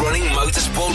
Running motorsport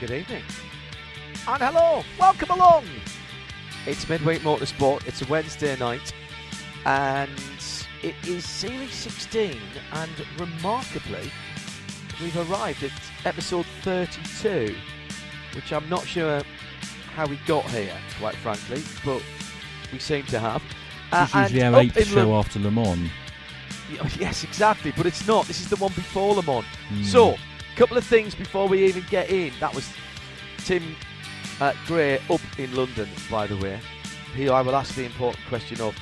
Good evening and hello, welcome along. It's Midweek Motorsport. It's a Wednesday night and it is Series 16, and remarkably we've arrived at episode 32, which I'm not sure how we got here, quite frankly, but we seem to have. It's usually our eighth show after Le Mans. Yes, exactly, but it's not. This is the one before Le Mans. So couple of things before we even get in. That was Tim Gray up in London, by the way, who I will ask the important question of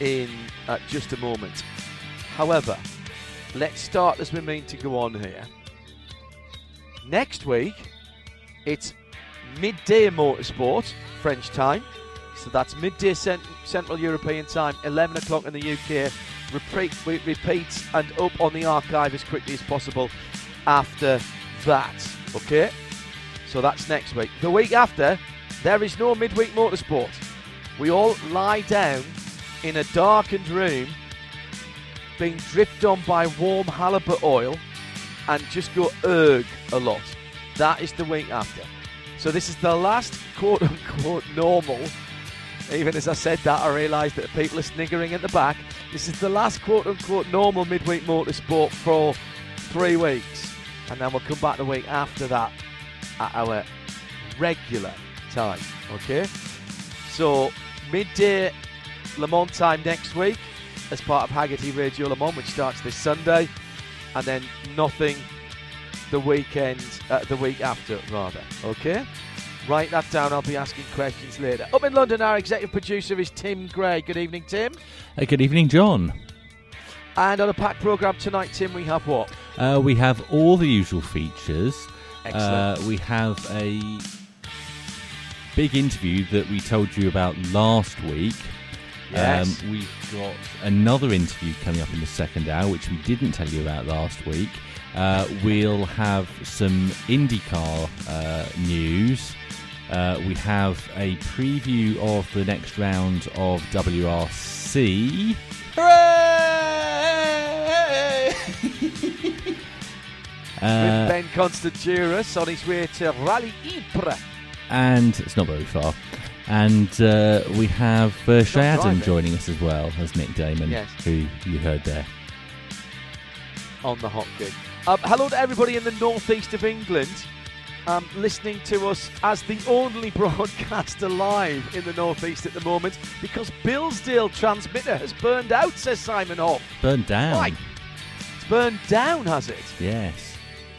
in just a moment. However, let's start as we mean to go on here. Next week, it's midday motorsport, French time. So that's midday Central European time, 11 o'clock in the UK. Repeats and up on the archive as quickly as possible after that. Okay, so that's next week. The week after, there is no Midweek Motorsport. We all lie down in a darkened room, being dripped on by warm halibut oil, and just go erg a lot. That is the week after. So this is the last quote unquote normal. Even as I said that, I realised that people are sniggering at the back. This is the last quote unquote normal Midweek Motorsport for 3 weeks. And then we'll come back the week after that at our regular time, okay? So, midday Le Mans time next week as part of Haggerty Radio Le Mans, which starts this Sunday, and then nothing the week after, rather, okay? Write that down, I'll be asking questions later. Up in London, our executive producer is Tim Gray. Good evening, Tim. Hey, good evening, John. And on a packed programme tonight, Tim, we have what? We have all the usual features. Excellent. We have a big interview that we told you about last week. Yes. We've got another interview coming up in the second hour, which we didn't tell you about last week. We'll have some IndyCar news. We have a preview of the next round of WRC. Hooray! With Ben Constanduros on his way to Rally Ypres. And it's not very far. And we have Shay Adam joining us as well as Nick Damon, yes, who you heard there. On the hot gig. Hello to everybody in the northeast of England, listening to us as the only broadcaster live in the northeast at the moment, because Bilsdale transmitter has burned out, says Simon Hoff. Burned down. Right. It's burned down, has it? Yes.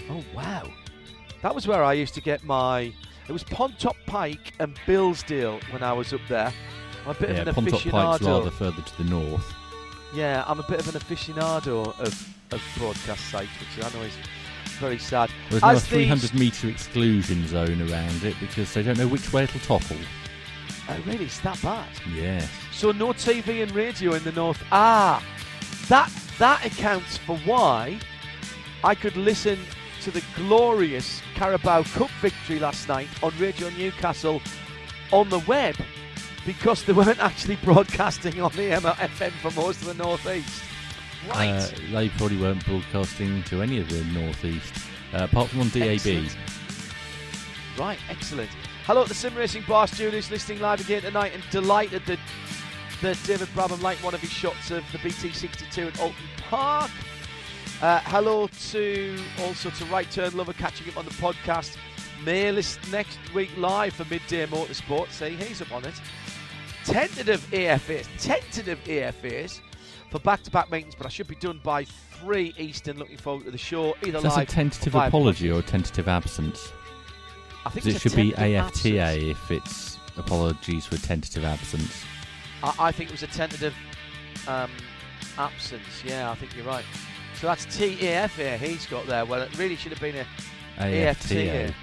Oh, wow. That was where I used to get my... It was Pontop Pike and Bilsdale when I was up there. I'm a bit of an aficionado. Pontop Pike's rather further to the north. Yeah, I'm a bit of an aficionado of broadcast sites, which I know is very sad. There's now a 300-metre exclusion zone around it because they don't know which way it'll topple. Oh, really? It's that bad? Yes. So no TV and radio in the north. Ah, that accounts for why I could listen to the glorious Carabao Cup victory last night on Radio Newcastle on the web, because they weren't actually broadcasting on the FM for most of the northeast. Right. They probably weren't broadcasting to any of the northeast, apart from on DAB. Excellent. Right, excellent. Hello to the Sim Racing Bar Studios, listening live again tonight, and delighted that David Brabham liked one of his shots of the BT62 at Alton Park. Hello to Right Turn Lover, catching up on the podcast. May listen next week live for Midday Motorsport. See, he's up on it. Tentative AFAs for back-to-back meetings, but I should be done by 3 Eastern. Looking forward to the show. Either live. That's a tentative apology or a tentative absence. I think it should be AFTA absence. If it's apologies for tentative absence. I think it was a tentative absence. Yeah, I think you're right. So that's TAFA he's got there. Well, it really should have been a AFTA.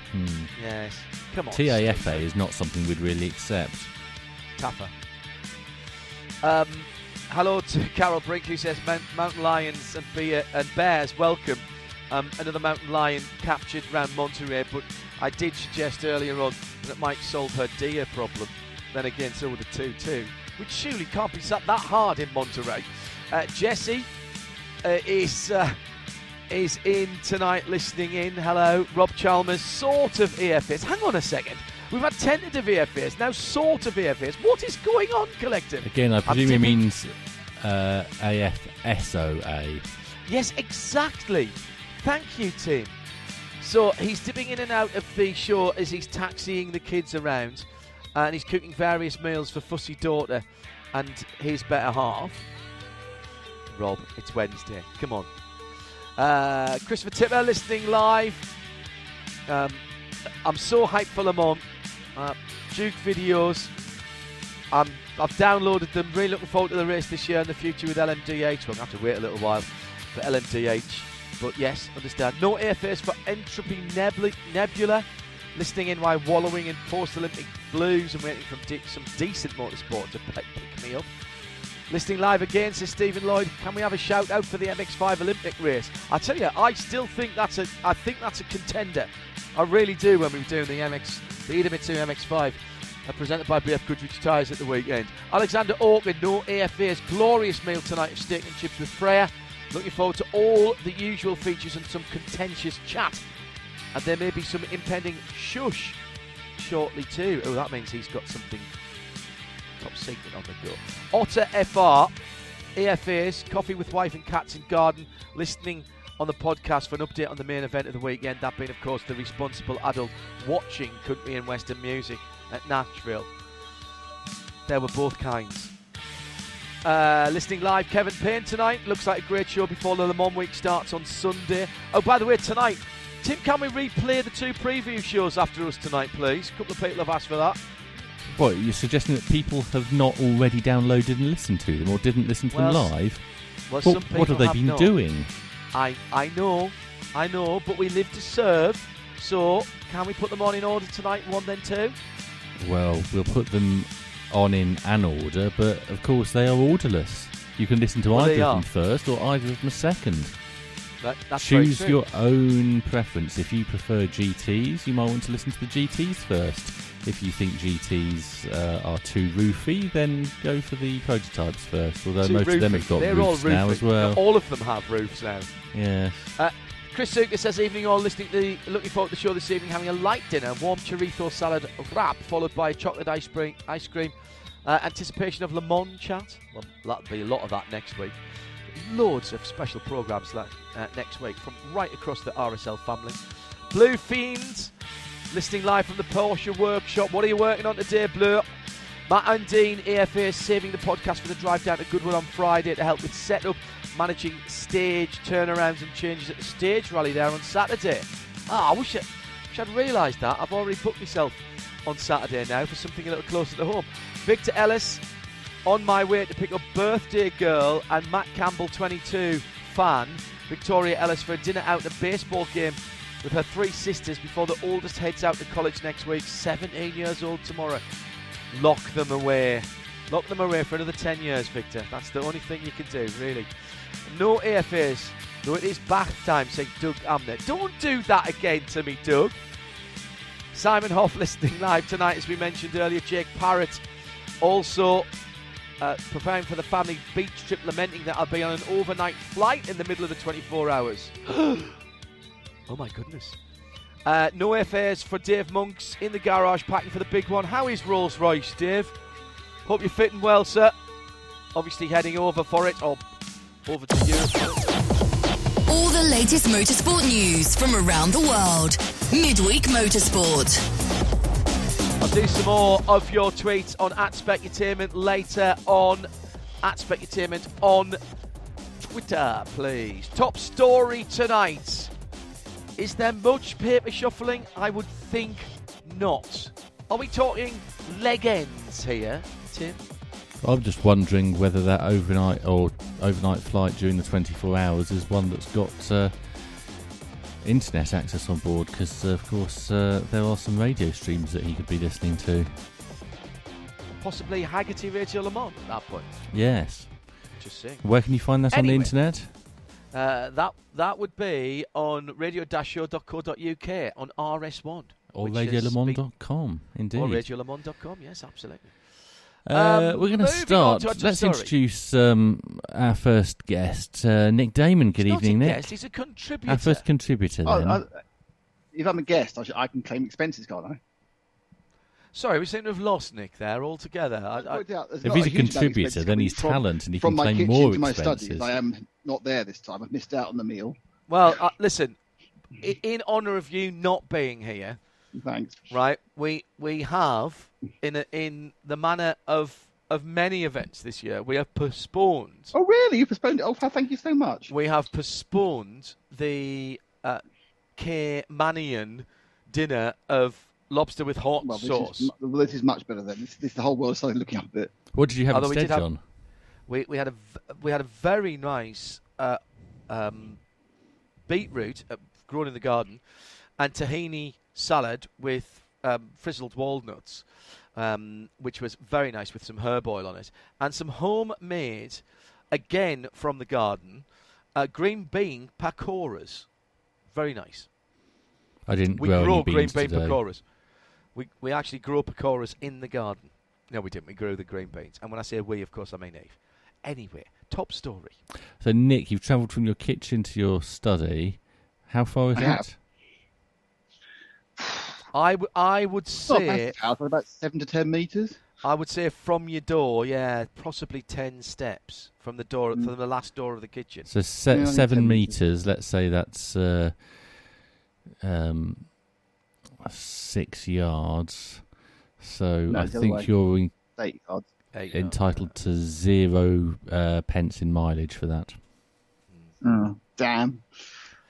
Yes. Come on. TAFA is not something we'd really accept. Taffer. Hello to Carol Brink, who says mountain lions and bears welcome. Another mountain lion captured round Monterey, but I did suggest earlier on that might solve her deer problem. Then again, so would a 2-2, which surely can't be that hard in Monterey. Jesse is in tonight, listening in. Hello. Rob Chalmers, sort of EFAs. Hang on a second. We've had tentative EFAs, now sort of EFAs. What is going on, Collective? Again, I presume it means AFSOA. Yes, exactly. Thank you, Tim. So he's dipping in and out of the show as he's taxiing the kids around, and he's cooking various meals for Fussy Daughter and his better half. Rob, it's Wednesday. Come on. Christopher Tipper listening live. I'm so hyped for Le Mans. Duke videos. I've downloaded them. Really looking forward to the race this year and the future with LMDH. We'll have to wait a little while for LMDH. But yes, understand. No airfares for Entropy Nebula. Listening in while wallowing in post-Olympic blues and waiting for some decent motorsport to pick me up. Listening live again, says Stephen Lloyd. Can we have a shout out for the MX5 Olympic race? I tell you, I still think that's a contender. I really do. When we were doing the Idemitsu MX5, presented by BF Goodrich Tyres at the weekend. Alexander Orkin, no AFA's glorious meal tonight of steak and chips with Freya. Looking forward to all the usual features and some contentious chat. And there may be some impending shush shortly too. Oh, that means he's got something top secret on the go. Otter FR, AFAs, coffee with wife and cats and garden, listening on the podcast for an update on the main event of the weekend, that being, of course, the responsible adult watching country and western music at Nashville. There were both kinds. Listening live, Kevin Payne tonight. Looks like a great show before the Le Mans week starts on Sunday. Oh, by the way, tonight, Tim, can we replay the 2 preview shows after us tonight, please? A couple of people have asked for that. What, you're suggesting that people have not already downloaded and listened to them, or didn't listen to them live? Well, what have they been doing? I know, but we live to serve, so can we put them on in order tonight, 1 then 2? Well, we'll put them on in an order, but of course they are orderless. You can listen to either of them first or either of them second. That's choose your own preference. If you prefer GTs, you might want to listen to the GTs first. If you think GTs are too roofy, then go for the prototypes first. Although most of them have got roofs now as well. All of them have roofs now. Yeah. Chris Suka says, evening all, looking forward to the show this evening, having a light dinner, warm chorizo salad wrap, followed by a chocolate ice cream. Anticipation of Le Mans chat. Well, that'll be a lot of that next week. Loads of special programmes next week from right across the RSL family. Blue Fiends, listening live from the Porsche workshop. What are you working on today, Blue? Matt and Dean, AFA, saving the podcast for the drive down to Goodwood on Friday to help with setup, managing stage turnarounds and changes at the stage rally there on Saturday. Ah, I wish I'd realised that. I've already booked myself on Saturday now for something a little closer to home. Victor Ellis, on my way to pick up Birthday Girl and Matt Campbell, 22 fan, Victoria Ellis, for a dinner out at a baseball game with her 3 sisters before the oldest heads out to college next week. 17 years old tomorrow. Lock them away for another 10 years, Victor. That's the only thing you can do, really. No AFAs, though it is bath time, saying Doug Amner. Don't do that again to me, Doug. Simon Hoff listening live tonight, as we mentioned earlier. Jake Parrott also preparing for the family beach trip, lamenting that I'll be on an overnight flight in the middle of the 24 hours. Oh my goodness. No FAs for Dave Monks, in the garage packing for the big one. How is Rolls Royce, Dave? Hope you're fitting well, sir. Obviously heading over for it, or over to Europe. All the latest motorsport news from around the world. Midweek Motorsport. I'll do some more of your tweets on @Specutainment later on. @Specutainment on Twitter, please. Top story tonight. Is there much paper shuffling? I would think not. Are we talking leg ends here, Tim? I'm just wondering whether that overnight flight during the 24 hours is one that's got internet access on board, because of course there are some radio streams that he could be listening to. Possibly Haggerty Radio Le Mans at that point. Yes. Interesting. Where can you find that on the internet? That would be on radio-show.co.uk, on RS1. Or radiolemans.com, indeed. Or radiolemans.com, yes, absolutely. We're going to start. Let's introduce our first guest, Nick Damon. Good evening, Nick. Yes, he's a contributor. Our first contributor. Oh, then. If I'm a guest, I can claim expenses, can't I? Sorry, we seem to have lost Nick there altogether. If he's a contributor, then he's talent, and he can claim more expenses. I am not there this time. I've missed out on the meal. Well, listen, in honour of you not being here, thanks. Right, we have in the manner of many events this year, we have postponed. Oh, really? You postponed it? Oh, thank you so much. We have postponed the Caymanian dinner of lobster with hot sauce. This is much better then. This the whole world started looking up at it. What did you have instead, John? We had a very nice beetroot grown in the garden, and tahini salad with frizzled walnuts, which was very nice, with some herb oil on it, and some homemade, again from the garden, green bean pakoras. Very nice. I didn't. We grow green bean pakoras. We actually grow pakoras in the garden. No, we didn't. We grew the green beans. And when I say we, of course, I mean Eve. Anyway, top story. So, Nick, you've travelled from your kitchen to your study. How far is that? I would say about 7 to 10 meters. I would say from your door, yeah, possibly 10 steps from the door, from the last door of the kitchen. So 7 meters. Let's say that's 6 yards. So I think you're 8 yards. Entitled to 0 pence in mileage for that. Oh, damn!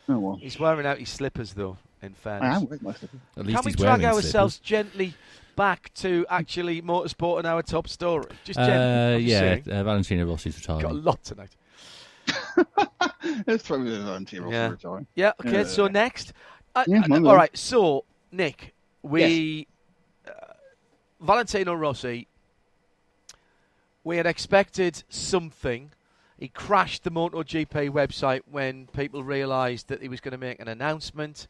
Oh well. He's wearing out his slippers though. In fairness. I am wearing my slippers. At least he's wearing slippers. Can we drag ourselves gently back to actually motorsport and our top story? Just gently. Yeah, Valentino Rossi's retiring. Got a lot tonight. Let's throw with Valentino Rossi retiring. Yeah. Okay. Yeah. So next, all right. So Nick, Valentino Rossi. We had expected something. He crashed the MotoGP website when people realised that he was going to make an announcement.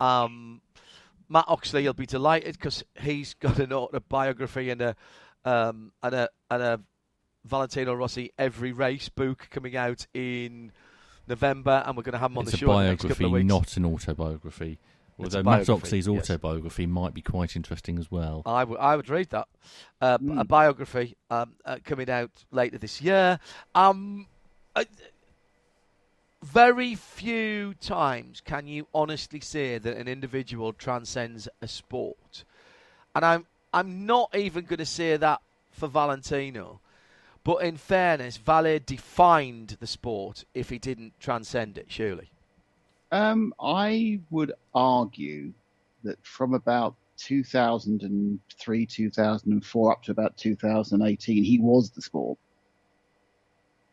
Matt Oxley will be delighted because he's got an autobiography and a Valentino Rossi Every Race book coming out in November, and we're going to have him on the show in the next couple of weeks. It's a biography, not an autobiography. Although Matt Oxley's autobiography might be quite interesting as well. I would read that. A biography coming out later this year. Very few times can you honestly say that an individual transcends a sport. And I'm not even going to say that for Valentino. But in fairness, Vale defined the sport if he didn't transcend it, surely. I would argue that from about 2003, 2004 up to about 2018, he was the sport.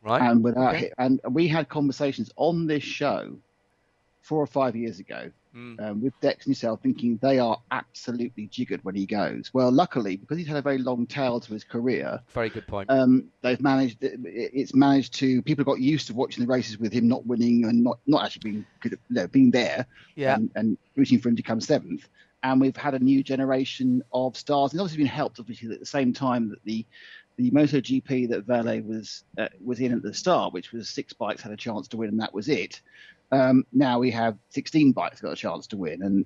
Right. And and we had conversations on this show 4 or 5 years ago with Dex and yourself, thinking they are absolutely jiggered when he goes. Well, luckily, because he's had a very long tail to his career. Very good point. People got used to watching the races with him not winning and not actually being good at, being there and rooting for him to come seventh. And we've had a new generation of stars. And obviously been helped, obviously, at the same time that the MotoGP that Vale was in at the start, which was 6 bikes had a chance to win and that was it. Now we have 16 bikes got a chance to win,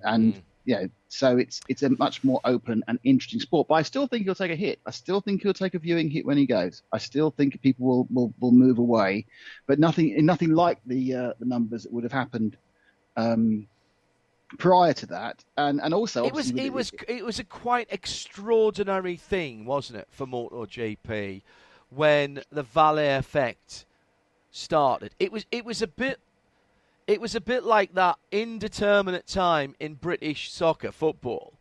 so it's a much more open and interesting sport. But I still think he'll take a hit. I still think he'll take a viewing hit when he goes. I still think people will move away, but nothing like the numbers that would have happened prior to that, and also it was a quite extraordinary thing, wasn't it, for MotoGP when the Valet effect started. It was a bit like that indeterminate time in British soccer football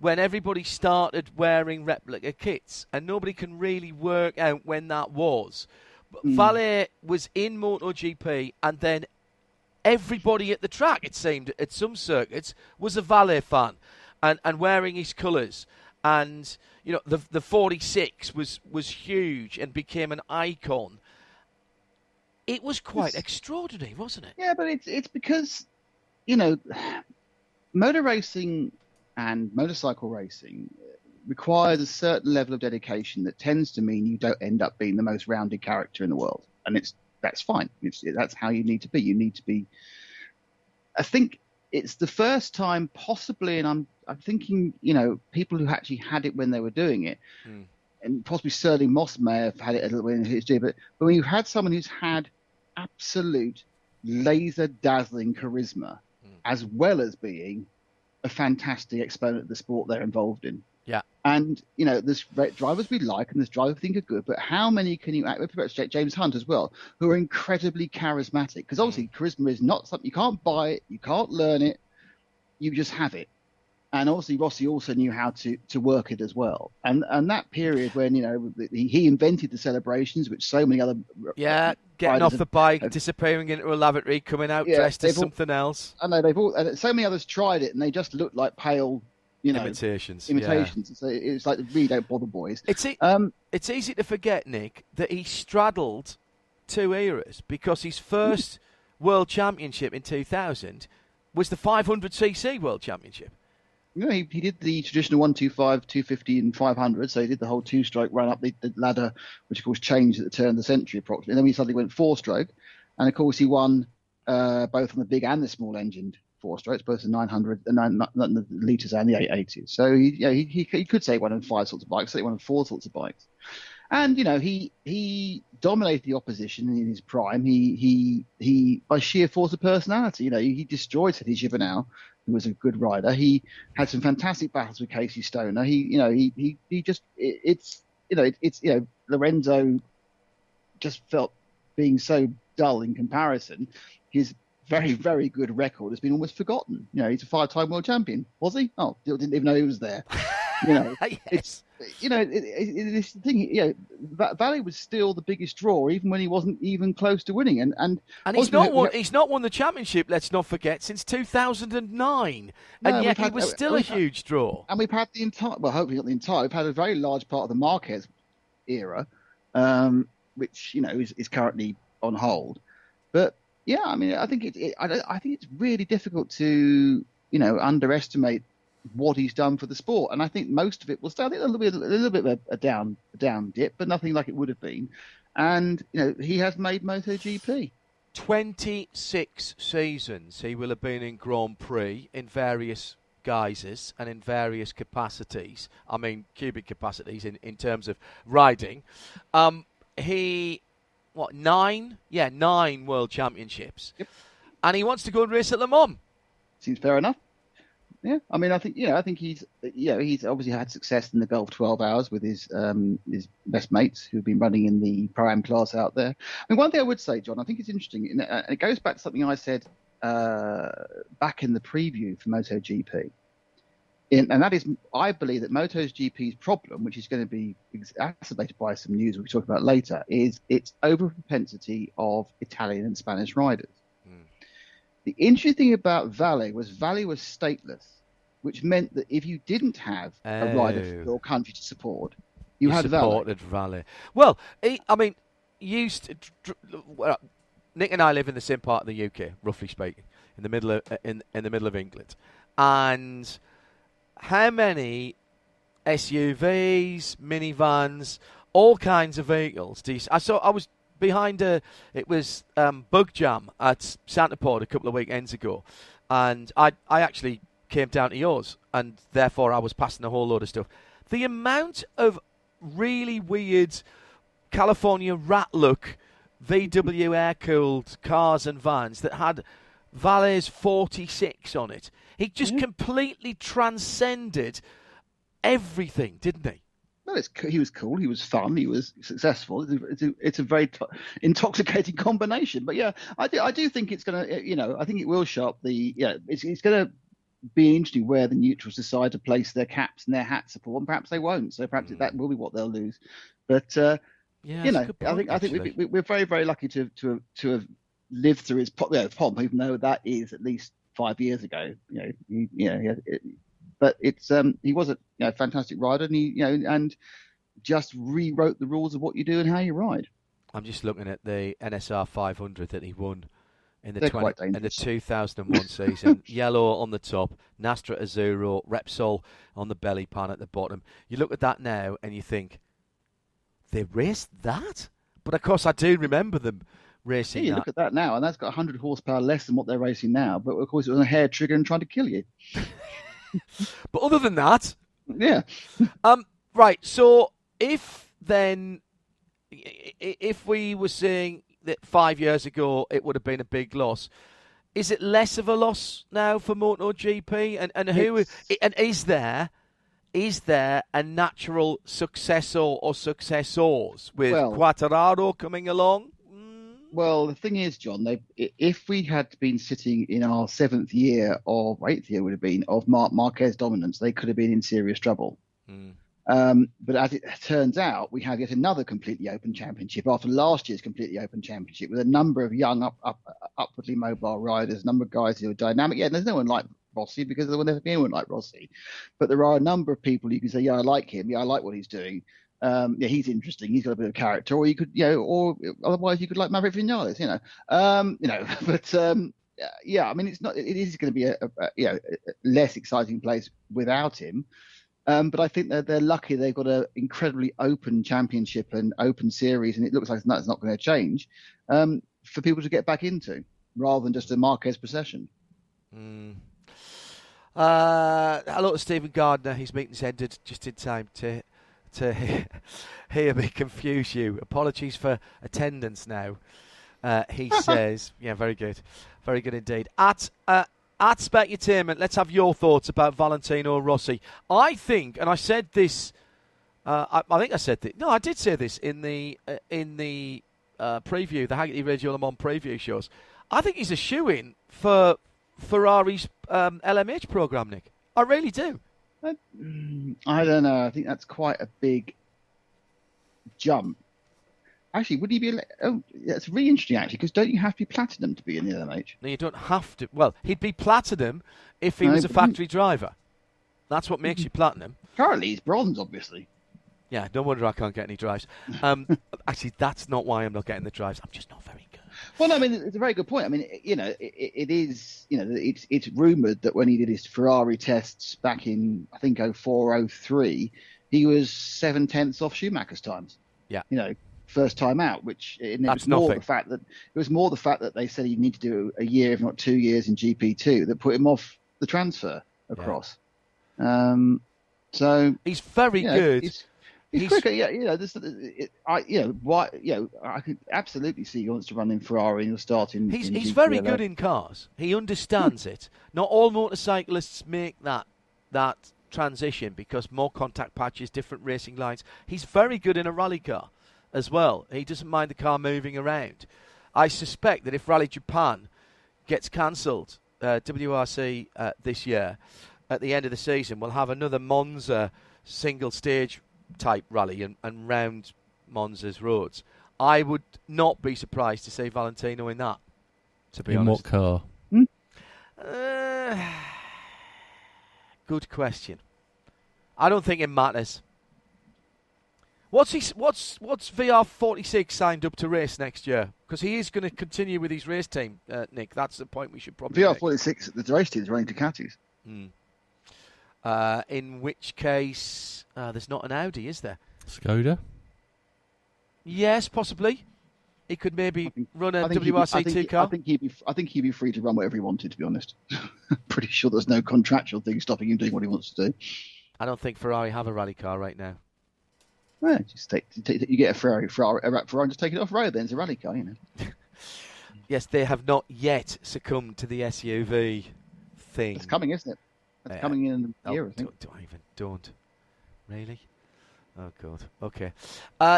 when everybody started wearing replica kits and nobody can really work out when that was. But Valet was in MotoGP, and then everybody at the track, it seemed, at some circuits, was a Valet fan and wearing his colours. And, you know, the 46 was huge and became an icon. It was quite extraordinary, wasn't it? Yeah, but it's because, you know, motor racing and motorcycle racing requires a certain level of dedication that tends to mean you don't end up being the most rounded character in the world. And that's fine. That's how you need to be. You need to be... I think it's the first time possibly, and I'm thinking, you know, people who actually had it when they were doing it, and possibly Sterling Moss may have had it a little bit in his day, but when you've had someone who's had absolute laser-dazzling charisma, as well as being a fantastic exponent of the sport they're involved in. Yeah. And, you know, there's drivers we like and there's drivers we think are good, but how many can you act with? James Hunt as well, who are incredibly charismatic. Because obviously charisma is not something, you can't buy it, you can't learn it, you just have it. And obviously Rossi also knew how to work it as well. And that period when, you know, he invented the celebrations, which so many other... Yeah, getting off the bike, disappearing into a lavatory, coming out dressed as something else. I know, so many others tried it and they just looked like pale... You know, imitations. Yeah. So it's like really don't bother, boys. It's easy to forget, Nick, that he straddled two eras because his first World Championship in 2000 was the 500cc World Championship. You know, he did the traditional 125, 250, and 500. So he did the whole two-stroke run up the ladder, which of course changed at the turn of the century approximately. And then he suddenly went four-stroke, and of course he won both on the big and the small-engined four strokes, both the 900, the 9 litres and the 880s. So he could say one on five sorts of bikes, say one on four sorts of bikes. And, you know, he dominated the opposition in his prime. He by sheer force of personality, you know, he destroyed Teddy Gibbonow, who was a good rider. He had some fantastic battles with Casey Stoner. Lorenzo just felt being so dull in comparison. His very, very good record has been almost forgotten. You know, he's a five-time world champion. Was he? Oh, didn't even know he was there. You know, yes. It's the thing. You know, Valley was still the biggest draw, even when he wasn't even close to winning. And he's not won the championship. Let's not forget, since 2009, and yet he was still a huge draw. And we've had the entire. Well, hopefully not the entire. We've had a very large part of the Marquez era, which you know is currently on hold, but. Yeah, I mean, I think it's really difficult to, you know, underestimate what he's done for the sport, and I think most of it will start a little bit of a down dip, but nothing like it would have been. And you know, he has made MotoGP. 26 seasons he will have been in Grand Prix in various guises and in various capacities. I mean, cubic capacities in terms of riding. He. What, 9? Yeah, 9 World Championships. Yep. And he wants to go and race at Le Mans. Seems fair enough. Yeah, I mean, I think he's obviously had success in the Gulf 12 Hours with his best mates who've been running in the Pro-Am class out there. I mean, one thing I would say, John, I think it's interesting, and it goes back to something I said back in the preview for MotoGP, and that is, I believe that MotoGP's problem, which is going to be exacerbated by some news we'll talk about later, is its overpropensity of Italian and Spanish riders. Mm. The interesting thing about Valle was stateless, which meant that if you didn't have a rider from your country to support, you had Valle. Well, Nick and I live in the same part of the UK, roughly speaking, in the middle of England, and. How many SUVs, minivans, all kinds of vehicles? I was behind Bug Jam at Santaport a couple of weekends ago, and I actually came down to yours, and therefore I was passing a whole load of stuff. The amount of really weird California rat look VW air-cooled cars and vans that had Valets 46 on it. He just completely transcended everything, didn't he? Well, he was cool. He was fun. He was successful. It's a very intoxicating combination. But yeah, I do think it's going to, I think it will shop the, it's going to be interesting where the neutrals decide to place their caps and their hats for, and perhaps they won't. So perhaps that will be what they'll lose. But yeah, I think we're very, very lucky to have lived through his pomp, even though that is at least 5 years ago. But it's he was a fantastic rider, and he and just rewrote the rules of what you do and how you ride. I'm just looking at the NSR 500 that he won in the 2001 season. Yellow on the top, Nastra Azuro, Repsol on the belly pan at the bottom. You look at that now and you think they raced that, but of course I do remember them racing. Yeah, you look at that now, and that's got 100 horsepower less than what they're racing now. But of course it was a hair trigger and trying to kill you. But other than that, yeah. Right. So if we were saying that 5 years ago it would have been a big loss, is it less of a loss now for MotoGP? And is there a natural successor or successors with Quartararo coming along? Well, the thing is, John, if we had been sitting in our eighth year would have been of Marc Marquez dominance, they could have been in serious trouble. But as it turns out, we have yet another completely open championship after last year's completely open championship, with a number of young, upwardly mobile riders, a number of guys who are dynamic. Yeah, there's no one like Rossi, because there will never be anyone like Rossi. But there are a number of people you can say, yeah, I like him. Yeah, I like what he's doing. Yeah, he's interesting. He's got a bit of character, or you could, or otherwise you could like Maverick Vinales, But yeah, I mean, it is going to be a less exciting place without him. But I think that they're lucky. They've got an incredibly open championship and open series, and it looks like that's not going to change for people to get back into, rather than just a Marquez procession. Hello to Stephen Gardner. His meeting's ended just in time to hear me confuse you. Apologies for attendance now, he says. Yeah, very good. Very good indeed. At Specutainment, let's have your thoughts about Valentino Rossi. I think, and I said this, I did say this in the preview, the Haggerty Radio Le Mans preview shows. I think he's a shoo-in for Ferrari's LMH programme, Nick. I really do. I don't know. I think that's quite a big jump. Actually, would he be... Oh, that's really interesting, actually, because don't you have to be platinum to be in the LMH? No, you don't have to. Well, he'd be platinum if he was a factory driver. That's what makes you platinum. Currently, he's bronze, obviously. Yeah, no wonder I can't get any drives. Actually, that's not why I'm not getting the drives. I'm just not very good. Well, no, I mean, it's a very good point. I mean, it's rumoured that when he did his Ferrari tests back in, I think, 04, 03, he was 7/10 off Schumacher's times. Yeah. First time out, which it was more the fact that they said he'd need to do a year, if not 2 years, in GP2 that put him off the transfer across. Yeah. So he's very good. He's quicker. I could absolutely see he wants to run in Ferrari and he'll start in. He's GP2. Very good in cars. He understands it. Not all motorcyclists make that transition, because more contact patches, different racing lines. He's very good in a rally car as well. He doesn't mind the car moving around. I suspect that if Rally Japan gets cancelled, WRC this year, at the end of the season, we'll have another Monza single stage type rally and round Monza's roads. I would not be surprised to see Valentino in that, to be honest. In what car? Good question. I don't think it matters. What's VR46 signed up to race next year? Because he is going to continue with his race team, Nick. That's the point we should probably make. VR46, the race team is running Ducatis. In which case, there's not an Audi, is there? Skoda? Yes, possibly. He could maybe run a WRC2 car. I think he'd be free to run whatever he wanted, to be honest. I'm pretty sure there's no contractual thing stopping him doing what he wants to do. I don't think Ferrari have a rally car right now. Well, just you get a Ferrari and just take it off road. Then it's a rally car, Yes, they have not yet succumbed to the SUV thing. It's coming, isn't it? It's coming in here, I think. Don't. Really? Oh, God. Okay.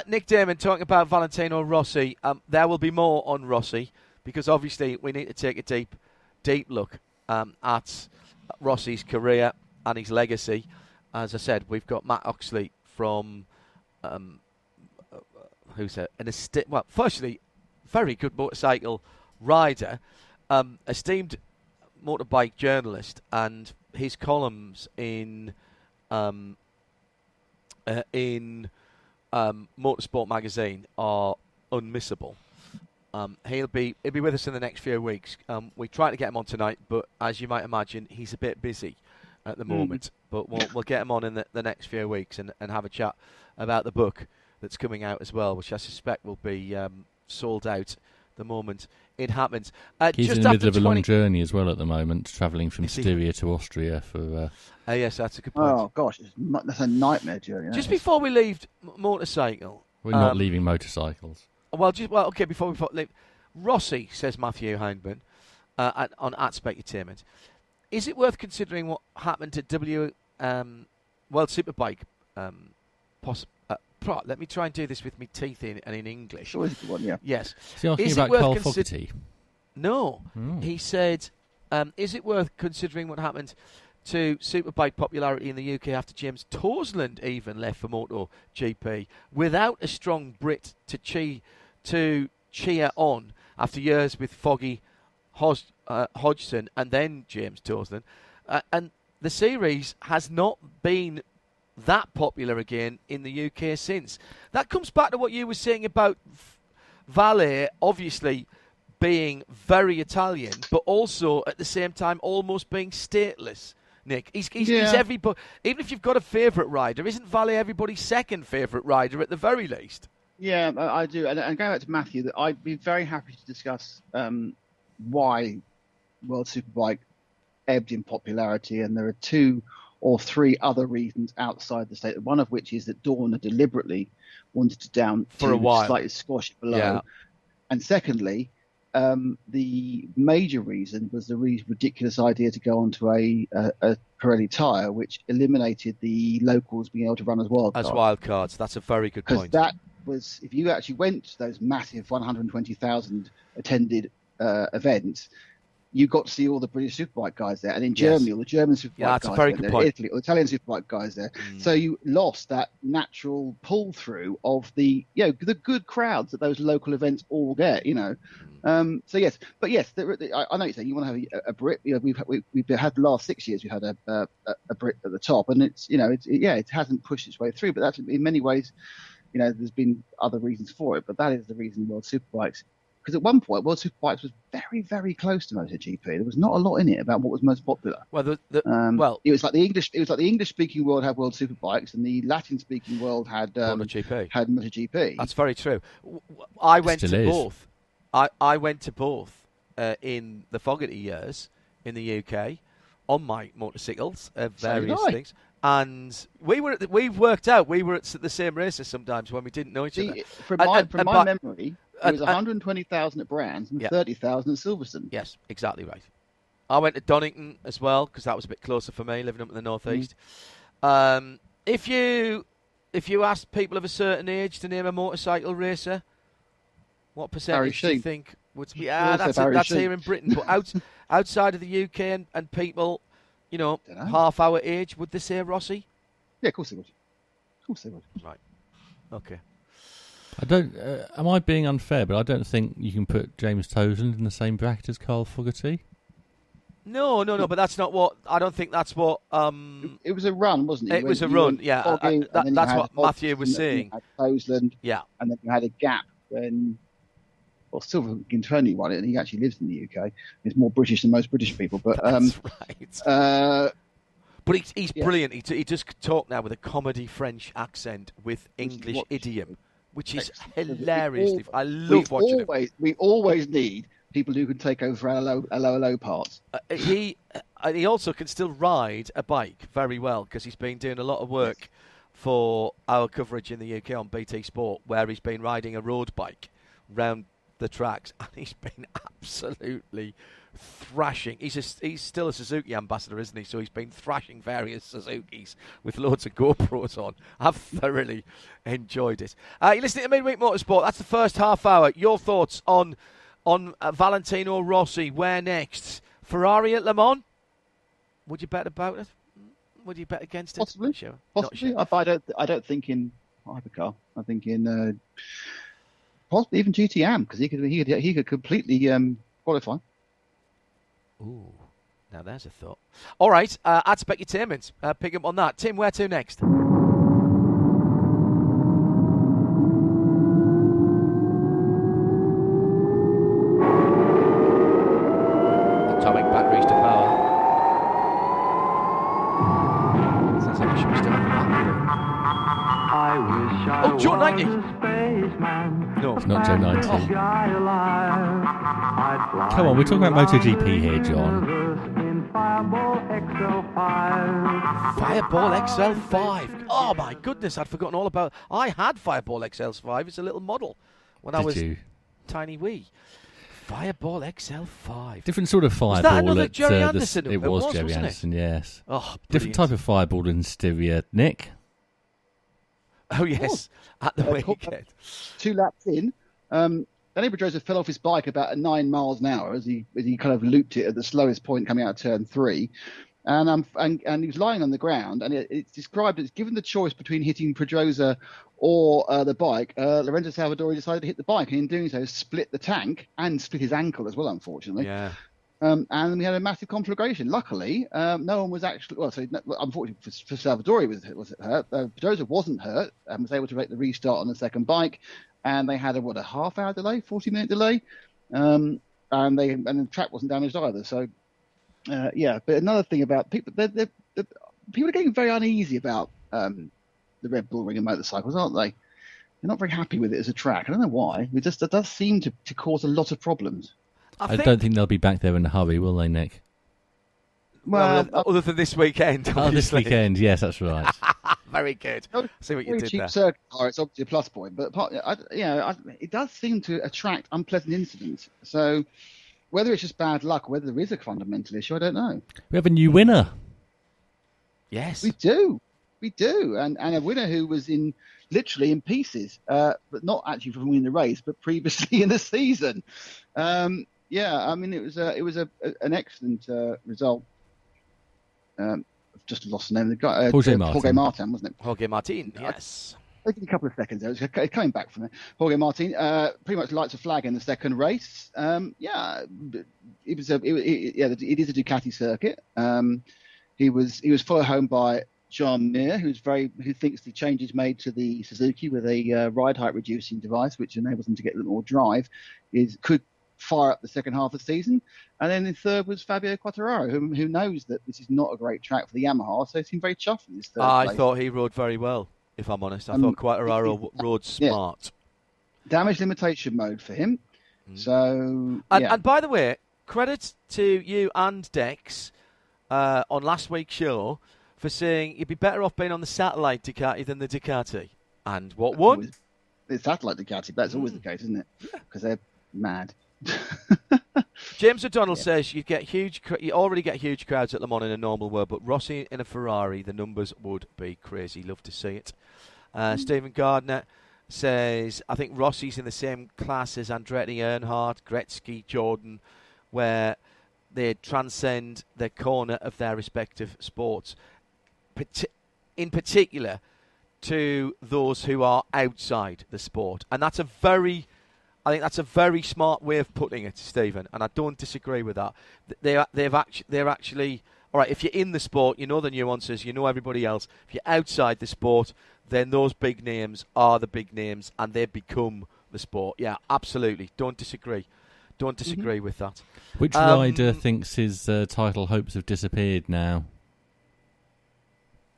Nick Damon talking about Valentino Rossi. There will be more on Rossi because obviously we need to take a deep look at Rossi's career and his legacy. As I said, we've got Matt Oxley from, firstly, very good motorcycle rider, esteemed motorbike journalist, and his columns in Motorsport magazine are unmissable. He'll be with us in the next few weeks. We tried to get him on tonight, but as you might imagine, he's a bit busy at the moment. But we'll get him on in the next few weeks and have a chat about the book that's coming out as well, which I suspect will be sold out the moment it happens. He's just in the middle of a long journey as well at the moment, travelling from Styria to Austria for... yes, that's a good point. Oh, gosh, that's a nightmare journey. Just before we leave motorcycle... We're not leaving motorcycles. Well, okay, before we leave... Rossi, says Matthew Hindman, on @Specutainment, is it worth considering what happened to World Superbike? Let me try and do this with my teeth in English. Sure, one, yeah. Yes. Is he asking about Carl Fogarty? No. Mm. He said, is it worth considering what happened to Superbike popularity in the UK after James Toseland even left for MotoGP without a strong Brit to cheer on after years with Foggy Hodgson and then James Toseland? And the series has not been that popular again in the UK since. That comes back to what you were saying about Valle obviously being very Italian, but also at the same time almost being stateless. Nick, he's everybody. Even if you've got a favourite rider, isn't Valle everybody's second favourite rider at the very least? Yeah, I do. And going back to Matthew, that I'd be very happy to discuss why World Superbike ebbed in popularity, and there are two or three other reasons outside the state, one of which is that Dorna deliberately wanted to down for a while, slightly squash it below. Yeah. And secondly, the major reason was the really ridiculous idea to go onto a Pirelli tyre, which eliminated the locals being able to run as wildcards. As wildcards, that's a very good point. Because that was, if you actually went to those massive 120,000 attended events, you got to see all the British Superbike guys there, and in Germany, all the German Superbike guys there, and in Italy, all the Italian Superbike guys there. Mm. So you lost that natural pull-through of the good crowds that those local events all get, So yes, but yes, I know you're saying you want to have a Brit. You know, we've had the last 6 years we've had a Brit at the top, and it hasn't pushed its way through. But that's in many ways, there's been other reasons for it, but that is the reason World Superbikes. Because at one point, World Superbikes was very, very close to MotoGP. There was not a lot in it about what was most popular. Well, it was like the English-speaking world had World Superbikes, and the Latin-speaking world had MotoGP. That's very true. I went to both. I went to both in the Fogarty years in the UK on my motorcycles of various things. And we were at the same races sometimes when we didn't know each other. From my memory, it was 120,000 at Brands and 30,000 at Silverstone. Yes, exactly right. I went to Donington as well because that was a bit closer for me, living up in the northeast. Mm. If you asked people of a certain age to name a motorcycle racer, what percentage do you think would be? Yeah, that's here in Britain, but outside of the UK and people, half our age, would they say Rossi? Yeah, of course they would. Right. Okay. I don't. Am I being unfair? But I don't think you can put James Toseland in the same bracket as Carl Fogarty. No. But that's not what. I don't think that's what. It was a run, wasn't it? It was a run. Yeah, that's what Matthew was saying. Toseland. Yeah, and then you had a gap when. Well, Silver Gintoni won it, and he actually lives in the UK. He's more British than most British people, but that's right. But he's brilliant. He just could talk now with a comedy French accent with English idiom. Which is hilarious. I love watching it. We always need people who can take over our low parts. He also can still ride a bike very well because he's been doing a lot of work for our coverage in the UK on BT Sport, where he's been riding a road bike round the tracks, and he's been absolutely thrashing. He's still a Suzuki ambassador, isn't he? So he's been thrashing various Suzukis with loads of GoPros on. I've thoroughly enjoyed it. You're listening to Midweek Motorsport. That's the first half hour. Your thoughts on Valentino Rossi. Where next? Ferrari at Le Mans? Would you bet about it? Would you bet against it? Possibly. Sure. Possibly. Not sure. I don't think in hypercar. I think in possibly even GTM, because he could completely qualify. Ooh, now there's a thought. All right, I'd spec your Tim in. Pick up on that. Tim, where to next? Atomic batteries to power. Sounds like we should be still on that. Oh, John Lightning! No, it's not Joe 90. Come on, we're talking about MotoGP here, John. Fireball XL5. Oh my goodness, I'd forgotten all about. I had Fireball XL5. It's a little model when I was tiny wee. Fireball XL5. Different sort of fireball. Was that another Jerry Anderson? It was Jerry Anderson, yes. Oh, different type of fireball than Styria, Nick. Oh, yes, at the weekend. 2 laps in. Danny Pedrosa fell off his bike about 9 miles an hour as he kind of looped it at the slowest point coming out of turn 3. And he was lying on the ground, and it's described as given the choice between hitting Pedrosa or the bike, Lorenzo Salvadori decided to hit the bike, and in doing so split the tank and split his ankle as well, unfortunately. Yeah. And we had a massive conflagration. Luckily, no one was actually... Well, so unfortunately for Salvadori, was hurt. Pedrosa wasn't hurt and was able to make the restart on the second bike. And they had a half-hour delay, 40-minute delay. And the track wasn't damaged either. So, yeah. But another thing about... People are getting very uneasy about the Red Bull Ring of motorcycles, aren't they? They're not very happy with it as a track. I don't know why. It does seem to cause a lot of problems. I don't think they'll be back there in a hurry, will they, Nick? Well, other than this weekend, obviously. Oh, this weekend, yes, that's right. Very good. See what you did cheap there. Circuit car, it's obviously a plus point, but it does seem to attract unpleasant incidents. So whether it's just bad luck, whether there is a fundamental issue, I don't know. We have a new winner. Yes. We do. And a winner who was literally in pieces, but not actually from winning the race, but previously in the season. Yeah, I mean, it was an excellent result. I've just lost the name of the guy. Jorge Martin, wasn't it? Jorge Martin, yes. I think a couple of seconds there. It was coming back from it. Jorge Martin pretty much lights a flag in the second race. It is a Ducati circuit. He was followed home by John Mir, who thinks the changes made to the Suzuki with a ride height reducing device, which enables them to get a little more drive, could fire up the second half of the season. And then in third was Fabio Quartararo, who knows that this is not a great track for the Yamaha, so he seemed very chuffed in his third place. I thought he rode very well, if I'm honest. I thought Quartararo rode smart. Yeah. Damage limitation mode for him. Mm. So, and by the way, credit to you and Dex on last week's show for saying you'd be better off being on the satellite Ducati than the Ducati. And what won? The satellite Ducati, that's always the case, isn't it? Because they're mad. James O'Donnell says you already get huge crowds at Le Mans in a normal world, but Rossi in a Ferrari, the numbers would be crazy. Love to see it. Stephen Gardner says, I think Rossi's in the same class as Andretti, Earnhardt, Gretzky, Jordan, where they transcend their corner of their respective sports, in particular to those who are outside the sport. And I think that's a very smart way of putting it, Stephen, and I don't disagree with that. They're actually all right. If you're in the sport, you know the nuances, you know everybody else. If you're outside the sport, then those big names are the big names, and they become the sport. Yeah, absolutely. Don't disagree with that. Which rider thinks his title hopes have disappeared now?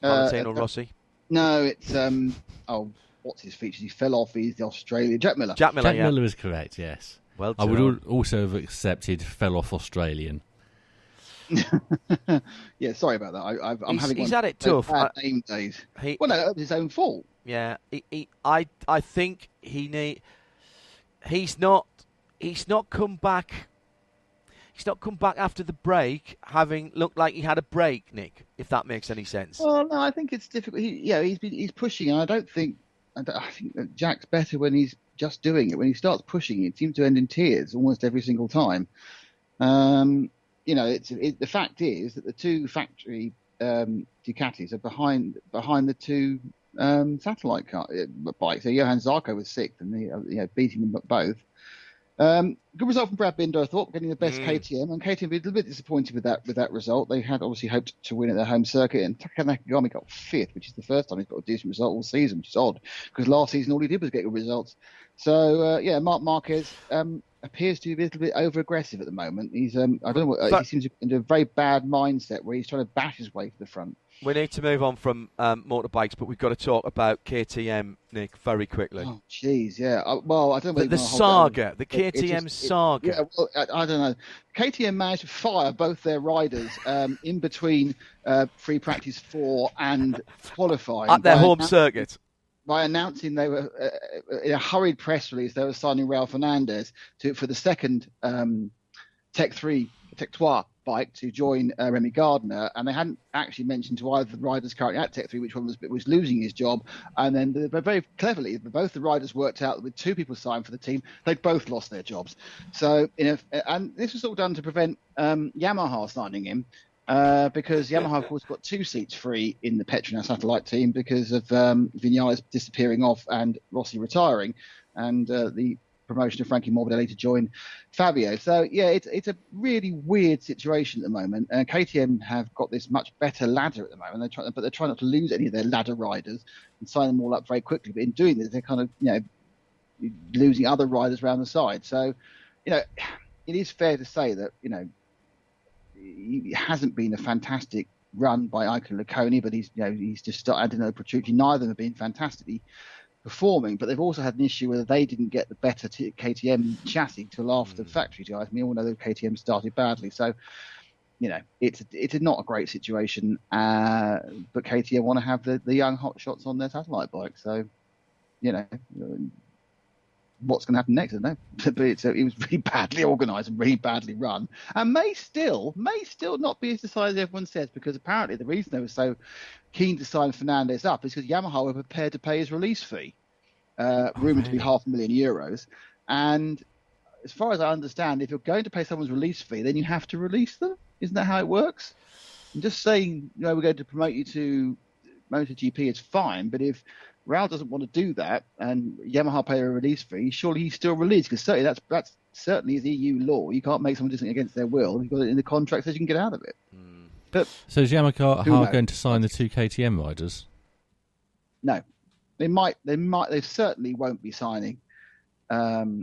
Valentino Rossi. No, it's what's his features? He fell off. He's the Australian. Jack Miller. Jack Miller is correct, yes. Well, I would also have accepted fell off Australian. Yeah, sorry about that. He's had it tough. Name days. It was his own fault. Yeah, I think he's not. he's not come back. He's not come back after the break, having looked like he had a break, Nick. If that makes any sense. Well, no, I think it's difficult. He's pushing, and I think that Jack's better when he's just doing it. When he starts pushing, it seems to end in tears almost every single time. The fact is that the two factory Ducatis are behind the two satellite bikes. So Johan Zarco was sixth, and beating them both. Good result from Brad Binder, I thought, getting the best KTM, and KTM were a little bit disappointed with that result. They had obviously hoped to win at their home circuit, and Taka Nakagami got fifth, which is the first time he's got a decent result all season, which is odd, because last season all he did was get good results. So, Marc Marquez appears to be a little bit over-aggressive at the moment. He's he seems to be in a very bad mindset where he's trying to bash his way to the front. We need to move on from motorbikes, but we've got to talk about KTM, Nick, very quickly. Oh, jeez, yeah. I don't know. The saga, the KTM saga. Yeah, well, I don't know. KTM managed to fire both their riders in between free practice 4 and qualifying. At their home circuit. By announcing they were, in a hurried press release, they were signing Raul Fernandez for the second Tech 3 bike to join Remy Gardner, and they hadn't actually mentioned to either of the riders currently at Tech 3 which one was losing his job. And then very cleverly, both the riders worked out that with two people signed for the team, they'd both lost their jobs. So, and this was all done to prevent Yamaha signing him, because Yamaha, of course, got two seats free in the Petronas satellite team because of Vinales disappearing off and Rossi retiring, and the promotion of Frankie Morbidelli to join Fabio. So, it's a really weird situation at the moment. KTM have got this much better ladder at the moment, but they're trying not to lose any of their ladder riders and sign them all up very quickly. But in doing this, they're kind of, losing other riders around the side. So, it is fair to say that, it hasn't been a fantastic run by Iker Laconi, but he's just started another opportunity. Neither of them have been fantastically performing, but they've also had an issue where they didn't get the better KTM chassis till after the factory guys. We all know that KTM started badly, so it's not a great situation. But KTM want to have the young hot shots on their satellite bike, so what's going to happen next? I don't know. But it was really badly organised and really badly run, and may still not be as decided as everyone says, because apparently the reason they were so keen to sign Fernandez up is because Yamaha were prepared to pay his release fee, rumoured to be €500,000. And as far as I understand, if you're going to pay someone's release fee, then you have to release them. Isn't that how it works? I'm just saying, we're going to promote you to MotoGP is fine, but if Raul doesn't want to do that and Yamaha pay a release fee, surely he's still released, because certainly that's certainly is EU law. You can't make someone do something against their will. You've got it in the contract, so you can get out of it. But so is Yamaha going to sign the two KTM riders? No, they certainly won't be signing Danilo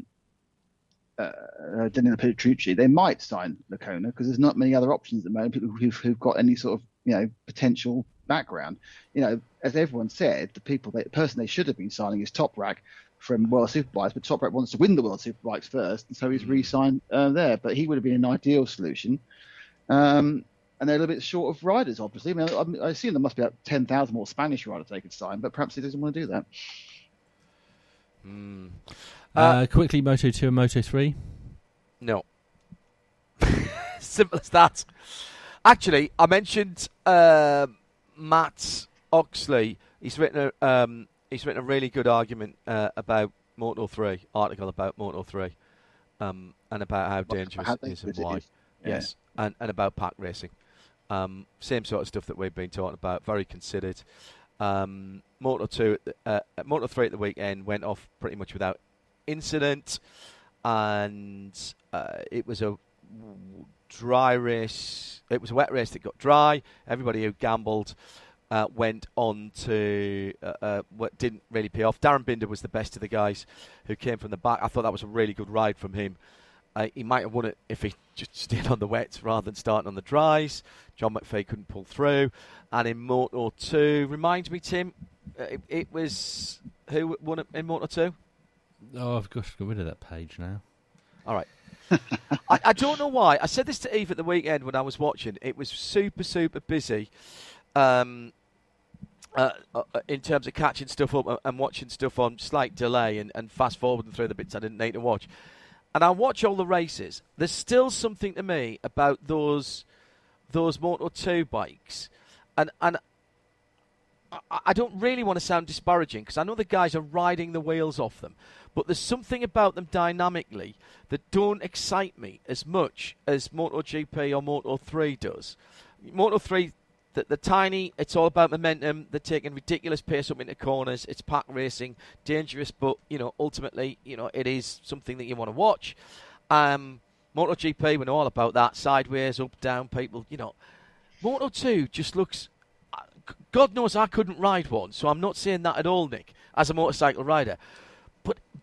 Petrucci. They might sign Lacona, because there's not many other options at the moment. People who've got any sort of potential background, as everyone said, the person they should have been signing is Toprak from World Superbikes, but Toprak wants to win the World Superbikes first, and so he's re-signed there. But he would have been an ideal solution. And they're a little bit short of riders, obviously. I assume there must be about 10,000 more Spanish riders they could sign, but perhaps he doesn't want to do that. Quickly, Moto2 and Moto3? No. Simple as that. Actually, I mentioned Matt Oxley. He's written a really good argument about Moto3, article about Moto3, and about how dangerous it is and why. Yes, and about pack racing. Same sort of stuff that we've been talking about. Very considered. Moto3 at the weekend went off pretty much without incident, and it was a dry race. It was a wet race that got dry. Everybody who gambled went on to what didn't really pay off. Darren Binder was the best of the guys who came from the back. I thought that was a really good ride from him. He might have won it if he just stayed on the wets rather than starting on the dries. John McPhee couldn't pull through. And in Moto 2, reminds me, Tim, it was who won it in Moto 2? Oh, I've got to get rid of that page now. All right. I don't know why. I said this to Eve at the weekend when I was watching. It was super, super busy in terms of catching stuff up and watching stuff on slight delay and fast-forwarding through the bits I didn't need to watch. and I watch all the races, there's still something to me about those Moto2 bikes. And I don't really want to sound disparaging, because I know the guys are riding the wheels off them, but there's something about them dynamically that don't excite me as much as MotoGP or Moto3 does. Moto3, they're tiny, it's all about momentum, they're taking ridiculous pace up into corners, it's pack racing, dangerous, but, ultimately, it is something that you want to watch. MotoGP, we know all about that, sideways, up, down, people, Moto2 just looks... God knows I couldn't ride one, so I'm not saying that at all, Nick, as a motorcycle rider.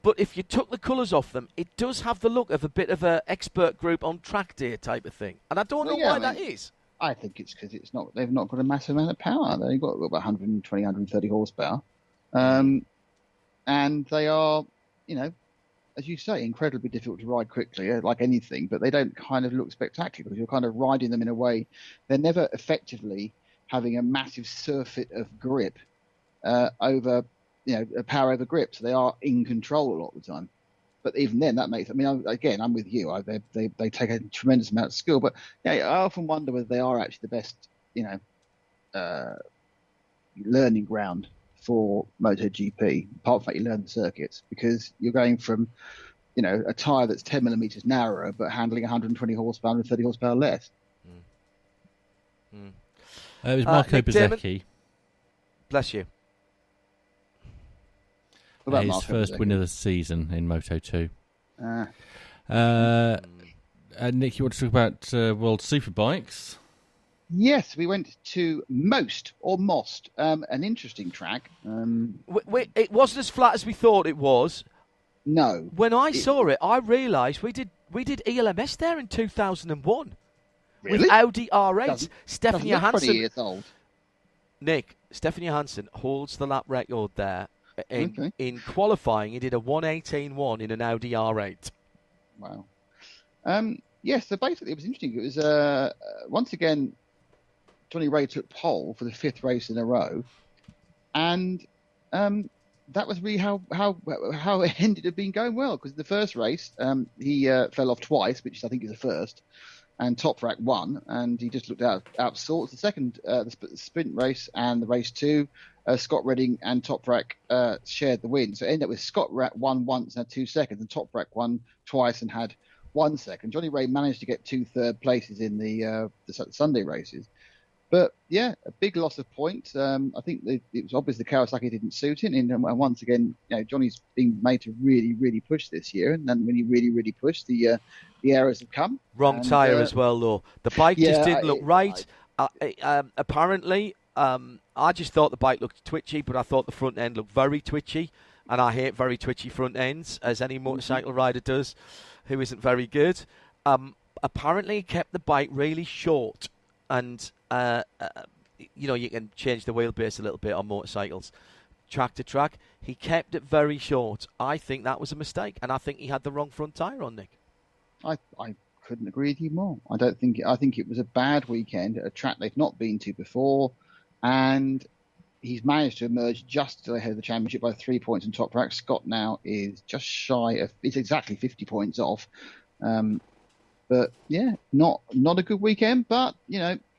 But if you took the colours off them, it does have the look of a bit of an expert group on track day type of thing. And I don't know why that is. I think it's because they've not got a massive amount of power. They've got about 120, 130 horsepower. And they are, as you say, incredibly difficult to ride quickly, like anything, but they don't kind of look spectacular. You're kind of riding them in a way. They're never effectively... having a massive surfeit of grip over, a power over grip. So they are in control a lot of the time. But even then, that makes... again, I'm with you. They take a tremendous amount of skill. But I often wonder whether they are actually the best, learning ground for MotoGP, apart from that you learn the circuits, because you're going from, a tyre that's 10 millimetres narrower but handling 120 horsepower, 130 horsepower less. Mm. It was Marco Bezzecchi. Bless you. His Marco first Bezzecchi? Win of the season in Moto2. Nick, you want to talk about World Superbikes? Yes, we went to Most, an interesting track. It wasn't as flat as we thought it was. No. When I saw it, I realised we did ELMS there in 2001. Really? With Audi R8, Stephanie Johansson. Nick, Stephanie Johansson holds the lap record there. In qualifying, he did a 1:18.1 in an Audi R8. Wow. So basically, it was interesting. It was once again, Johnny Rea took pole for the fifth race in a row, and that was really how it ended up being going well, because the first race he fell off twice, which I think is a first. And Toprak won, and he just looked out of sorts. The second, the sprint race and the race two, Scott Redding and Toprak shared the win. So it ended up with Scott won once and had 2 seconds, and Toprak won twice and had 1 second. Johnny Rea managed to get 2 third places in the Sunday races. But, a big loss of points. I think it was obvious the Kawasaki didn't suit him. And once again, Johnny's been made to really, really push this year. And then when he really, really pushed, the errors have come. Wrong tyre as well, though. The bike just didn't look right. I just thought the bike looked twitchy, but I thought the front end looked very twitchy. And I hate very twitchy front ends, as any motorcycle rider does who isn't very good. Apparently, he kept the bike really short. And... you can change the wheelbase a little bit on motorcycles, track to track. He kept it very short. I think that was a mistake, and I think he had the wrong front tyre on, Nick. I couldn't agree with you more. I think it was a bad weekend, a track they've not been to before, and he's managed to emerge just ahead of the championship by 3 points in top rack. Scott now is just shy of, it's exactly 50 points off. But not a good weekend, but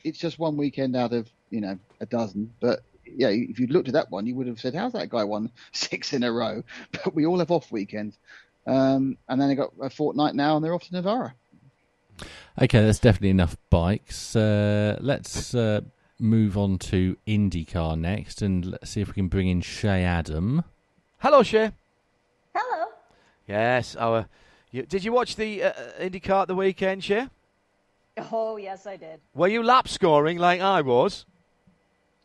it's just one weekend out of, a dozen. But, if you'd looked at that one, you would have said, how's that guy won 6 in a row? But we all have off weekends. And then they got a fortnight now, and they're off to Navarra. OK, that's definitely enough bikes. Let's move on to IndyCar next, and let's see if we can bring in Shay Adam. Hello, Shay. Hello. Yes, did you watch the IndyCar at the weekend, Shay? Oh, yes, I did. Were you lap scoring like I was?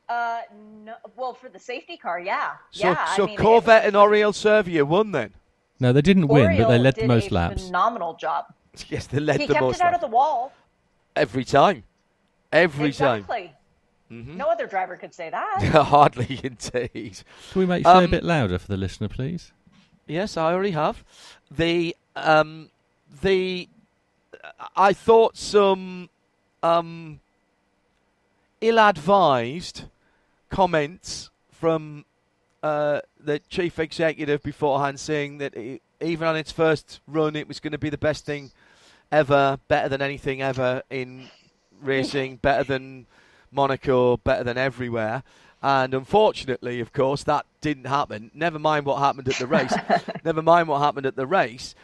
No. Well, for the safety car, yeah. So Corvette and Oriel Servia won then? No, they didn't win, but they led the most laps. Did a phenomenal job. Yes, they led the most laps. He kept it out of the wall. Every time. Exactly. Mm-hmm. No other driver could say that. Hardly, indeed. Can we make Shay a bit louder for the listener, please? Yes, I already have. I thought some ill-advised comments from the chief executive beforehand saying that even on its first run, it was going to be the best thing ever, better than anything ever in racing, better than Monaco, better than everywhere. And unfortunately, of course, that didn't happen. Never mind what happened at the race. Never mind what happened at the race.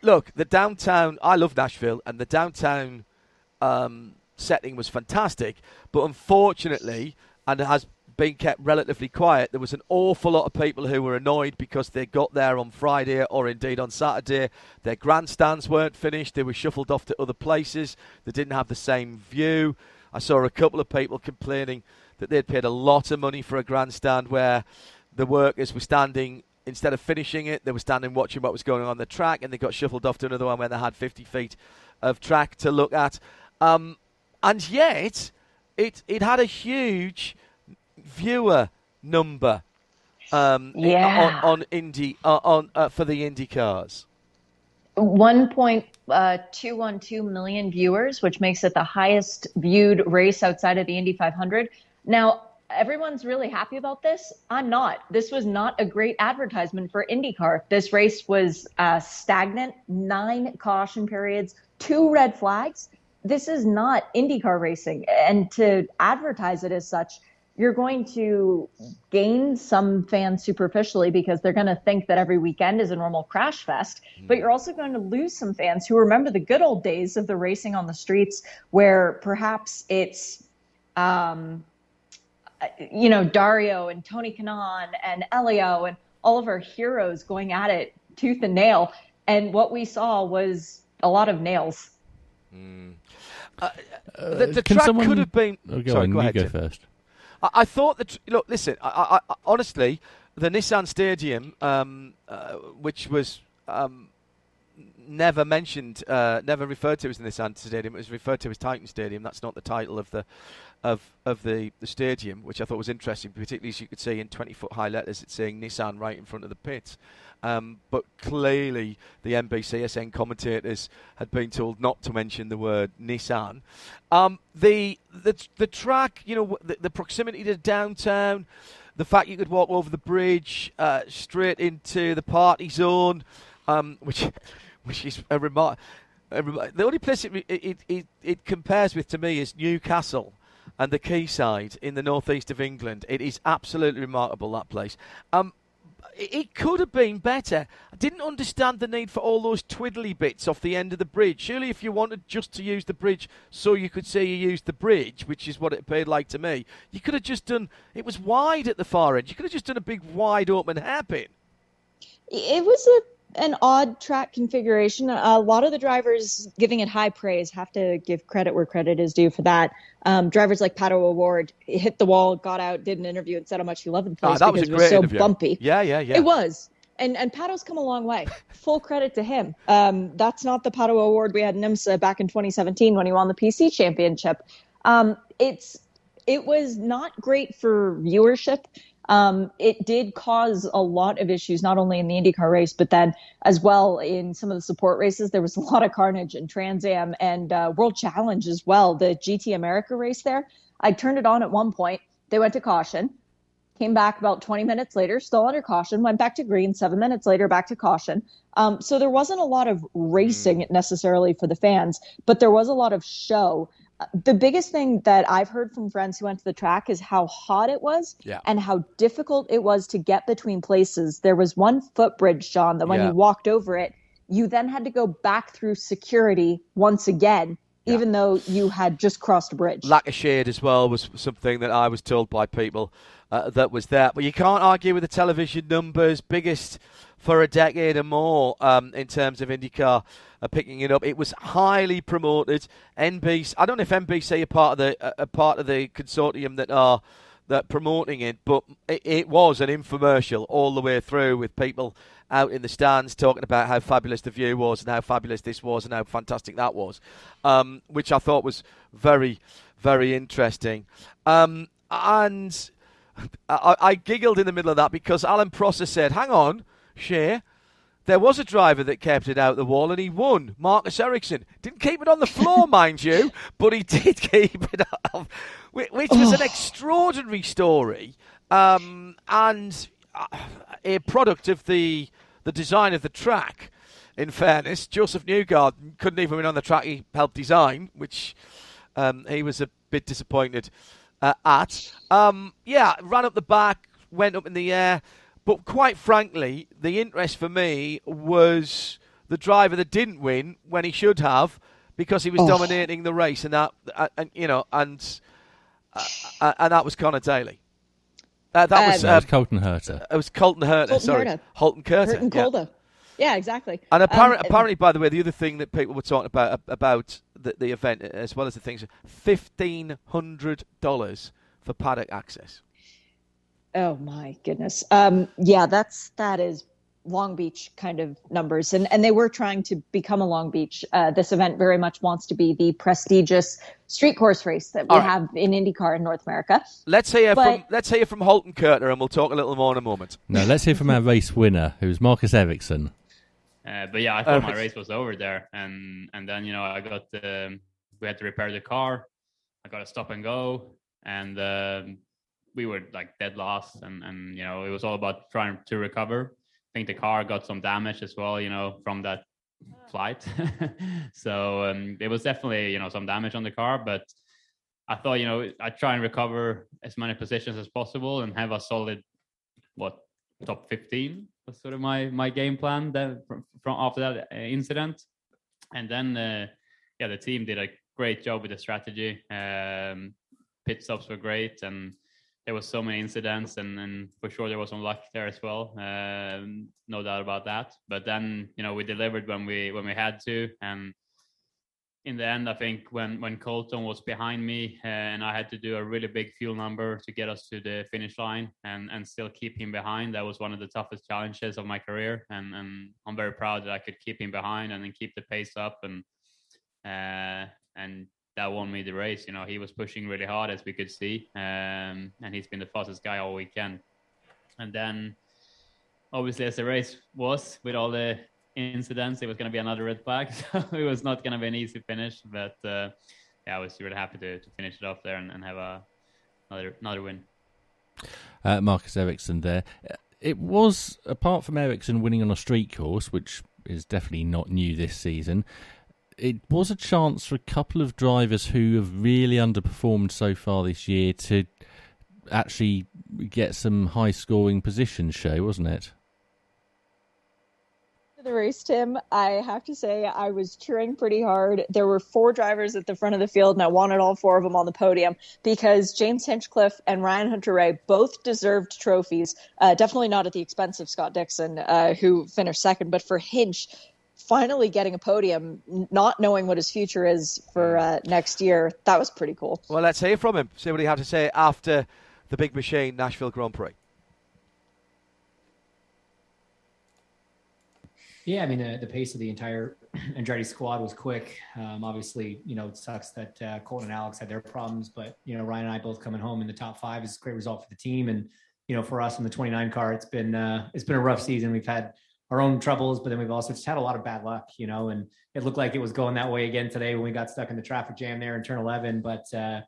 Look, the downtown, I love Nashville, and the downtown setting was fantastic. But unfortunately, and it has been kept relatively quiet, there was an awful lot of people who were annoyed because they got there on Friday or indeed on Saturday. Their grandstands weren't finished. They were shuffled off to other places. They didn't have the same view. I saw a couple of people complaining that they'd paid a lot of money for a grandstand where the workers were standing, instead of finishing it, they were standing watching what was going on the track, and they got shuffled off to another one where they had 50 feet of track to look at. And yet, it had a huge viewer number for the Indy cars. 1.212 million viewers, which makes it the highest viewed race outside of the Indy 500. Now, everyone's really happy about this. I'm not. This was not a great advertisement for IndyCar. This race was stagnant, 9 caution periods, 2 red flags. This is not IndyCar racing. And to advertise it as such, you're going to gain some fans superficially because they're going to think that every weekend is a normal crash fest, but you're also going to lose some fans who remember the good old days of the racing on the streets where perhaps it's, Dario and Tony Kanaan and Elio and all of our heroes going at it tooth and nail. And what we saw was a lot of nails. The track could have been... Sorry, go ahead. You go first. I thought that, look, listen, I honestly, the Nissan Stadium, which was never mentioned, never referred to as the Nissan Stadium, it was referred to as Titan Stadium. That's not the title of the stadium, which I thought was interesting, particularly as you could see in 20-foot high letters, it's saying Nissan right in front of the pits. But clearly the NBCSN commentators had been told not to mention the word Nissan. The track, the proximity to downtown, the fact you could walk over the bridge straight into the party zone, which is a remark. The only place it compares with to me is Newcastle and the Quayside in the northeast of England. It is absolutely remarkable, that place. It could have been better. I didn't understand the need for all those twiddly bits off the end of the bridge. Surely if you wanted just to use the bridge so you could say you used the bridge, which is what it appeared like to me, you could have just done... It was wide at the far end. You could have just done a big wide open hairpin. It was an odd track configuration. A lot of the drivers giving it high praise have to give credit where credit is due for that. Drivers like Pato O'Ward hit the wall, got out, did an interview, and said how much he loved the place because it was so bumpy. Yeah. It was. And Pato's come a long way. Full credit to him. That's not the Pato O'Ward we had in IMSA back in 2017 when he won the PC Championship. It was not great for viewership. It did cause a lot of issues, not only in the IndyCar race, but then as well in some of the support races. There was a lot of carnage in Trans Am and World Challenge as well, the GT America race there. I turned it on at one point. They went to caution, came back about 20 minutes later, still under caution, went back to green, 7 minutes later, back to caution. So there wasn't a lot of racing necessarily for the fans, but there was a lot of show. The biggest thing that I've heard from friends who went to the track is how hot it was and how difficult it was to get between places. There was one footbridge, John, that when you walked over it, you then had to go back through security once again, even though you had just crossed a bridge. Lack of shade as well was something that I was told by people that was there. But you can't argue with the television numbers, biggest for a decade or more in terms of IndyCar picking it up. It was highly promoted. NBC, I don't know if NBC are part of the consortium that promoting it, but it was an infomercial all the way through with people out in the stands talking about how fabulous the view was and how fabulous this was and how fantastic that was, which I thought was very, very interesting. And I giggled in the middle of that because Alan Prosser said, hang on, Shay, there was a driver that kept it out the wall and he won. Marcus Ericsson didn't keep it on the floor, mind you, but he did keep it up, which was an extraordinary story and a product of the the design of the track. In fairness, Joseph Newgarden couldn't even win on the track he helped design, which he was a bit disappointed at. Ran up the back, went up in the air. But quite frankly, the interest for me was the driver that didn't win when he should have, because he was dominating the race, and that, and that was Connor Daly. That was Colton Herta. It was Colton Herta. Sorry, Holton Herta. Yeah, exactly. And apparently, by the way, the other thing that people were talking about the event, as well as the things, $1,500 for paddock access. Oh my goodness! That is Long Beach kind of numbers, and they were trying to become a Long Beach. This event very much wants to be the prestigious street course race that we have in IndyCar in North America. Let's hear from Holton Herta, and we'll talk a little more in a moment. No, let's hear from our race winner, who's Marcus Ericsson. I thought my race was over there, and then I got we had to repair the car. I got a stop and go, and we were like dead last, and it was all about trying to recover. I think the car got some damage as well, from that flight. So there was definitely, some damage on the car. But I thought, I'd try and recover as many positions as possible and have a solid, top 15 was sort of my game plan then from after that incident. And then, the team did a great job with the strategy. Pit stops were great, and there was so many incidents, and for sure there was some luck there as well, no doubt about that. But then we delivered when we had to, and in the end I think when Colton was behind me and I had to do a really big fuel number to get us to the finish line and still keep him behind. That was one of the toughest challenges of my career, and I'm very proud that I could keep him behind and then keep the pace up, and that won me the race. He was pushing really hard, as we could see, and he's been the fastest guy all weekend. And then, obviously, as the race was, with all the incidents, it was going to be another red flag, so it was not going to be an easy finish, but I was really happy to finish it off there and have another win. Marcus Ericsson there. It was, apart from Ericsson winning on a street course, which is definitely not new this season, it was a chance for a couple of drivers who have really underperformed so far this year to actually get some high-scoring positions, Shay, wasn't it? For the race, Tim, I have to say I was cheering pretty hard. There were four drivers at the front of the field, and I wanted all four of them on the podium because James Hinchcliffe and Ryan Hunter-Reay both deserved trophies, definitely not at the expense of Scott Dixon, who finished second, but for Hinch, finally getting a podium, not knowing what his future is for next year. That was pretty cool. Well, let's hear from him, see what he had to say after the Big Machine Nashville Grand Prix. Yeah, I mean, the pace of the entire Andretti squad was quick. Obviously, it sucks that Colton and Alex had their problems, but, Ryan and I both coming home in the top five is a great result for the team. And, for us in the 29 car, it's been a rough season. We've had our own troubles, but then we've also just had a lot of bad luck, and it looked like it was going that way again today when we got stuck in the traffic jam there in turn 11, but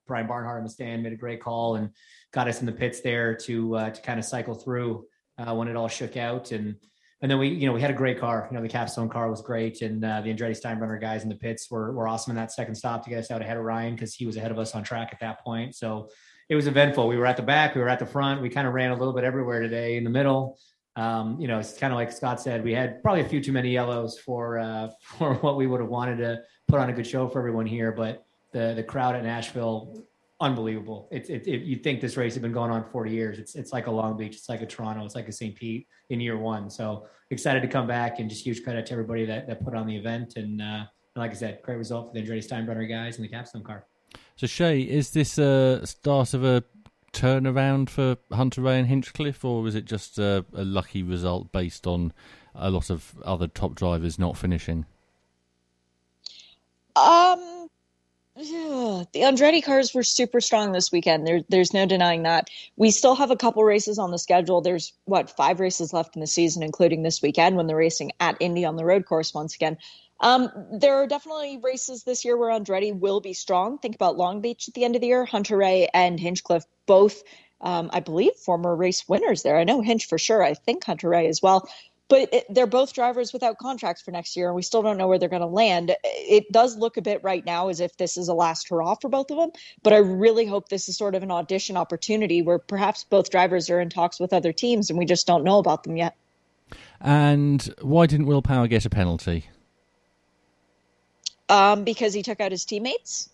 Brian Barnhart on the stand made a great call and got us in the pits there to kind of cycle through when it all shook out. And then we had a great car, the Capstone car was great. And the Andretti Steinbrenner guys in the pits were awesome in that second stop to get us out ahead of Ryan, because he was ahead of us on track at that point. So it was eventful. We were at the back, we were at the front. We kind of ran a little bit everywhere today in the middle. It's kind of like Scott said, we had probably a few too many yellows for what we would have wanted to put on a good show for everyone here. But the crowd at Nashville, unbelievable. It you'd think this race had been going on 40 years. It's like a Long Beach. It's like a Toronto. It's like a St. Pete in year one. So excited to come back, and just huge credit to everybody that put on the event. And like I said, great result for the Andretti Steinbrenner guys and the Capstone car. So Shay, is this a start of a turnaround for Hunter-Reay and Hinchcliffe, or was it just a lucky result based on a lot of other top drivers not finishing? The Andretti cars were super strong this weekend. There's no denying that. We still have a couple races on the schedule. There's 5 races left in the season, including this weekend when they're racing at Indy on the road course once again. There are definitely races this year where Andretti will be strong. Think about Long Beach at the end of the year. Hunter-Reay and Hinchcliffe, both, I believe, former race winners there. I know Hinch for sure. I think Hunter-Reay as well. But they're both drivers without contracts for next year, and we still don't know where they're going to land. It does look a bit right now as if this is a last hurrah for both of them, but I really hope this is sort of an audition opportunity where perhaps both drivers are in talks with other teams and we just don't know about them yet. And why didn't Will Power get a penalty? Because he took out his teammates.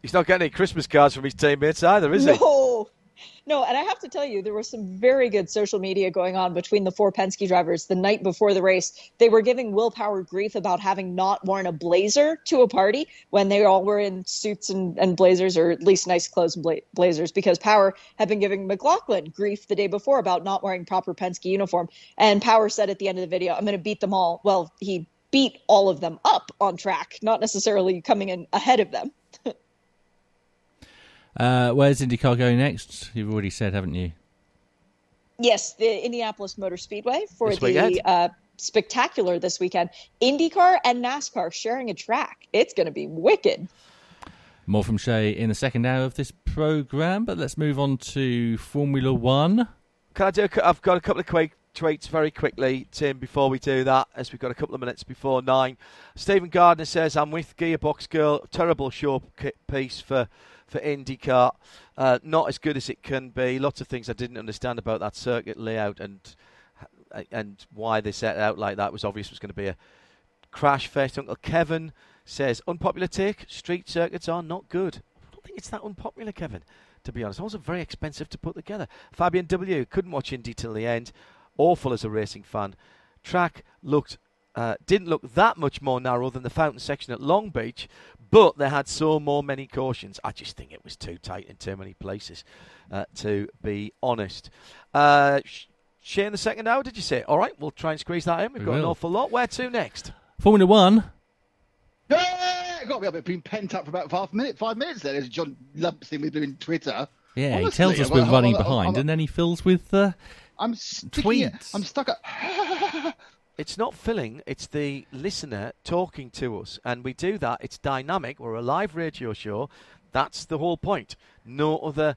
He's not getting any Christmas cards from his teammates either, is he? No, and I have to tell you, there was some very good social media going on between the four Penske drivers the night before the race. They were giving Will Power grief about having not worn a blazer to a party when they all were in suits and blazers, or at least nice clothes and blazers, because Power had been giving McLaughlin grief the day before about not wearing proper Penske uniform. And Power said at the end of the video, "I'm going to beat them all." Well, he beat all of them up on track, not necessarily coming in ahead of them. Where's IndyCar going next? You've already said, haven't you? Yes, the Indianapolis Motor Speedway for the spectacular this weekend. IndyCar and NASCAR sharing a track. It's going to be wicked. More from Shay in the second hour of this programme, but let's move on to Formula One. I've got a couple of quick tweets very quickly, Tim, before we do that, as we've got a couple of minutes before 9. Stephen Gardner says, "I'm with Gearbox Girl. Terrible showpiece for IndyCar, not as good as it can be. Lots of things I didn't understand about that circuit layout and why they set it out like that. It was obvious it was going to be a crash fest." Uncle Kevin says, "Unpopular take, street circuits are not good." I don't think it's that unpopular, Kevin, to be honest. It wasn't very expensive to put together. Fabian W, "Couldn't watch Indy till the end. Awful as a racing fan. Track didn't look that much more narrow than the Fountain section at Long Beach, but they had many cautions. I just think it was too tight in too many places, to be honest." Shane, the second hour, did you say? All right, we'll try and squeeze that in. We've got an awful lot. Where to next? Formula One. Yeah, got to be a bit, been pent up for about 5 minutes there. There's John Lumpson with doing Twitter. Yeah, honestly, he tells us we're running behind, and then he fills with tweets. I'm stuck at... It's not filling, it's the listener talking to us. And we do that, it's dynamic, we're a live radio show. That's the whole point. No other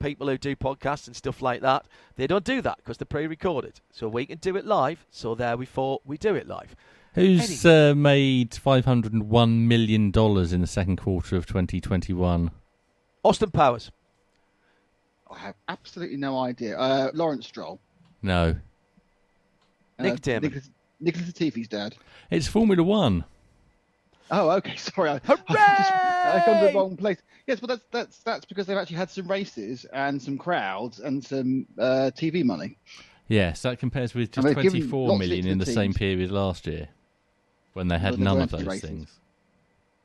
people who do podcasts and stuff like that, they don't do that because they're pre-recorded. So we can do it live, so therefore we do it live. Who's made $501 million in the second quarter of 2021? Austin Powers. I have absolutely no idea. Lawrence Stroll. No. Nick Damon. Nicholas Latifi's dad. It's Formula One. Oh, okay. Sorry, I come to the wrong place. Yes, but that's because they've actually had some races and some crowds and some TV money. Yes, that compares with just 24 million in the same period last year, when they had none of those things.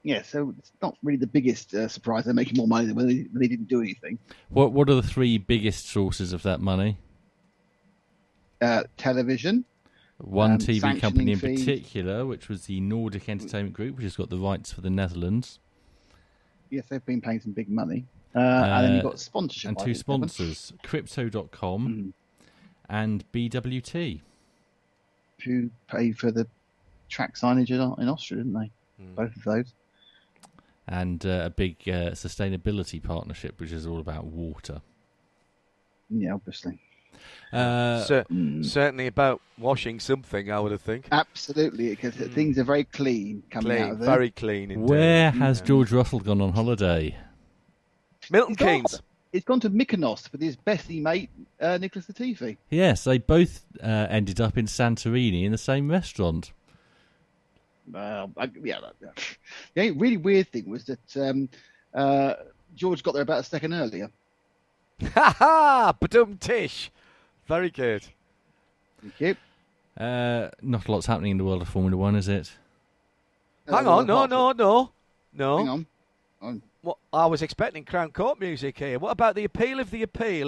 Yeah, so it's not really the biggest surprise. They're making more money than when they didn't do anything. What are the three biggest sources of that money? Television. One TV company in particular, which was the Nordic Entertainment Group, which has got the rights for the Netherlands. Yes, they've been paying some big money. And then you've got sponsorship. And two sponsors, Crypto.com and BWT. Who paid for the track signage in Austria, didn't they? Mm. Both of those. And a big sustainability partnership, which is all about water. Yeah, obviously. Certainly about washing something, I would think. Absolutely, because things are very clean coming out of it. Very clean. Indeed. Where has George Russell gone on holiday? Milton Keynes. He's gone to Mykonos with his bestie mate, Nicholas Latifi. Yes, they both ended up in Santorini in the same restaurant. The really weird thing was that George got there about a second earlier. Ha ha! Badum tish! Very good. Thank you. Not a lot's happening in the world of Formula One, is it? Hang on. Hang on. What, I was expecting Crown Court music here. What about the appeal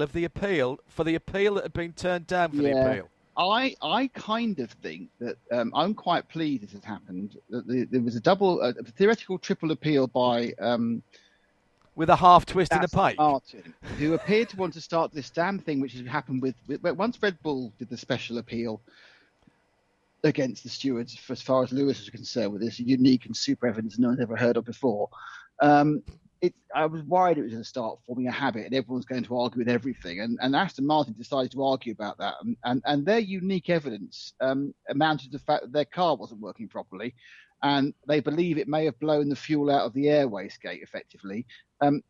that had been turned down for the appeal? I kind of think that I'm quite pleased this has happened. There was a theoretical triple appeal by... with a half twist in the pipe. Martin, who appeared to want to start this damn thing, which has happened with once Red Bull did the special appeal against the stewards, for as far as Lewis was concerned, with this unique and super evidence no one's ever heard of before. I was worried it was going to start forming a habit and everyone's going to argue with everything. And Aston Martin decided to argue about that. And their unique evidence amounted to the fact that their car wasn't working properly. And they believe it may have blown the fuel out of the air wastegate, effectively.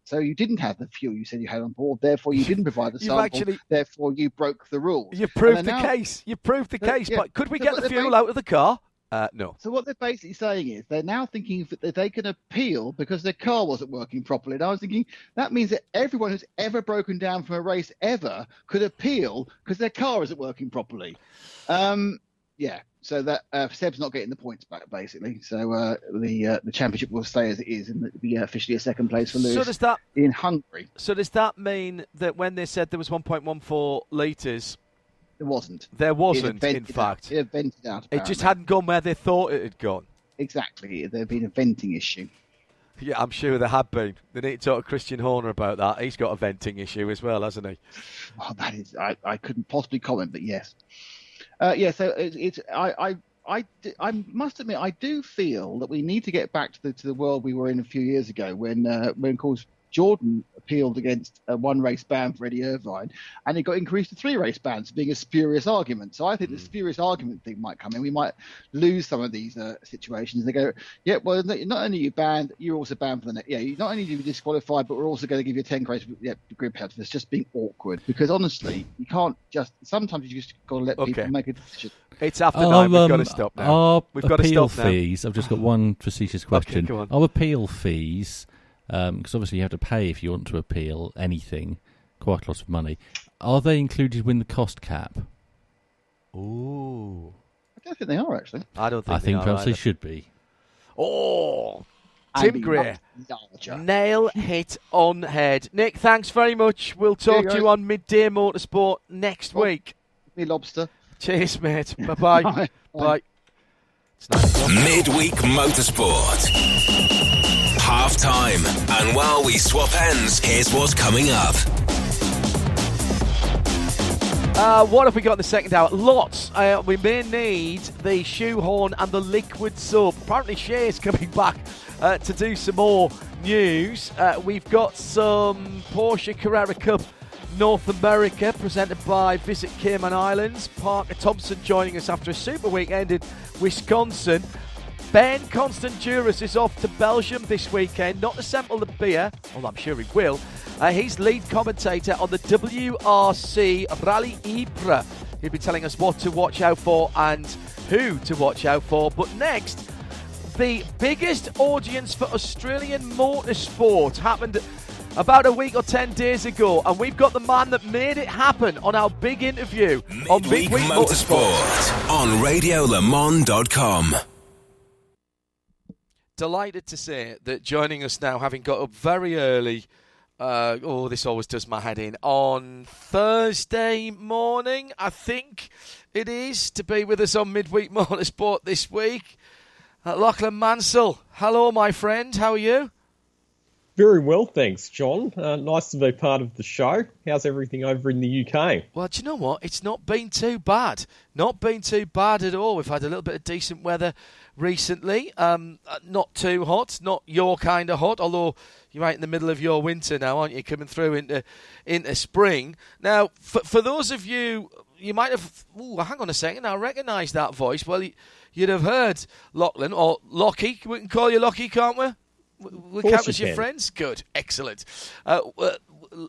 So you didn't have the fuel you said you had on board. Therefore, you didn't provide the sample. Therefore, you broke the rules. You proved the case. You proved the case. Yeah, but could we get the fuel out of the car? No. So what they're basically saying is they're now thinking that they can appeal because their car wasn't working properly. And I was thinking that means that everyone who's ever broken down from a race ever could appeal because their car isn't working properly. Yeah. So that Seb's not getting the points back, basically. So the championship will stay as it is, and it'll be officially a second place for Lewis in Hungary. So does that mean that when they said there was 1.14 litres... There wasn't. There wasn't, in fact. It vented out. Apparently. It just hadn't gone where they thought it had gone. Exactly. There had been a venting issue. Yeah, I'm sure there had been. They need to talk to Christian Horner about that. He's got a venting issue as well, hasn't he? Oh, that is... I couldn't possibly comment, but yes. I must admit, I do feel that we need to get back to the world we were in a few years ago when, of course, Jordan appealed against a one-race ban for Eddie Irvine, and it got increased to three-race bans, being a spurious argument. So I think the spurious argument thing might come in. We might lose some of these situations. They go, yeah, well, not only are you banned, you're also banned for the next. Yeah, not only are you disqualified, but we're also going to give you a 10-race grip head for this, just being awkward. Because honestly, you can't just. Sometimes you just got to let people make a decision. It's after 9. We've got to stop now. We've got to stop fees. Now. I've just got one facetious question. Okay, go on. Our appeal fees. Because obviously you have to pay if you want to appeal anything, quite a lot of money. Are they included within the cost cap? Ooh. I don't think they are, actually. I think perhaps they should be. Oh! Tim Gray. Nail hit on head. Nick, thanks very much. We'll talk to you on Midday Motorsport next week. Me lobster. Cheers, mate. Bye-bye. Bye. It's nice. Midweek Motorsport. Half time, and while we swap ends, here's what's coming up. What have we got in the second hour? Lots. We may need the shoehorn and the liquid soap. Apparently Shay's coming back to do some more news. We've got some Porsche Carrera Cup North America presented by Visit Cayman Islands. Parker Thompson joining us after a super weekend in Wisconsin. Ben Constanduros is off to Belgium this weekend, not to sample the beer, although I'm sure he will. He's lead commentator on the WRC Rally Ypres. He'll be telling us what to watch out for and who to watch out for. But next, the biggest audience for Australian motorsport happened about a week or 10 days ago, and we've got the man that made it happen on our big interview on Midweek Motorsport on RadioLeMond.com. Delighted to say that joining us now, having got up very early, this always does my head in, on Thursday morning, I think it is, to be with us on Midweek Motorsport this week, Lachlan Mansell. Hello, my friend. How are you? Very well, thanks, John. Nice to be part of the show. How's everything over in the UK? Well, do you know what? It's not been too bad. Not been too bad at all. We've had a little bit of decent weather recently. Not too hot. Not your kind of hot, although you're right in the middle of your winter now, aren't you? Coming through into spring. Now, for those of you, you might have... Ooh, hang on a second. I recognise that voice. Well, you'd have heard Lachlan, or Lockie. We can call you Lockie, can't we? We count as your friends? Good. Excellent.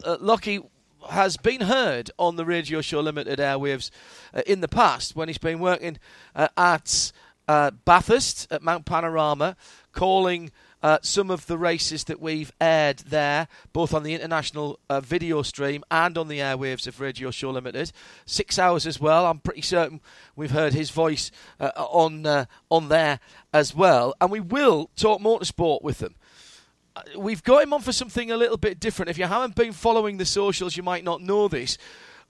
Lockie has been heard on the Radio Show Limited airwaves in the past when he's been working at Bathurst at Mount Panorama, calling some of the races that we've aired there, both on the international video stream and on the airwaves of Radio Show Limited. 6 hours as well. I'm pretty certain we've heard his voice on there as well. And we will talk motorsport with them. We've got him on for something a little bit different. If you haven't been following the socials, you might not know this.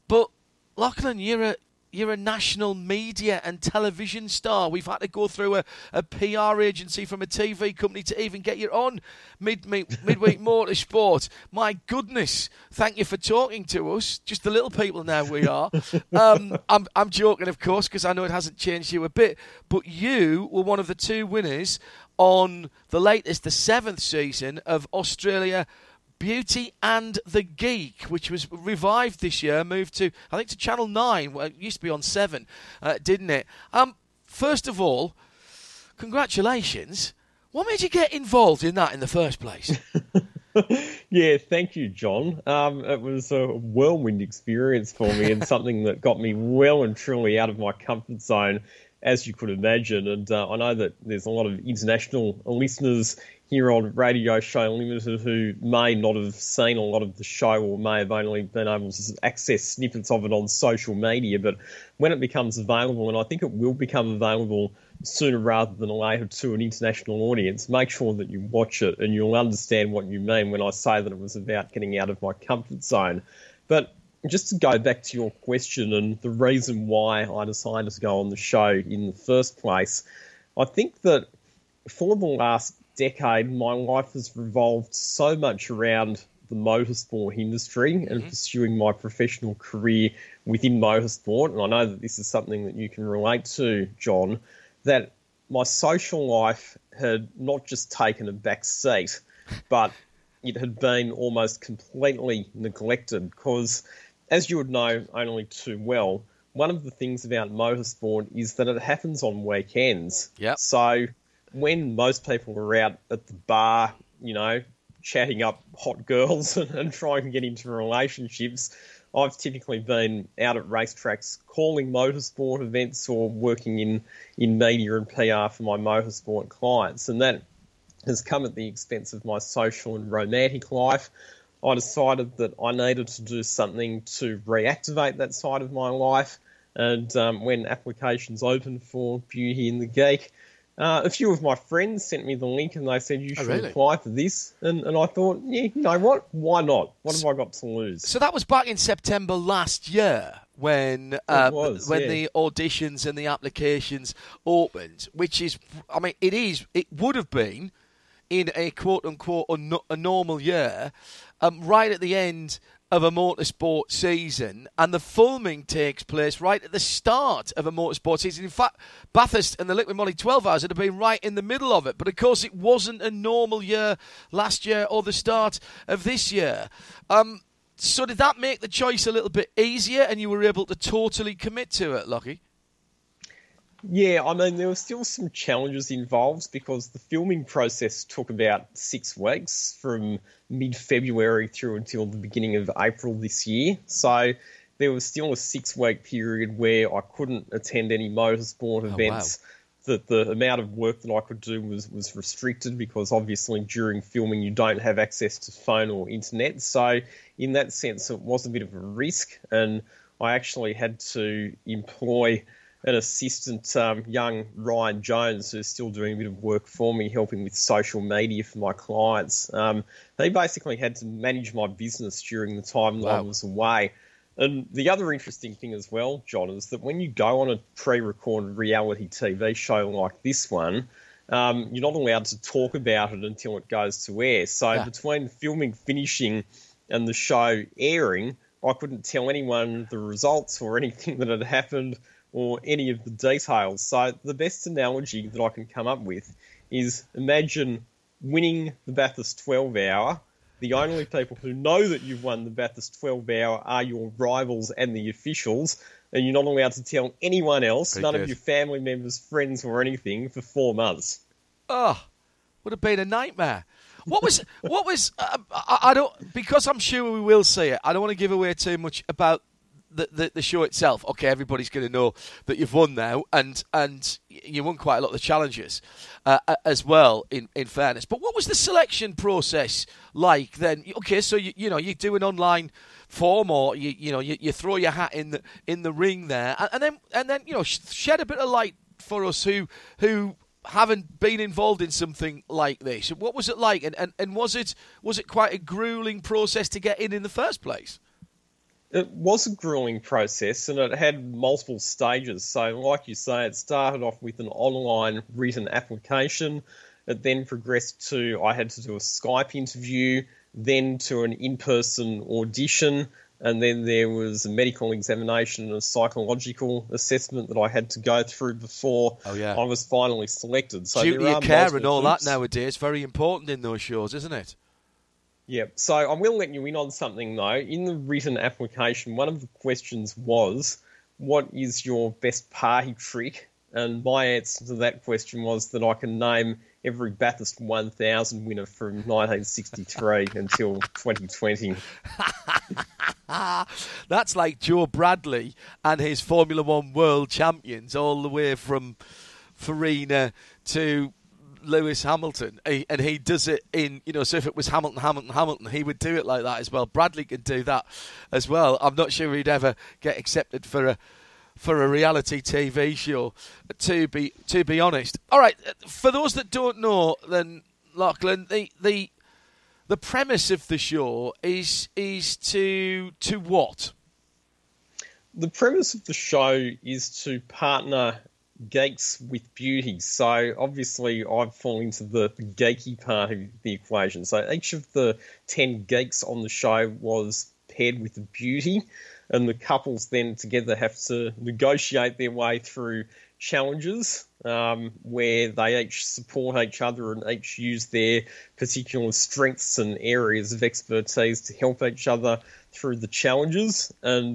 But, Lachlan, you're a you're a national media and television star. We've had to go through a PR agency from a TV company to even get your own midweek motorsport. My goodness. Thank you for talking to us. Just the little people now we are. I'm joking, of course, because I know it hasn't changed you a bit. But you were one of the two winners on the latest, the 7th season of Australia Beauty and the Geek, which was revived this year, moved to, I think, to Channel 9. Well, it used to be on 7, didn't it? First of all, congratulations. What made you get involved in that in the first place? Yeah, thank you, John. It was a whirlwind experience for me and something that got me well and truly out of my comfort zone, as you could imagine. And I know that there's a lot of international listeners here on Radio Show Limited who may not have seen a lot of the show or may have only been able to access snippets of it on social media. But when it becomes available, and I think it will become available sooner rather than later to an international audience, make sure that you watch it and you'll understand what you mean when I say that it was about getting out of my comfort zone. But just to go back to your question and the reason why I decided to go on the show in the first place, I think that for the last decade, my life has revolved so much around the motorsport industry and pursuing my professional career within motorsport. And I know that this is something that you can relate to, John, that my social life had not just taken a back seat, but it had been almost completely neglected because, as you would know only too well, one of the things about motorsport is that it happens on weekends. Yep. So when most people are out at the bar, you know, chatting up hot girls and trying to get into relationships, I've typically been out at racetracks calling motorsport events or working in media and PR for my motorsport clients. And that has come at the expense of my social and romantic life. I decided that I needed to do something to reactivate that side of my life. And when applications opened for Beauty and the Geek, a few of my friends sent me the link and they said, you should apply for this. And I thought, yeah, you know what? Why not? What have I got to lose? So that was back in September last year when the auditions and the applications opened, which is, I mean, it would have been in a quote-unquote a normal year, right at the end of a motorsport season, and the filming takes place right at the start of a motorsport season. In fact, Bathurst and the Liquid Molly 12 Hours would have been right in the middle of it, but of course it wasn't a normal year last year or the start of this year. So did that make the choice a little bit easier and you were able to totally commit to it, Lockie? Yeah, I mean, there were still some challenges involved because the filming process took about 6 weeks from mid-February through until the beginning of April this year. So there was still a 6-week period where I couldn't attend any motorsport events. Wow. That the amount of work that I could do was restricted because obviously during filming you don't have access to phone or internet. So in that sense, it was a bit of a risk, and I actually had to employ an assistant, young Ryan Jones, who's still doing a bit of work for me, helping with social media for my clients. They basically had to manage my business during the time that I was away. And the other interesting thing as well, John, is that when you go on a pre-recorded reality TV show like this one, you're not allowed to talk about it until it goes to air. So between filming finishing and the show airing, I couldn't tell anyone the results or anything that had happened or any of the details. So the best analogy that I can come up with is imagine winning the Bathurst 12-hour. The only people who know that you've won the Bathurst 12-hour are your rivals and the officials, and you're not allowed to tell anyone else, none of your family members, friends, or anything, for 4 months. Oh, would have been a nightmare. What was? I don't, because I'm sure we will see it. I don't want to give away too much about the show itself. Okay, everybody's going to know that you've won now, and you won quite a lot of the challenges as well, in fairness. But what was the selection process like then? Okay, so you do an online form, or you throw your hat in the ring there, and then shed a bit of light for us who haven't been involved in something like this. What was it like, and was it quite a grueling process to get in the first place? it was a grueling process, and it had multiple stages. So, like you say, it started off with an online written application. It then progressed to, I had to do a Skype interview, then to an in-person audition, and then there was a medical examination and a psychological assessment that I had to go through before I was finally selected. So duty of care and all that nowadays, very important in those shows, isn't it? Yeah, so I will let you in on something, though. In the written application, one of the questions was, what is your best party trick? And my answer to that question was that I can name every Bathurst 1000 winner from 1963 until 2020. That's like Joe Bradley and his Formula One world champions all the way from Farina to Lewis Hamilton. And he does it in, you know, so if it was Hamilton, he would do it like that as well. Bradley could do that as well. I'm not sure he'd ever get accepted for a reality TV show, to be honest. All right, for those that don't know, then, Lachlan, the premise of the show is to what? The premise of the show is to partner geeks with beauty. So obviously I fall into the geeky part of the equation. So each of the 10 geeks on the show was paired with a beauty, and the couples then together have to negotiate their way through challenges where they each support each other and each use their particular strengths and areas of expertise to help each other through the challenges. And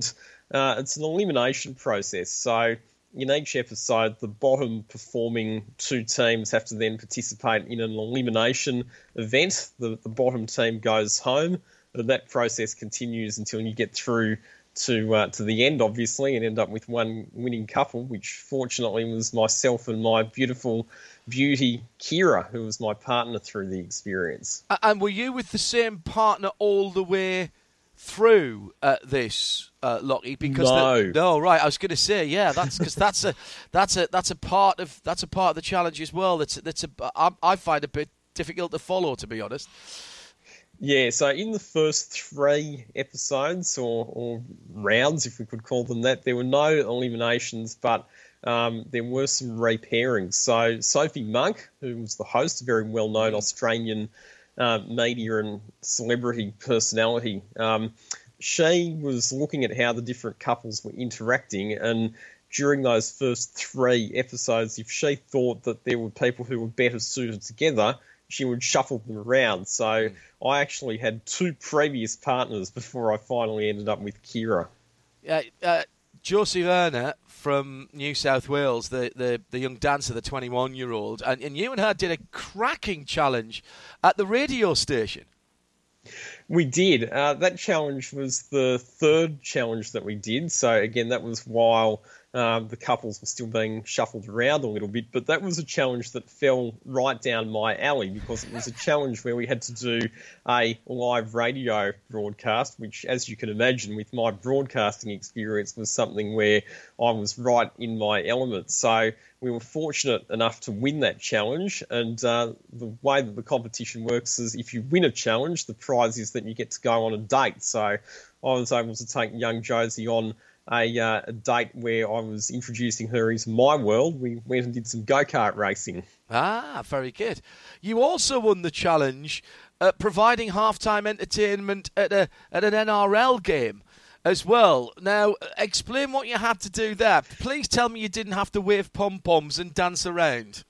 it's an elimination process. So in each episode, the bottom performing two teams have to then participate in an elimination event. The bottom team goes home, and that process continues until you get through to the end, obviously, and end up with one winning couple, which fortunately was myself and my beautiful beauty, Kira, who was my partner through the experience. And were you with the same partner all the way through this, Lockie? Because no, right. I was going to say, yeah, that's because that's a part of the challenge as well. I find a bit difficult to follow, to be honest. Yeah, so in the first three episodes or rounds, if we could call them that, there were no eliminations, but there were some repairings. So Sophie Monk, who was the host, a very well-known Australian media and celebrity personality, she was looking at how the different couples were interacting, and during those first three episodes, if she thought that there were people who were better suited together, she would shuffle them around. So I actually had two previous partners before I finally ended up with Kira. Josie Werner from New South Wales, the young dancer, the 21-year-old, and you and her did a cracking challenge at the radio station. We did. That challenge was the third challenge that we did. So, again, that was while the couples were still being shuffled around a little bit. But that was a challenge that fell right down my alley, because it was a challenge where we had to do a live radio broadcast, which, as you can imagine, with my broadcasting experience, was something where I was right in my element. So we were fortunate enough to win that challenge. And the way that the competition works is if you win a challenge, the prize is that you get to go on a date. So I was able to take young Josie on a date where I was introducing her into my world. We went and did some go-kart racing. Ah, very good. You also won the challenge providing halftime entertainment at an NRL game as well. Now, explain what you had to do there. Please tell me you didn't have to wave pom-poms and dance around.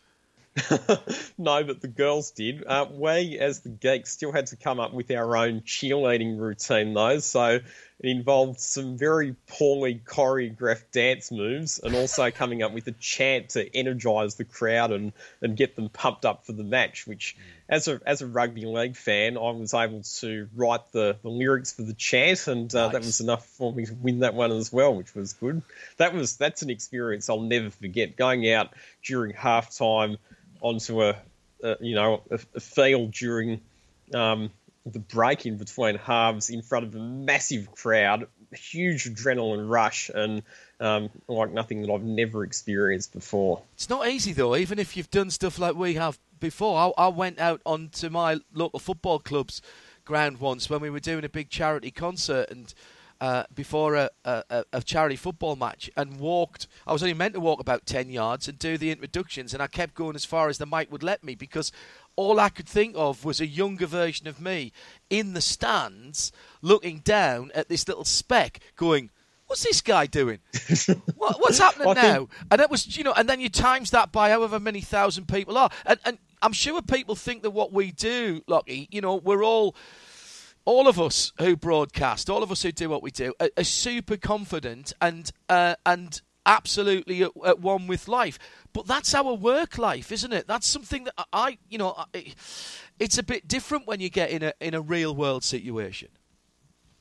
No, but the girls did. We, as the geeks, still had to come up with our own cheerleading routine, though. So it involved some very poorly choreographed dance moves, and also coming up with a chant to energise the crowd and get them pumped up for the match, which, as a rugby league fan, I was able to write the lyrics for the chant, and nice. That was enough for me to win that one as well, which was good. That's an experience I'll never forget, going out during halftime onto a field during the break in between halves in front of a massive crowd, huge adrenaline rush, and like nothing that I've never experienced before. It's not easy, though, even if you've done stuff like we have before. I went out onto my local football club's ground once when we were doing a big charity concert, and before a charity football match and walked. I was only meant to walk about 10 yards and do the introductions, and I kept going as far as the mic would let me, because all I could think of was a younger version of me in the stands looking down at this little speck going, what's this guy doing? What's happening now? And it was, you know, and then you times that by however many thousand people are. And I'm sure people think that what we do, Lockie, you know, we're all of us who broadcast, all of us who do what we do, are super confident and absolutely at one with life. But that's our work life, isn't it? That's something that I, you know, it's a bit different when you get in a real world situation.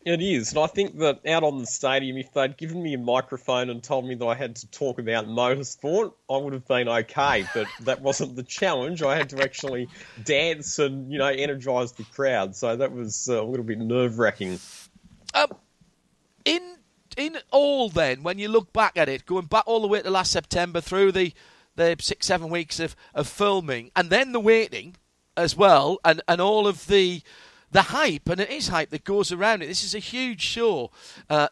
It is, and I think that out on the stadium, if they'd given me a microphone and told me that I had to talk about motorsport, I would have been okay, but that wasn't the challenge. I had to actually dance and, you know, energise the crowd, so that was a little bit nerve-wracking. In all then, when you look back at it, going back all the way to last September through the 6-7 weeks of filming, and then the waiting as well, and all of the hype, and it is hype that goes around it. This is a huge show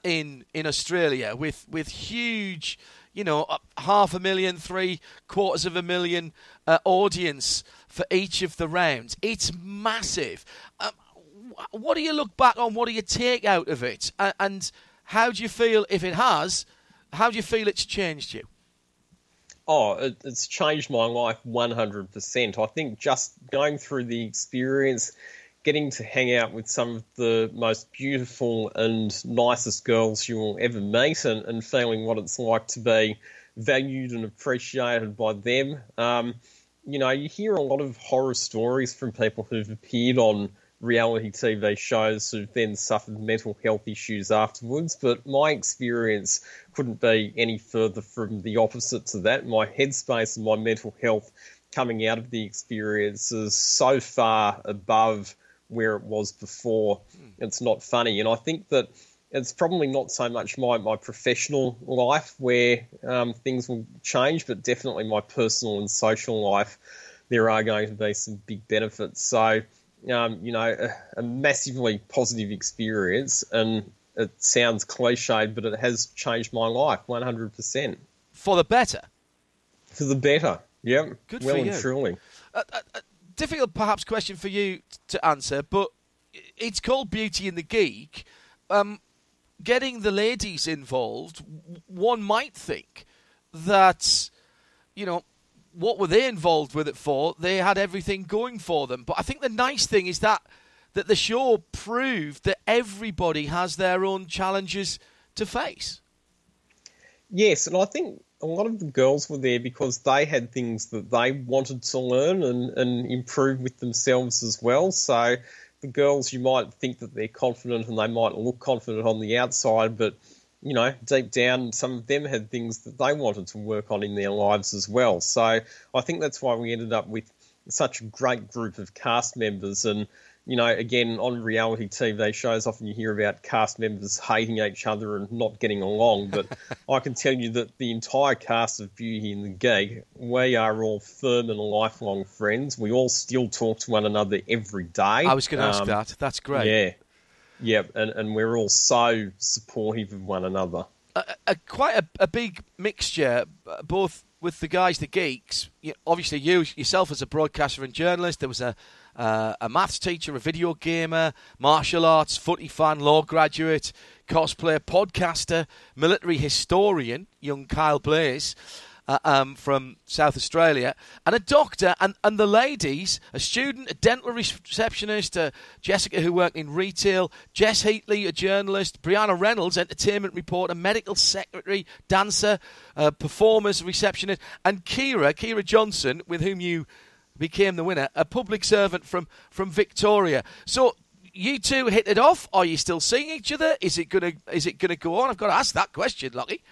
in Australia with huge, you know, 500,000, 750,000 audience for each of the rounds. It's massive. What do you look back on? What do you take out of it? And how do you feel, if it has, how do you feel it's changed you? Oh, it's changed my life 100%. I think just going through the experience, getting to hang out with some of the most beautiful and nicest girls you will ever meet, and feeling what it's like to be valued and appreciated by them. You know, you hear a lot of horror stories from people who've appeared on reality TV shows who've then suffered mental health issues afterwards, but my experience couldn't be any further from the opposite to that. My headspace and my mental health coming out of the experience is so far above where it was before, it's not funny. And I think that it's probably not so much my professional life where things will change, but definitely my personal and social life, there are going to be some big benefits. So, you know, a massively positive experience, and it sounds cliched, but it has changed my life 100%. For the better? For the better, yeah. Good well for you. And truly. Difficult, perhaps, question for you to answer, but it's called Beauty and the Geek. Getting the ladies involved, one might think that, you know, what were they involved with it for? They had everything going for them. But I think the nice thing is that the show proved that everybody has their own challenges to face. Yes, and I think a lot of the girls were there because they had things that they wanted to learn and improve with themselves as well. So the girls, you might think that they're confident and they might look confident on the outside, but, you know, deep down, some of them had things that they wanted to work on in their lives as well. So I think that's why we ended up with such a great group of cast members. And, you know, again, on reality TV shows, often you hear about cast members hating each other and not getting along, but I can tell you that the entire cast of Beauty and the Geek, we are all firm and lifelong friends. We all still talk to one another every day. I was going to ask that. That's great. Yeah, and we're all so supportive of one another. Quite a big mixture, both with the guys, the geeks. Obviously, you yourself as a broadcaster and journalist, there was a maths teacher, a video gamer, martial arts, footy fan, law graduate, cosplayer, podcaster, military historian, young Kyle Blaze from South Australia, and a doctor, and the ladies, a student, a dental receptionist, Jessica, who worked in retail, Jess Heatley, a journalist, Brianna Reynolds, entertainment reporter, medical secretary, dancer, performers, receptionist, and Kira Johnson, with whom you became the winner, a public servant from Victoria. So you two hit it off. Are you still seeing each other? Is it gonna go on? I've got to ask that question, Lockie.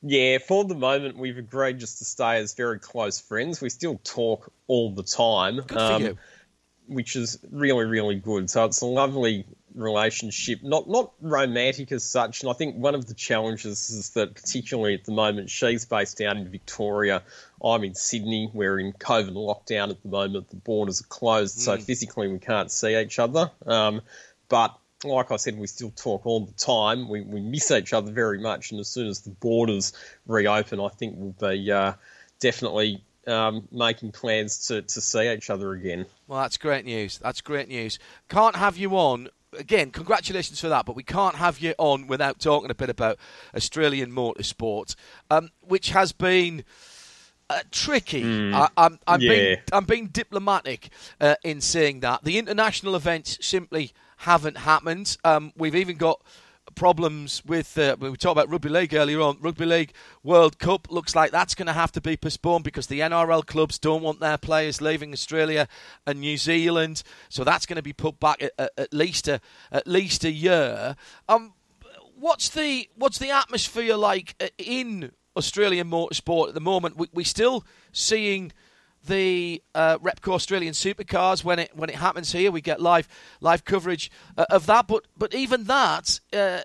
Yeah, for the moment we've agreed just to stay as very close friends. We still talk all the time. Good for you. Which is really, really good. So it's a lovely relationship, not romantic as such, and I think one of the challenges is that particularly at the moment she's based out in Victoria, I'm in Sydney, we're in COVID lockdown at the moment, the borders are closed, so physically we can't see each other, but like I said, we still talk all the time. We miss each other very much, and as soon as the borders reopen, I think we'll be definitely making plans to see each other again. Well, that's great news. That's great news. Can't have you on. Again, congratulations for that, but we can't have you on without talking a bit about Australian motorsport, which has been tricky. I'm being diplomatic in saying that. The international events simply haven't happened. We've even got problems with, we talked about Rugby League earlier on, Rugby League World Cup looks like that's going to have to be postponed because the NRL clubs don't want their players leaving Australia and New Zealand, so that's going to be put back at least a year. What's the atmosphere like in Australian motorsport at the moment? We're still seeing the Repco Australian Supercars when it happens here. We get live coverage of that, but even that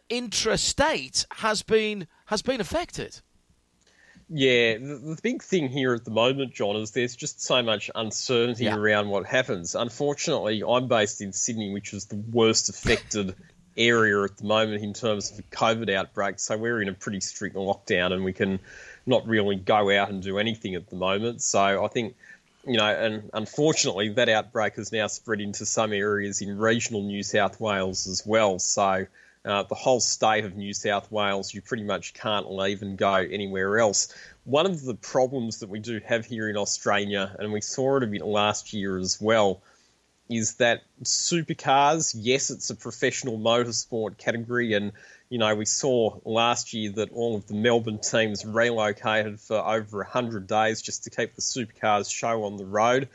intrastate has been affected. Yeah, the big thing here at the moment, John, is there's just so much uncertainty around what happens. Unfortunately, I'm based in Sydney, which is the worst affected area at the moment in terms of the COVID outbreak, so we're in a pretty strict lockdown and we can not really go out and do anything at the moment. So I think, you know, and unfortunately that outbreak has now spread into some areas in regional New South Wales as well. So the whole state of New South Wales, you pretty much can't leave and go anywhere else. One of the problems that we do have here in Australia, and we saw it a bit last year as well, is that supercars, yes, it's a professional motorsport category, and you know, we saw last year that all of the Melbourne teams relocated for over 100 days just to keep the supercars show on the road.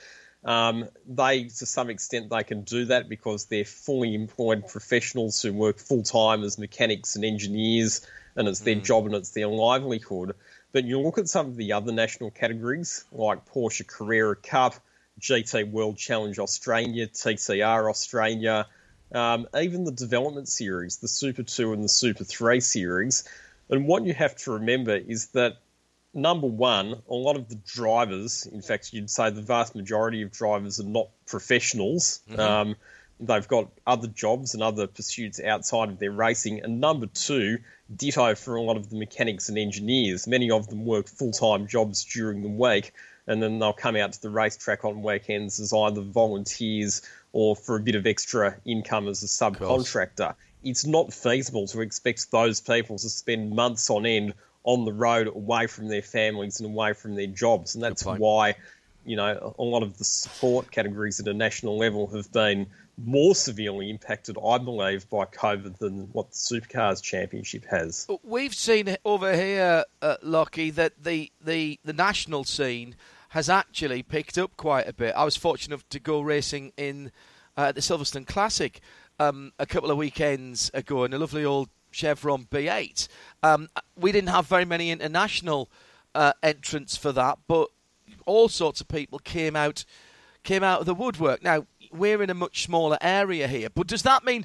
They, to some extent, they can do that because they're fully employed professionals who work full-time as mechanics and engineers, and it's their job and it's their livelihood. But you look at some of the other national categories, like Porsche Carrera Cup, GT World Challenge Australia, TCR Australia, even the development series, the Super 2 and the Super 3 series. And what you have to remember is that, number one, a lot of the drivers, in fact, you'd say the vast majority of drivers are not professionals. They've got other jobs and other pursuits outside of their racing. And number two, ditto for a lot of the mechanics and engineers. Many of them work full-time jobs during the week, and then they'll come out to the racetrack on weekends as either volunteers or for a bit of extra income as a subcontractor. It's not feasible to expect those people to spend months on end on the road away from their families and away from their jobs. And that's why, you know, a lot of the sport categories at a national level have been more severely impacted, I believe, by COVID than what the Supercars Championship has. We've seen over here, Lockie, that the national scene has actually picked up quite a bit. I was fortunate enough to go racing in the Silverstone Classic a couple of weekends ago in a lovely old Chevron B8. We didn't have very many international entrants for that, but all sorts of people came out of the woodwork. Now, we're in a much smaller area here, but does that mean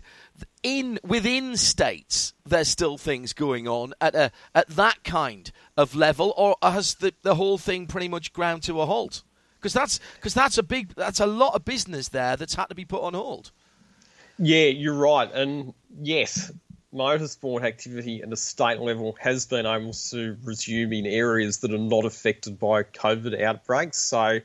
within states there's still things going on at that kind of level, or has the whole thing pretty much ground to a halt? Because that's a lot of business there that's had to be put on hold. Yeah, you're right, and yes, motorsport activity at a state level has been able to resume in areas that are not affected by COVID outbreaks. So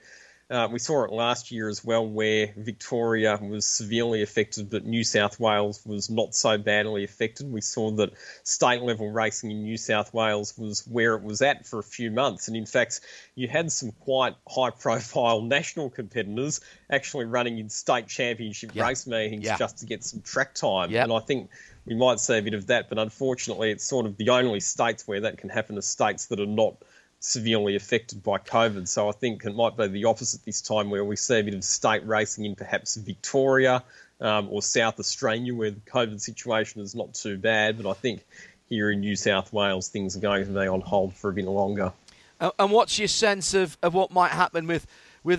we saw it last year as well, where Victoria was severely affected, but New South Wales was not so badly affected. We saw that state-level racing in New South Wales was where it was at for a few months. And in fact, you had some quite high-profile national competitors actually running in state championship race meetings just to get some track time. Yep. And I think we might see a bit of that, but unfortunately it's sort of the only states where that can happen are states that are not severely affected by COVID. So I think it might be the opposite this time, where we see a bit of state racing in perhaps Victoria or South Australia, where the COVID situation is not too bad. But I think here in New South Wales, things are going to be on hold for a bit longer. And what's your sense of what might happen with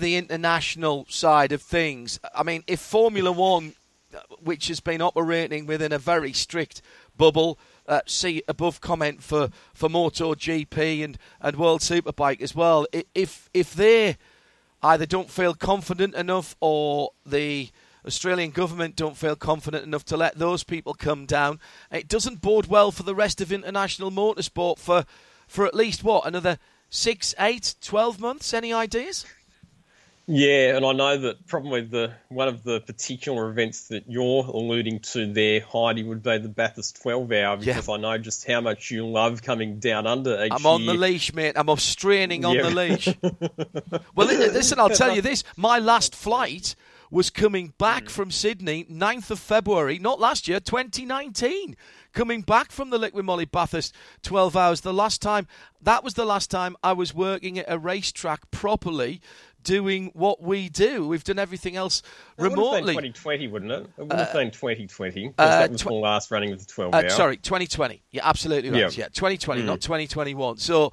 the international side of things? I mean, if Formula One, which has been operating within a very strict bubble, see above comment for MotoGP and World Superbike as well. If they either don't feel confident enough, or the Australian government don't feel confident enough to let those people come down. It doesn't bode well for the rest of international motorsport for at least, what, another 6, 8, 12 months? Any ideas? Yeah, and I know that probably one of the particular events that you're alluding to there, Heidi, would be the Bathurst 12-hour, because I know just how much you love coming down under each year. I'm on the leash, mate. I'm straining on the leash. Well, listen, I'll tell you this. My last flight was coming back from Sydney, 9th of February, not last year, 2019. Coming back from the Liqui Moly Bathurst 12 hours. That was the last time I was working at a racetrack properly, doing what we do. We've done everything else remotely. It would have been 2020, wouldn't it? It would have been 2020, because that was the last running of the 12-hour. Sorry, 2020. Yeah, absolutely right. Yeah, 2020, not 2021. So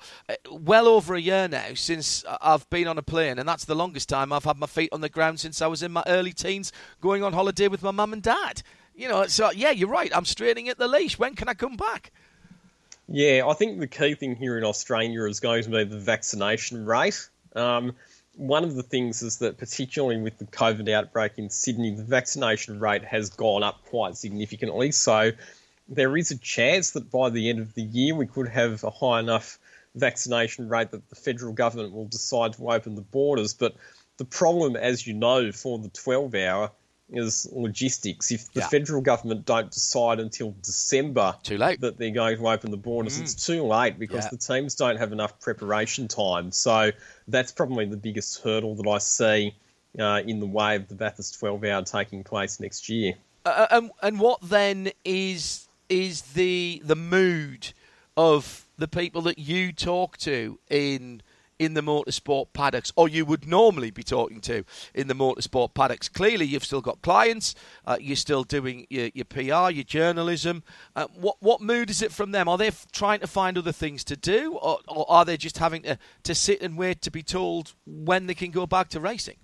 well over a year now since I've been on a plane, and that's the longest time I've had my feet on the ground since I was in my early teens going on holiday with my mum and dad. You know, so yeah, you're right. I'm straining at the leash. When can I come back? Yeah, I think the key thing here in Australia is going to be the vaccination rate. One of the things is that, particularly with the COVID outbreak in Sydney, the vaccination rate has gone up quite significantly. So there is a chance that by the end of the year we could have a high enough vaccination rate that the federal government will decide to open the borders. But the problem, as you know, for the 12-hour is logistics. If the federal government don't decide until December that they're going to open the borders, it's too late, because the teams don't have enough preparation time. So that's probably the biggest hurdle that I see in the way of the Bathurst 12-hour taking place next year. And what then is the mood of the people that you talk to in the motorsport paddocks, or you would normally be talking to in the motorsport paddocks? Clearly, you've still got clients, you're still doing your PR, your journalism. What mood is it from them? Are they trying to find other things to do, or are they just having to sit and wait to be told when they can go back to racing?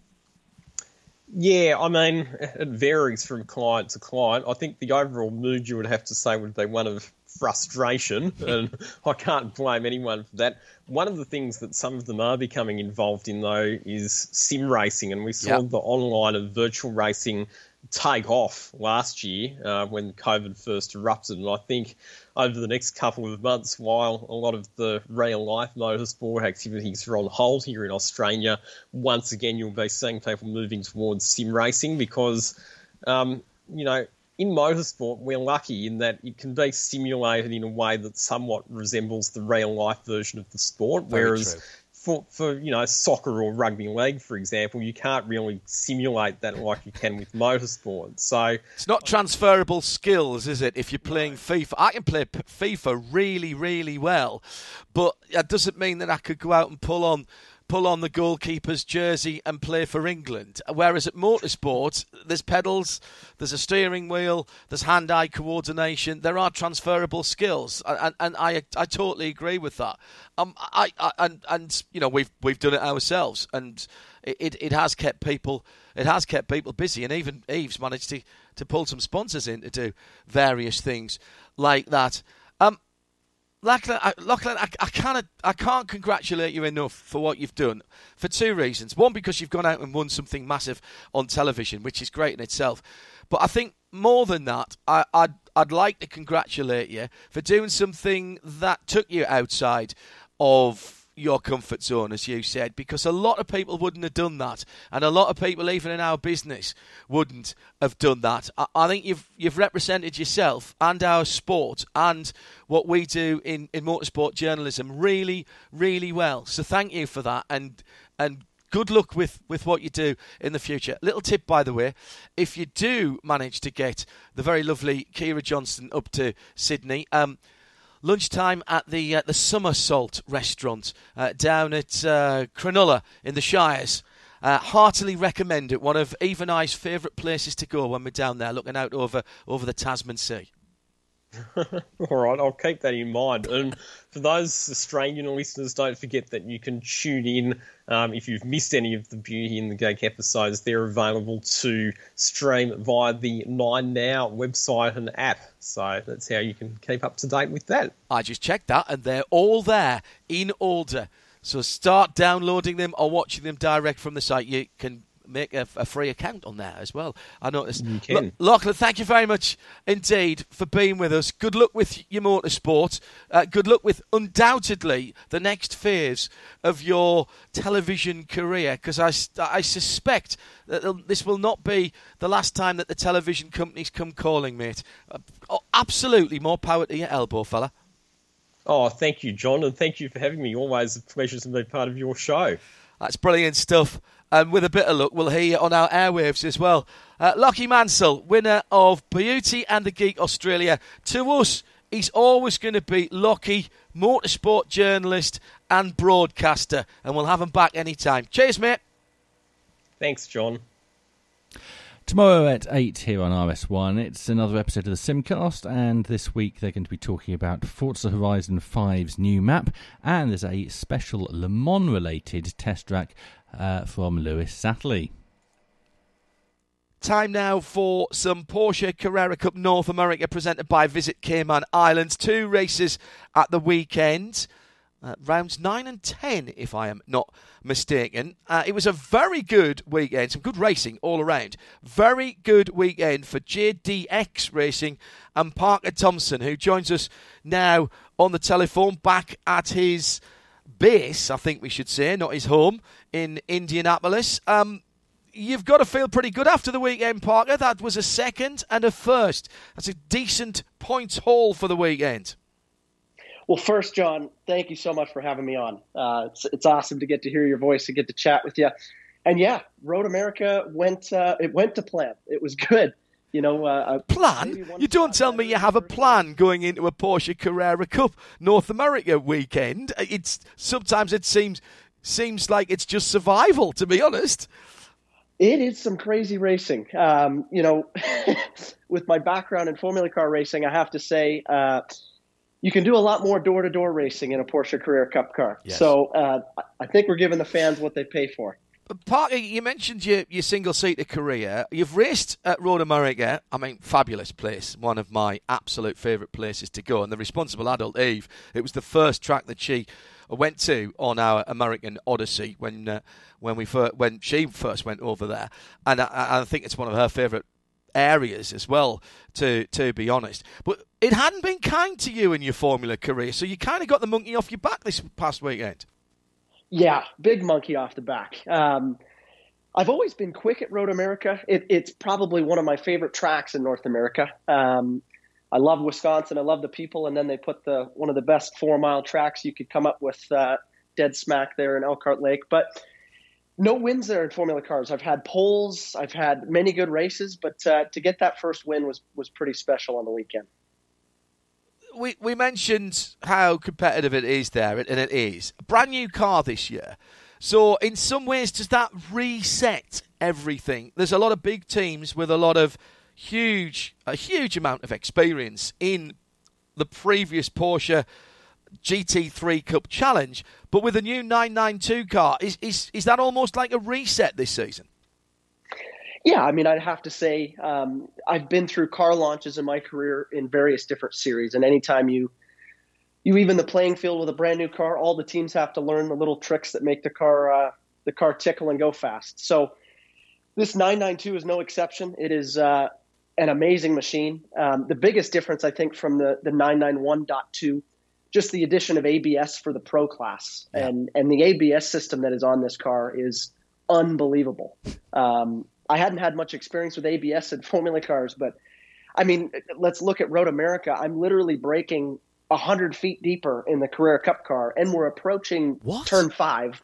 Yeah, I mean, it varies from client to client. I think the overall mood, you would have to say, would be one of frustration, and I can't blame anyone for that. One of the things that some of them are becoming involved in, though, is sim racing, and we saw the online and virtual racing take off last year when COVID first erupted, and I think over the next couple of months, while a lot of the real-life motorsport activities are on hold here in Australia, once again you'll be seeing people moving towards sim racing, because, you know, in motorsport, we're lucky in that it can be simulated in a way that somewhat resembles the real-life version of the sport, whereas for you know, soccer or rugby league, for example, you can't really simulate that like you can with motorsport. So it's not transferable skills, is it, if you're playing FIFA? I can play FIFA really, really well, but that doesn't mean that I could go out and pull on the goalkeeper's jersey and play for England. Whereas at motorsport, there's pedals, there's a steering wheel, there's hand-eye coordination. There are transferable skills, and I totally agree with that. And you know, we've done it ourselves, and it has kept people busy, and even Eve's managed to pull some sponsors in to do various things like that. Lachlan, I can't congratulate you enough for what you've done, for two reasons. One, because you've gone out and won something massive on television, which is great in itself. But I think more than that, I'd like to congratulate you for doing something that took you outside of your comfort zone, as you said, because a lot of people wouldn't have done that, and a lot of people, even in our business, wouldn't have done that. I think you've represented yourself and our sport and what we do in motorsport journalism really, really well. So thank you for that, and good luck with what you do in the future. Little tip, by the way, if you do manage to get the very lovely Kira Johnson up to Sydney, lunchtime at the Somersault restaurant down at Cronulla in the Shires. Heartily recommend it. One of Eve and I's favourite places to go when we're down there, looking out over the Tasman Sea. All right, I'll keep that in mind. And for those Australian listeners, don't forget that you can tune in. If you've missed any of the Beauty in the Geek episodes, they're available to stream via the 9Now website and app. So that's how you can keep up to date with that. I just checked that, and they're all there in order. So start downloading them or watching them direct from the site. You can make a free account on there as well, I noticed. Lachlan, thank you very much indeed for being with us. Good luck with your motorsport. Good luck with undoubtedly the next phase of your television career, because I suspect that this will not be the last time that the television companies come calling, mate. Absolutely, more power to your elbow, fella. Oh, thank you, John, and thank you for having me. Always a pleasure to be part of your show. That's brilliant stuff. And with a bit of luck, we'll hear you on our airwaves as well. Lachlan Mansell, winner of Beauty and the Geek Australia. To us, he's always going to be Lachie, motorsport journalist and broadcaster. And we'll have him back anytime. Cheers, mate. Thanks, John. Tomorrow at 8 here on RS1, it's another episode of the Simcast, and this week they're going to be talking about Forza Horizon 5's new map, and there's a special Le Mans-related test track from Lewis Sattley. Time now for some Porsche Carrera Cup North America, presented by Visit Cayman Islands. Two races at the weekend. Rounds 9 and 10, if I am not mistaken. It was a very good weekend, some good racing all around. Very good weekend for JDX Racing and Parker Thompson, who joins us now on the telephone back at his base, I think we should say, not his home, in Indianapolis. You've got to feel pretty good after the weekend, Parker. That was a second and a first. That's a decent points haul for the weekend. Well, first, John, thank you so much for having me on. It's awesome to get to hear your voice and get to chat with you. And yeah, Road America went to plan. It was good. You know, plan? You don't tell me you have a plan going into a Porsche Carrera Cup North America weekend. Sometimes it seems like it's just survival, to be honest. It is some crazy racing. You know, with my background in Formula Car racing, I have to say, you can do a lot more door-to-door racing in a Porsche Carrera Cup car. Yes. So I think we're giving the fans what they pay for. Parker, you mentioned your single-seater career. You've raced at Road America. I mean, fabulous place. One of my absolute favourite places to go. And the Responsible Adult Eve, it was the first track that she went to on our American Odyssey when she first went over there. And I think it's one of her favourite areas as well, to be honest. But it hadn't been kind to you in your Formula career, so you kind of got the monkey off your back this past weekend. Yeah, big monkey off the back. I've always been quick at Road America. It's probably one of my favorite tracks in North America. I love Wisconsin. I love the people, and then they put one of the best 4-mile tracks you could come up with dead smack there in Elkhart Lake. But no wins there in Formula Cars. I've had poles. I've had many good races, but to get that first win was pretty special on the weekend. We mentioned how competitive it is there, and it is. A brand new car this year. So in some ways, does that reset everything? There's a lot of big teams with a huge amount of experience in the previous Porsche GT3 Cup Challenge, but with a new 992 car, is that almost like a reset this season? Yeah, I mean, I'd have to say I've been through car launches in my career in various different series, and anytime you even the playing field with a brand new car, all the teams have to learn the little tricks that make the car tickle and go fast. So this 992 is no exception. It is an amazing machine. The biggest difference, I think, from the 991.2. just the addition of ABS for the pro class, and the ABS system that is on this car is unbelievable. I hadn't had much experience with ABS in Formula Cars, but I mean, let's look at Road America. I'm literally braking 100 feet deeper in the Carrera Cup car, and we're approaching turn 5.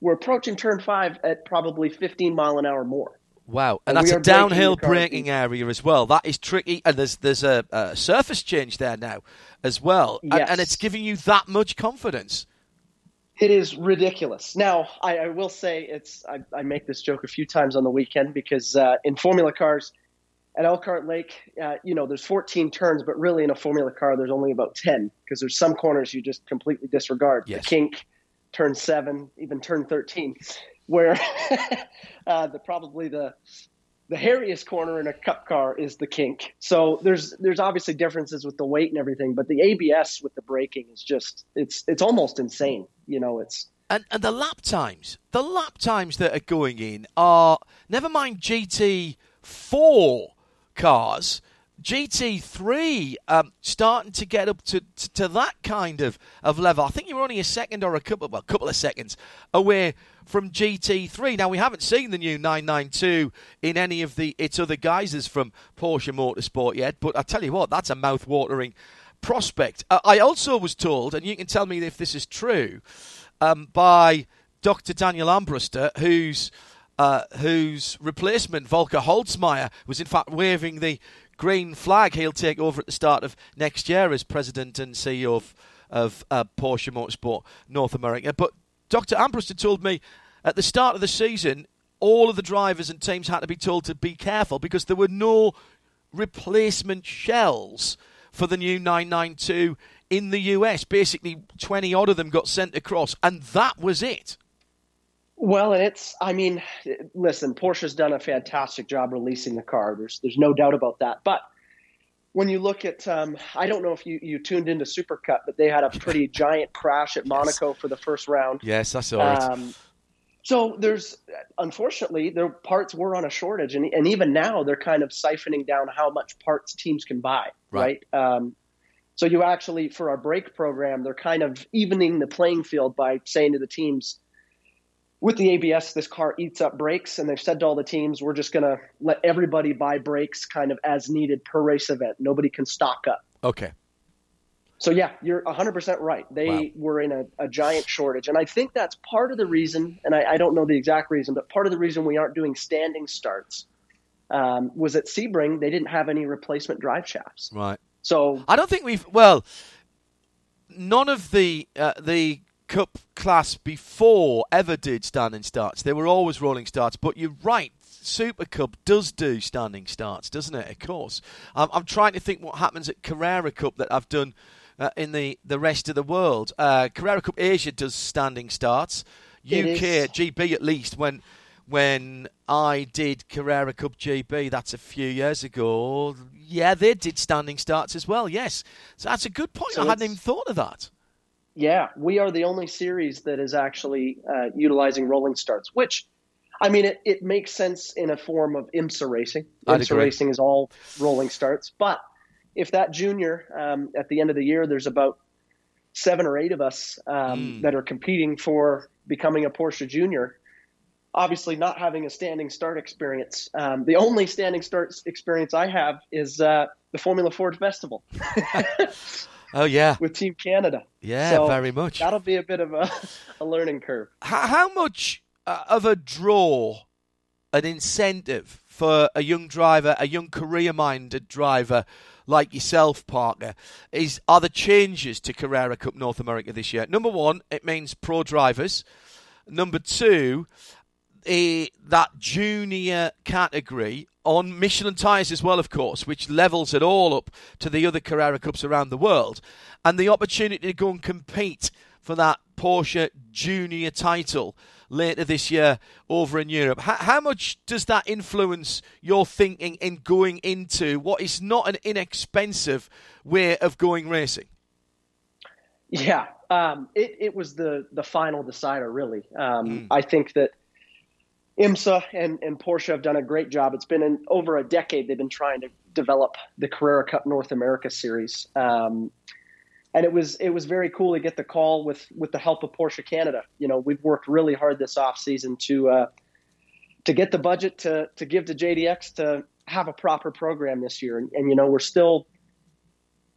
We're approaching turn 5 at probably 15 mile an hour more. Wow, and that's a downhill braking area as well. That is tricky, and there's a surface change there now as well, yes. And it's giving you that much confidence. It is ridiculous. Now, I will say I make this joke a few times on the weekend because in Formula Cars at Elkhart Lake, there's 14 turns, but really in a Formula Car there's only about 10 because there's some corners you just completely disregard. Yes. The kink, turn 7, even turn 13. Where probably the hairiest corner in a cup car is the kink. So there's obviously differences with the weight and everything, but the ABS with the braking is just it's almost insane. You know, it's And the lap times that are going in are, never mind GT4 cars, GT3 starting to get up to that kind of level. I think you're only a couple of seconds away from GT3. Now, we haven't seen the new 992 in any of its other guises from Porsche Motorsport yet, but I tell you what, that's a mouth-watering prospect. I also was told, and you can tell me if this is true, by Dr. Daniel Ambruster, whose replacement, Volker Holzmeier, was in fact waving the green flag. He'll take over at the start of next year as president and CEO of Porsche Motorsport North America. But Dr. Ambruster told me at the start of the season, all of the drivers and teams had to be told to be careful because there were no replacement shells for the new 992 in the US. Basically, 20-odd of them got sent across, and that was it. Well, listen, Porsche's done a fantastic job releasing the car. There's no doubt about that. But when you look at, I don't know if you tuned into Supercut, but they had a pretty giant crash at Monaco for the first round. Yes, I saw it. So unfortunately, their parts were on a shortage. And even now, they're kind of siphoning down how much parts teams can buy, right? So you actually, for our break program, they're kind of evening the playing field by saying to the teams, with the ABS, this car eats up brakes, and they've said to all the teams, we're just going to let everybody buy brakes kind of as needed per race event. Nobody can stock up. Okay. So, yeah, you're 100% right. They were in a giant shortage. And I think that's part of the reason, and I don't know the exact reason, but part of the reason we aren't doing standing starts was at Sebring, they didn't have any replacement drive shafts. Right. So I don't think none of the Cup class before ever did standing starts. They were always rolling starts, but you're right, Super Cup does do standing starts, doesn't it? Of course. I'm trying to think what happens at Carrera Cup that I've done in the rest of the world. Carrera Cup Asia does standing starts. UK GB at least. When I did Carrera Cup GB, that's a few years ago, yeah, they did standing starts as well, yes. So that's a good point. So I hadn't even thought of that. Yeah, we are the only series that is actually utilizing rolling starts, which, it makes sense in a form of IMSA racing. IMSA racing is all rolling starts. But if that junior, at the end of the year, there's about 7 or 8 of us that are competing for becoming a Porsche junior, obviously not having a standing start experience. The only standing start experience I have is the Formula Ford Festival. Oh, yeah. With Team Canada. Yeah, so very much. That'll be a bit of a learning curve. How much of a draw, an incentive for a young driver, a young career-minded driver like yourself, Parker, are the changes to Carrera Cup North America this year? Number one, it means pro drivers. Number two, that junior category on Michelin tyres as well, of course, which levels it all up to the other Carrera Cups around the world. And the opportunity to go and compete for that Porsche junior title later this year over in Europe. How much does that influence your thinking in going into what is not an inexpensive way of going racing? Yeah, it was the final decider, really. I think that IMSA and Porsche have done a great job. It's been over a decade they've been trying to develop the Carrera Cup North America series. And it was very cool to get the call with the help of Porsche Canada. You know, we've worked really hard this offseason to get the budget to give to JDX to have a proper program this year. And you know,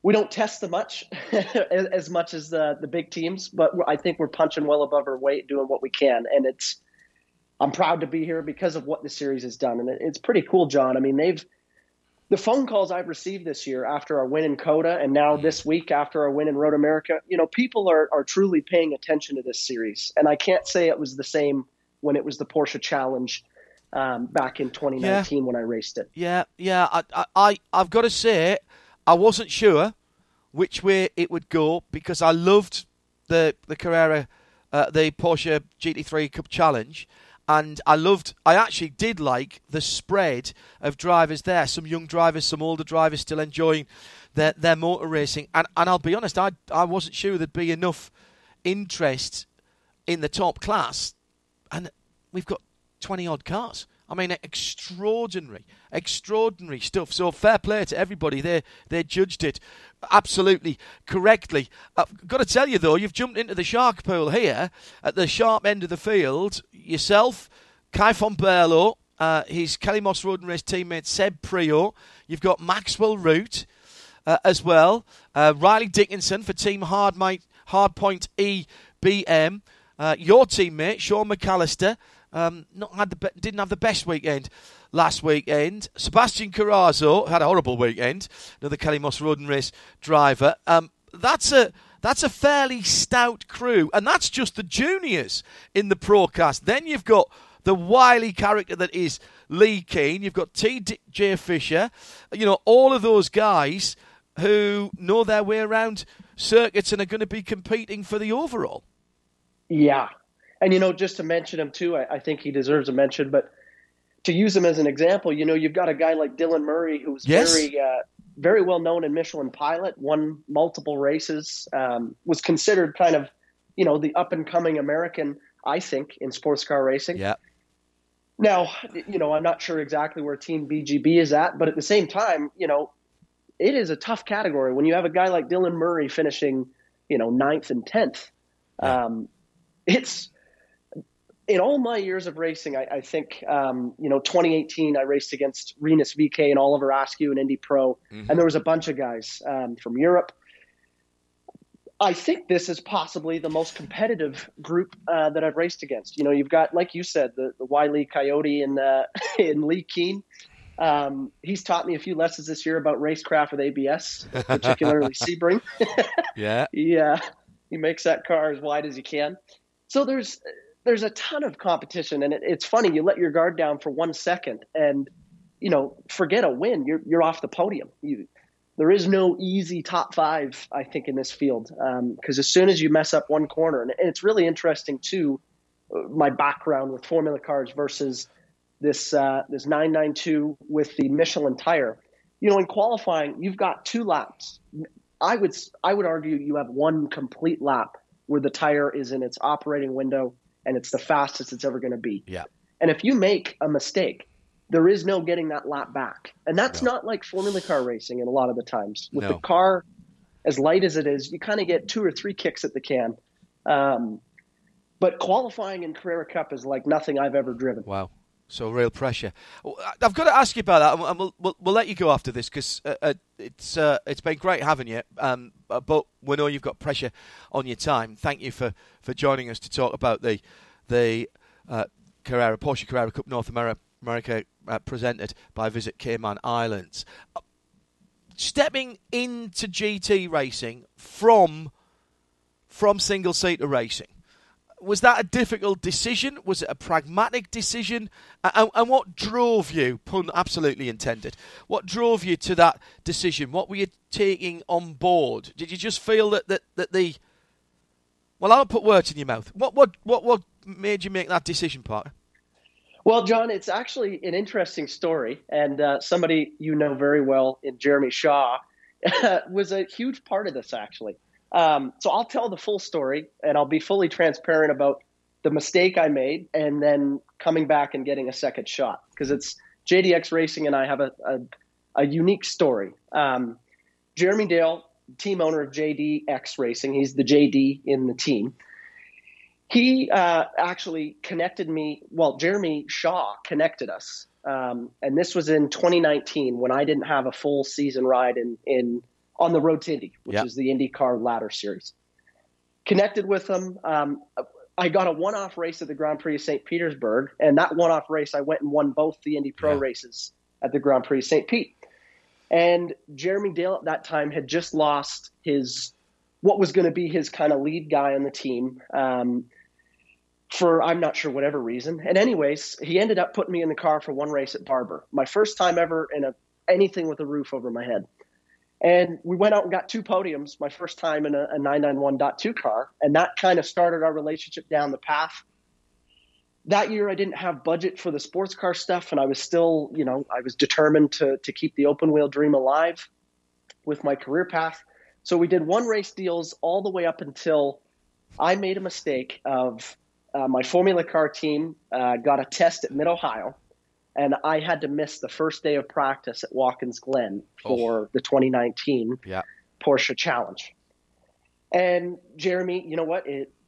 we don't test them much as much as the big teams, but I think we're punching well above our weight doing what we can. And I'm proud to be here because of what the series has done. And it's pretty cool, John. I mean, the phone calls I've received this year after our win in COTA and now this week after our win in Road America, you know, people are truly paying attention to this series. And I can't say it was the same when it was the Porsche Challenge back in 2019 when I raced it. Yeah. I've got to say, I wasn't sure which way it would go because I loved the Carrera, the Porsche GT3 Cup Challenge. And I actually did like the spread of drivers there. Some young drivers, some older drivers still enjoying their motor racing. And I'll be honest, I wasn't sure there'd be enough interest in the top class, and we've got 20-odd cars. I mean, extraordinary, extraordinary stuff. So fair play to everybody. They judged it absolutely correctly. I've got to tell you, though, you've jumped into the shark pool here at the sharp end of the field. Yourself, Kai Fomperlo, his Kellymos Road and Race teammate Seb Prior. You've got Maxwell Root as well. Riley Dickinson for Team Hardpoint EBM. Your teammate, Sean McAllister, didn't have the best weekend last weekend. Sebastian Carrazzo had a horrible weekend. Another Kellymos Road and Race driver. That's a fairly stout crew, and that's just the juniors in the Procast. Then you've got the wily character that is Lee Keane. You've got T.J. Fisher. You know, all of those guys who know their way around circuits and are going to be competing for the overall. Yeah. And, you know, just to mention him, too, I think he deserves a mention. But to use him as an example, you know, you've got a guy like Dylan Murray, who's very well-known in Michelin pilot, won multiple races, was considered kind of, you know, the up-and-coming American, I think, in sports car racing. Yeah. Now, you know, I'm not sure exactly where Team BGB is at, but at the same time, you know, it is a tough category when you have a guy like Dylan Murray finishing, you know, 9th and 10th. Yeah. It's... In all my years of racing, I think, you know, 2018, I raced against Renus VK and Oliver Askew and Indy Pro, mm-hmm. and there was a bunch of guys from Europe. I think this is possibly the most competitive group that I've raced against. You know, you've got, like you said, the wily coyote in Lee Keane. He's taught me a few lessons this year about racecraft with ABS, particularly Sebring. Yeah. Yeah. He makes that car as wide as he can. So there's a ton of competition, and it's funny. You let your guard down for 1 second and, you know, forget a win. You're off the podium. There is no easy top five, I think, in this field. 'Cause as soon as you mess up one corner, and it's really interesting too, my background with formula cars versus this 992 with the Michelin tire, you know, in qualifying, you've got 2 laps. I would argue you have 1 complete lap where the tire is in its operating window, and it's the fastest it's ever going to be. Yeah. And if you make a mistake, there is no getting that lap back. And that's not like formula car racing in a lot of the times. With the car as light as it is, you kind of get 2 or 3 kicks at the can. But qualifying in Carrera Cup is like nothing I've ever driven. Wow. So real pressure. I've got to ask you about that, and we'll let you go after this because it's been great having you. But we know you've got pressure on your time. Thank you for joining us to talk about the Porsche Carrera Cup North America presented by Visit Cayman Islands. Stepping into GT racing from single seater racing. Was that a difficult decision? Was it a pragmatic decision? And what drove you, pun absolutely intended, what drove you to that decision? What were you taking on board? Did you just feel that the... Well, I'll put words in your mouth. What made you make that decision, Parker? Well, John, it's actually an interesting story. And somebody you know very well in Jeremy Shaw was a huge part of this, actually. So I'll tell the full story, and I'll be fully transparent about the mistake I made and then coming back and getting a second shot, because it's JDX Racing and I have a unique story. Jeremy Dale, team owner of JDX Racing, he's the JD in the team. He actually connected me. Well, Jeremy Shaw connected us. And this was in 2019 when I didn't have a full season ride in on the road to Indy, which is the IndyCar Ladder Series. Connected with him. I got a one-off race at the Grand Prix of St. Petersburg, and that one-off race, I went and won both the Indy Pro races at the Grand Prix of St. Pete. And Jeremy Dale at that time had just lost what was going to be his kind of lead guy on the team for, I'm not sure, whatever reason. And anyways, he ended up putting me in the car for one race at Barber. My first time ever in anything with a roof over my head. And we went out and got 2 podiums, my first time in a 991.2 car. And that kind of started our relationship down the path. That year, I didn't have budget for the sports car stuff. And I was still, you know, I was determined to keep the open wheel dream alive with my career path. So we did 1 race deals all the way up until I made a mistake of my Formula car team got a test at Mid-Ohio, and I had to miss the first day of practice at Watkins Glen for the 2019 Porsche Challenge. And Jeremy, you know what?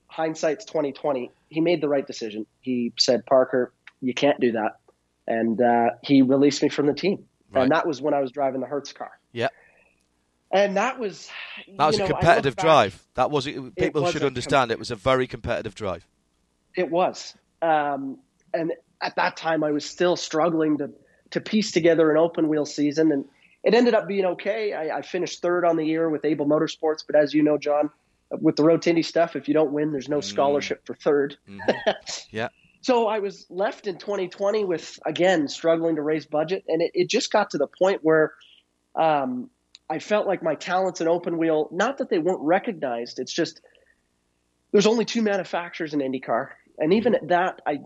Hindsight's 2020. He made the right decision. He said, Parker, you can't do that. And he released me from the team. Right. And that was when I was driving the Hertz car. Yeah. And that was a competitive drive. That was it. People should understand it was a very competitive drive. It was. And at that time, I was still struggling to piece together an open wheel season. And it ended up being okay. I finished third on the year with Able Motorsports. But as you know, John, with the Road to Indy stuff, if you don't win, there's no scholarship for third. Mm-hmm. Yeah. So I was left in 2020 with, again, struggling to raise budget. And it just got to the point where I felt like my talents in open wheel, not that they weren't recognized. It's just there's only two manufacturers in IndyCar. And even at that, I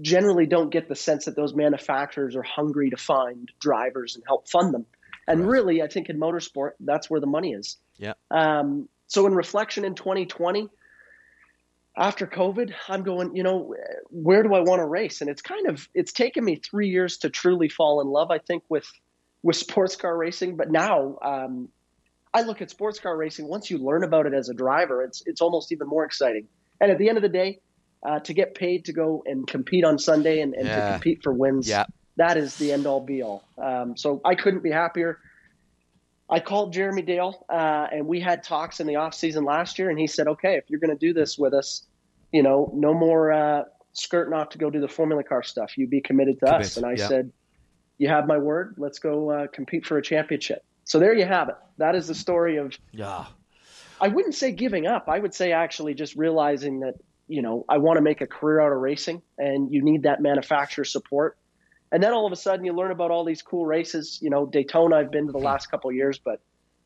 generally don't get the sense that those manufacturers are hungry to find drivers and help fund them. And really, I think in motorsport, that's where the money is. Yeah. So in reflection in 2020, after COVID, I'm going, you know, where do I want to race? And it's taken me 3 years to truly fall in love, I think, with sports car racing. But now I look at sports car racing. Once you learn about it as a driver, it's almost even more exciting. And at the end of the day, to get paid to go and compete on Sunday and to compete for wins, that is the end all be all. So I couldn't be happier. I called Jeremy Dale, and we had talks in the off season last year, and he said, okay, if you're going to do this with us, you know, no more skirting off to go do the Formula Car stuff. You be committed to us. And I said, you have my word. Let's go compete for a championship. So there you have it. That is the story of I wouldn't say giving up. I would say actually just realizing that, you know, I want to make a career out of racing, and you need that manufacturer support. And then all of a sudden you learn about all these cool races. You know, Daytona I've been to the last couple of years, but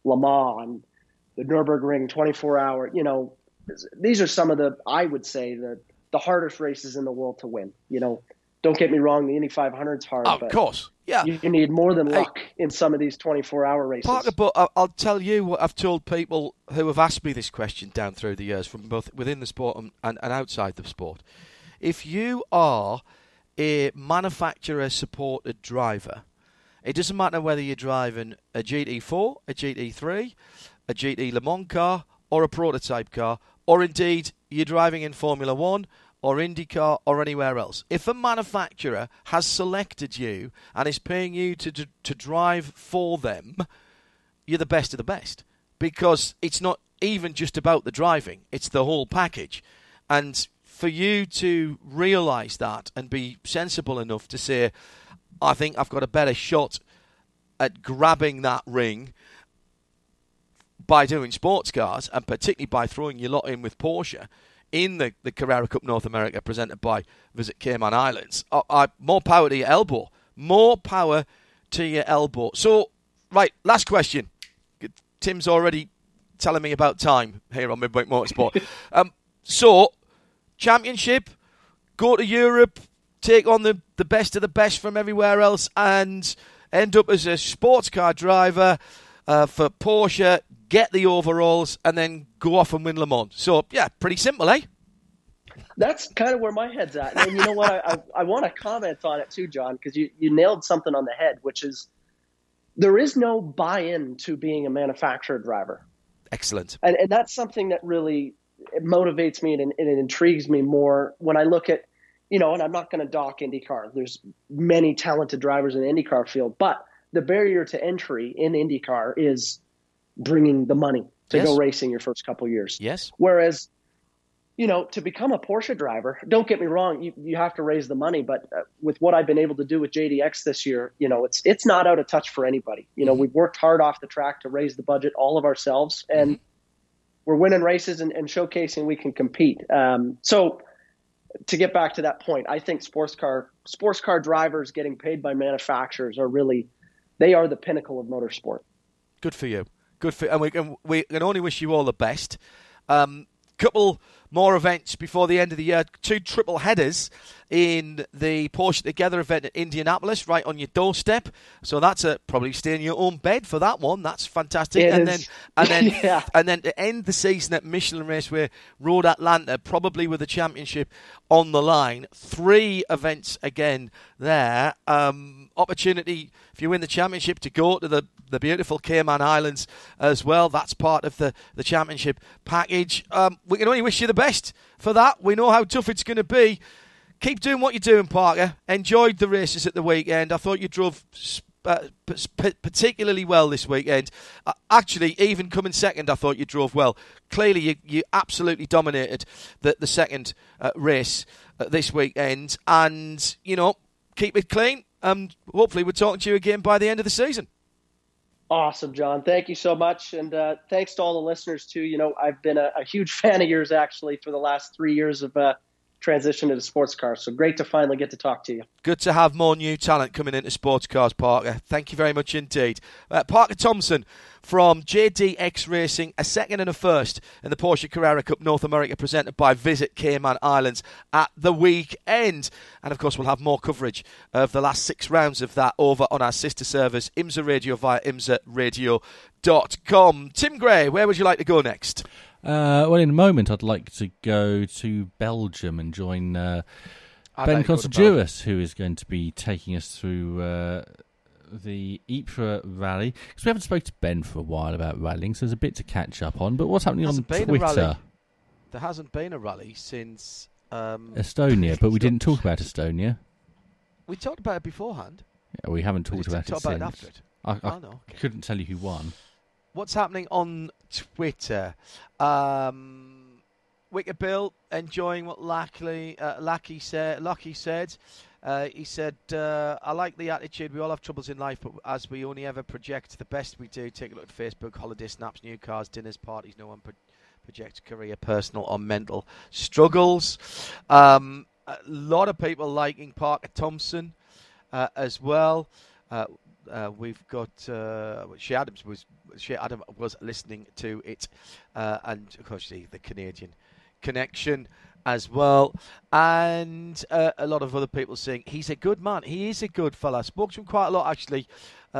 Le Mans, the Nürburgring, 24-hour, you know, these are some of the, I would say, the hardest races in the world to win. You know, don't get me wrong, the Indy 500's hard. Oh, but of course, yeah. You need more than luck in some of these 24-hour races. Parker, but I'll tell you what I've told people who have asked me this question down through the years from both within the sport and outside the sport. If you are a manufacturer-supported driver, it doesn't matter whether you're driving a GT4, a GT3, a GT Le Mans car, or a prototype car, or indeed you're driving in Formula One, or IndyCar, or anywhere else. If a manufacturer has selected you and is paying you to drive for them, you're the best of the best. Because it's not even just about the driving, it's the whole package. And for you to realise that and be sensible enough to say, I think I've got a better shot at grabbing that ring by doing sports cars, and particularly by throwing your lot in with Porsche in the Carrera Cup North America presented by Visit Cayman Islands. More power to your elbow. More power to your elbow. So, right, last question. Tim's already telling me about time here on Midweek Motorsport. So, championship, go to Europe, take on the best of the best from everywhere else, and end up as a sports car driver for Porsche, get the overalls, and then go off and win Le Mans. So, yeah, pretty simple, eh? That's kind of where my head's at. And you know what? I want to comment on it too, John, because you nailed something on the head, which is there is no buy-in to being a manufacturer driver. Excellent. And that's something that really – it motivates me and it intrigues me more when I look at, you know, and I'm not going to dock IndyCar. There's many talented drivers in the IndyCar field, but the barrier to entry in IndyCar is bringing the money to go racing your first couple years. Yes. Whereas, you know, to become a Porsche driver, don't get me wrong, you have to raise the money, but with what I've been able to do with JDX this year, you know, it's not out of touch for anybody. You know, we've worked hard off the track to raise the budget all of ourselves, and we're winning races and showcasing we can compete. So to get back to that point, I think sports car drivers getting paid by manufacturers are really, they are the pinnacle of motorsport. Good for you. And we can only wish you all the best. Couple more events before the end of the year, two triple headers in the Porsche Together event at Indianapolis, right on your doorstep. So that's a probably stay in your own bed for that one. That's fantastic. And then yeah. And then to end the season at Michelin Raceway Road Atlanta, probably with a championship on the line. 3 events again there. Opportunity if you win the championship to go to the beautiful Cayman Islands as well. That's part of the championship package. We can only wish you the best for that. We know how tough it's going to be. Keep doing what you're doing, Parker. Enjoyed the races at the weekend. I thought you drove particularly well this weekend. Actually, even coming second, I thought you drove well. Clearly, you absolutely dominated the second race this weekend. And, you know, keep it clean. Hopefully, we're talking to you again by the end of the season. Awesome, John. Thank you so much. And thanks to all the listeners, too. You know, I've been a huge fan of yours, actually, for the last 3 years of transition into sports cars. So great to finally get to talk to you. Good to have more new talent coming into sports cars, Parker. Thank you very much indeed. Parker Thompson from JDX Racing, a second and a first in the Porsche Carrera Cup North America presented by Visit Cayman Islands at the weekend. And of course, we'll have more coverage of the last 6 rounds of that over on our sister servers, IMSA Radio via imsaradio.com. Tim Gray, where would you like to go next? Well, in a moment, I'd like to go to Belgium and join Ben Constanduros, who is going to be taking us through the Ypres rally. Because we haven't spoken to Ben for a while about rallying, so there's a bit to catch up on. But what's happening on Twitter? There hasn't been a rally since Estonia, but we didn't talk about Estonia. We talked about it beforehand. Yeah, we haven't talked about it since. After it. I couldn't tell you who won. What's happening on Twitter? Wicked Bill enjoying what Lackey said. He said, I like the attitude. We all have troubles in life, but as we only ever project the best we do, take a look at Facebook, holiday snaps, new cars, dinners, parties. No one projects career, personal or mental struggles. A lot of people liking Parker Thompson as well. We've got Shay Adam was listening to it, and of course the Canadian connection as well, and a lot of other people saying he's a good man. He is a good fella. I spoke to him quite a lot actually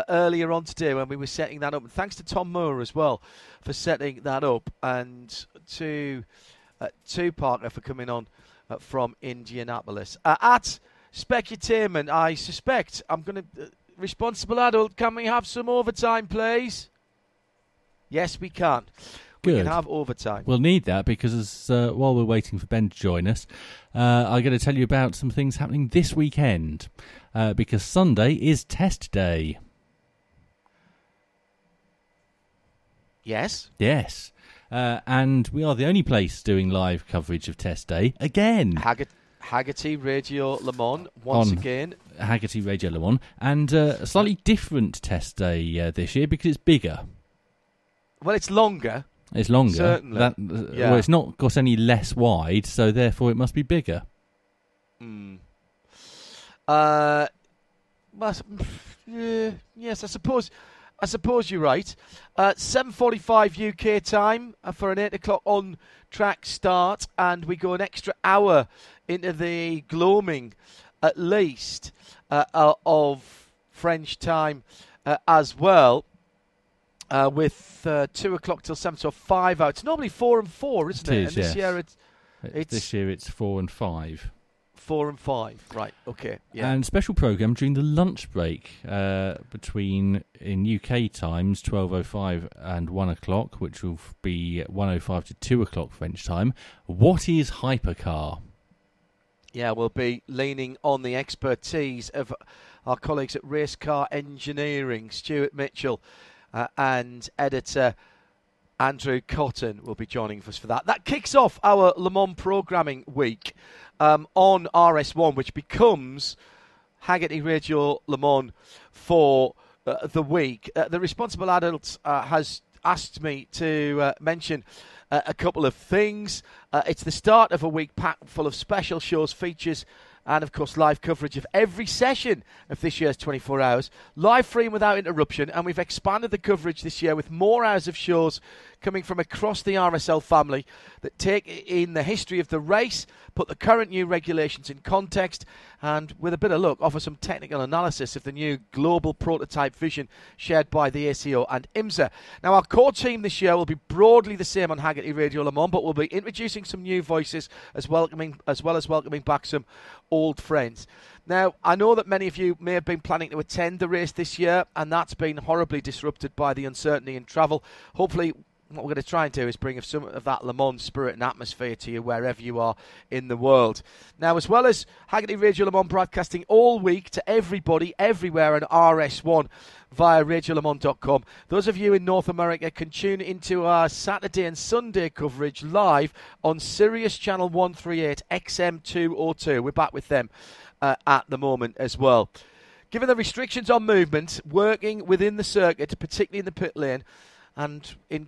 earlier on today when we were setting that up. And thanks to Tom Moore as well for setting that up, and to Parker for coming on from Indianapolis at Specutainment. I suspect I'm going to. Responsible adult, can we have some overtime, please? Yes, we can. Good. We can have overtime. We'll need that because while we're waiting for Ben to join us, I'm going to tell you about some things happening this weekend because Sunday is test day. Yes? Yes. And we are the only place doing live coverage of test day again. Haggerty Radio Le Mans once again. Haggerty Radio Le Mans, and a slightly different test day this year because it's bigger. Well, it's longer. It's longer. Certainly. Yeah. Well, it's not got any less wide, so therefore it must be bigger. Mm. Yes, I suppose you're right. 7:45 UK time for an 8 o'clock on track start, and we go an extra hour into the gloaming at least of French time as well, with 2 o'clock till 7, so 5 hours. It's normally 4 and 4, isn't it? Is, and this year it's 4 and 5. 4 and 5, right? Okay. Yeah. And special program during the lunch break between in UK times 12:05 and 1 o'clock, which will be 1:05 to 2 o'clock French time. What is hypercar? Yeah, we'll be leaning on the expertise of our colleagues at Race Car Engineering, Stuart Mitchell, and editor Andrew Cotton will be joining us for that. That kicks off our Le Mans programming week on RS1, which becomes Haggerty Radio Le Mans for the week. The Responsible Adult has asked me to mention a couple of things. It's the start of a week packed full of special shows, features and, of course, live coverage of every session of this year's 24 Hours, live, free and without interruption, and we've expanded the coverage this year with more hours of shows coming from across the RSL family that take in the history of the race, put the current new regulations in context, and, with a bit of luck, offer some technical analysis of the new global prototype vision shared by the ACO and IMSA. Now, our core team this year will be broadly the same on Haggerty Radio Le Mans, but we'll be introducing some new voices as well as welcoming back some old friends. Now, I know that many of you may have been planning to attend the race this year, and that's been horribly disrupted by the uncertainty in travel. Hopefully, what we're going to try and do is bring some of that Le Mans spirit and atmosphere to you wherever you are in the world. Now, as well as Haggerty Radio Le Mans broadcasting all week to everybody, everywhere on RS1 via radiolemans.com, those of you in North America can tune into our Saturday and Sunday coverage live on Sirius Channel 138 XM202. We're back with them at the moment as well. Given the restrictions on movement, working within the circuit, particularly in the pit lane, and in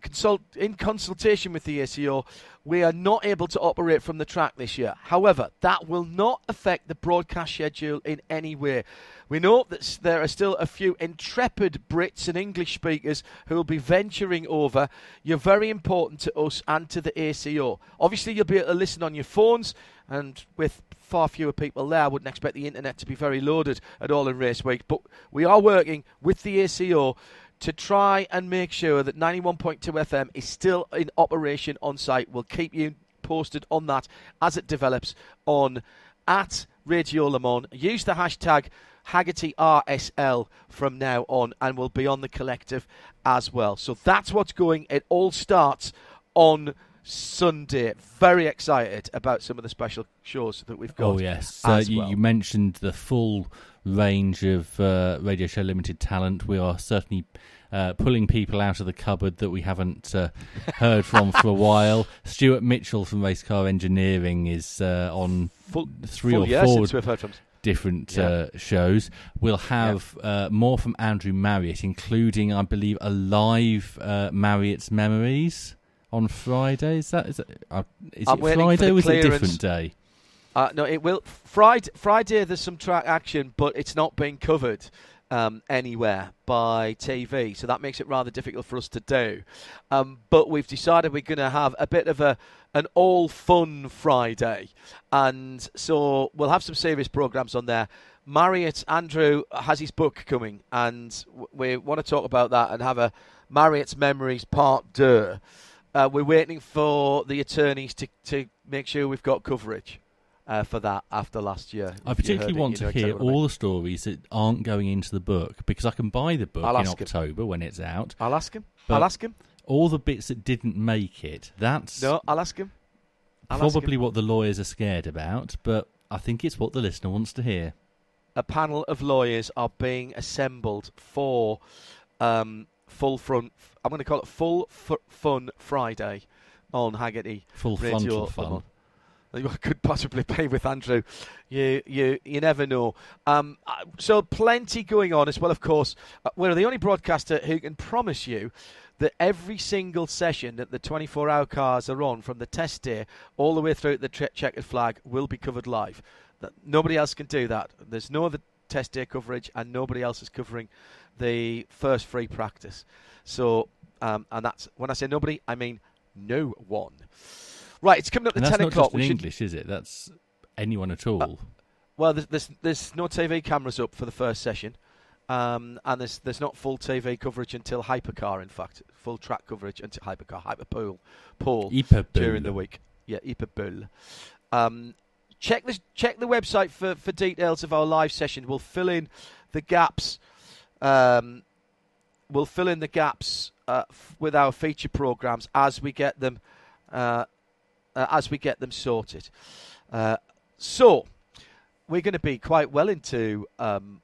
consultation with the ACO, we are not able to operate from the track this year. However, that will not affect the broadcast schedule in any way. We know that there are still a few intrepid Brits and English speakers who will be venturing over. You're very important to us and to the ACO. Obviously, you'll be able to listen on your phones, and with far fewer people there, I wouldn't expect the internet to be very loaded at all in race week. But we are working with the ACO to try and make sure that 91.2 FM is still in operation on site. We'll keep you posted on that as it develops on at Radio Le Mans. Use the hashtag HaggertyRSL from now on, and we'll be on the collective as well. So that's what's going. It all starts on Sunday. Very excited about some of the special shows that we've got. Oh, yes. You mentioned the full range of Radio Show Limited talent. We are certainly pulling people out of the cupboard that we haven't heard from for a while. Stuart Mitchell from Race Car Engineering is on three or four different shows. We'll have more from Andrew Marriott, including, I believe, a live Marriott's Memories on Friday. Is it Friday or is it a different day? No, it will. Friday, there's some track action, but it's not being covered anywhere by TV, so that makes it rather difficult for us to do. But we've decided we're going to have a bit of an all-fun Friday, and so we'll have some serious programmes on there. Marriott, Andrew, has his book coming, and we want to talk about that and have a Marriott's Memories Part 2. We're waiting for the attorneys to make sure we've got coverage for that after last year. I particularly want to hear all the stories that aren't going into the book, because I can buy the book in October when it's out. I'll ask him. All the bits that didn't make it, I'll ask him. Probably what the lawyers are scared about, but I think it's what the listener wants to hear. A panel of lawyers are being assembled for I'm going to call it Full Fun Friday on Haggerty Full Radio Fun. You could possibly play with Andrew. You never know. So plenty going on as well, of course. We're the only broadcaster who can promise you that every single session that the 24-hour cars are on, from the test day all the way through the checkered flag, will be covered live. Nobody else can do that. There's no other test day coverage, and nobody else is covering the first free practice. So, and that's, when I say nobody, I mean no one. Right, it's coming up to 10 o'clock. That's not just in English, is it? That's anyone at all. Well, there's no TV cameras up for the first session, and there's not full TV coverage until Hypercar, in fact. Full track coverage until Hyperpool during the week. Yeah, Hyperpool. Check the website for details of our live session. We'll fill in the gaps. We'll fill in the gaps with our feature programs as we get them. As we get them sorted. So, we're going to be quite well into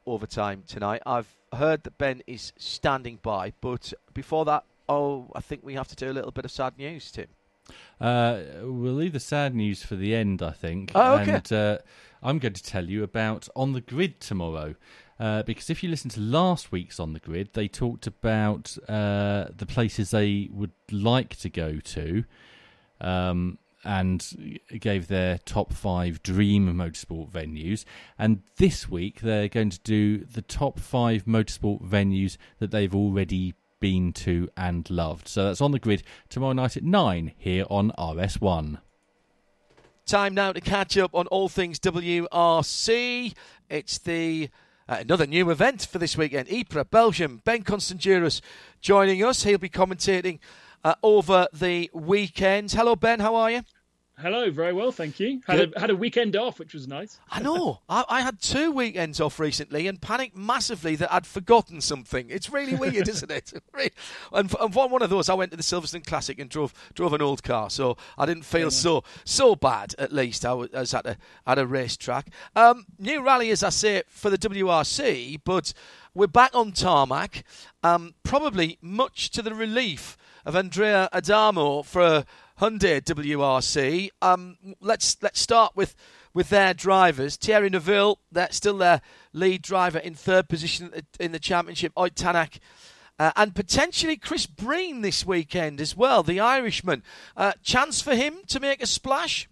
overtime tonight. I've heard that Ben is standing by, but before that, I think we have to do a little bit of sad news, Tim. We'll leave the sad news for the end, I think. Oh, okay. And I'm going to tell you about On the Grid tomorrow. Because if you listen to last week's On the Grid, they talked about the places they would like to go to. and gave their top five dream motorsport venues. And this week, they're going to do the top five motorsport venues that they've already been to and loved. So that's On the Grid tomorrow night at 9 here on RS1. Time now to catch up on all things WRC. It's the another new event for this weekend. Ypres, Belgium. Ben Constanduros joining us. He'll be commentating over the weekend. Hello, Ben. How are you? Hello. Very well, thank you. Had a weekend off, which was nice. I know. I had 2 weekends off recently and panicked massively that I'd forgotten something. It's really weird, isn't it? And one of those, I went to the Silverstone Classic and drove an old car, so I didn't feel so bad. At least I was at a racetrack. New rally, as I say, for the WRC, but we're back on tarmac. Probably much to the relief of Andrea Adamo for Hyundai WRC. Let's start with their drivers. Thierry Neuville, that's still their lead driver in third position in the championship. Oyt Tanak and potentially Chris Breen this weekend as well, the Irishman. Chance for him to make a splash?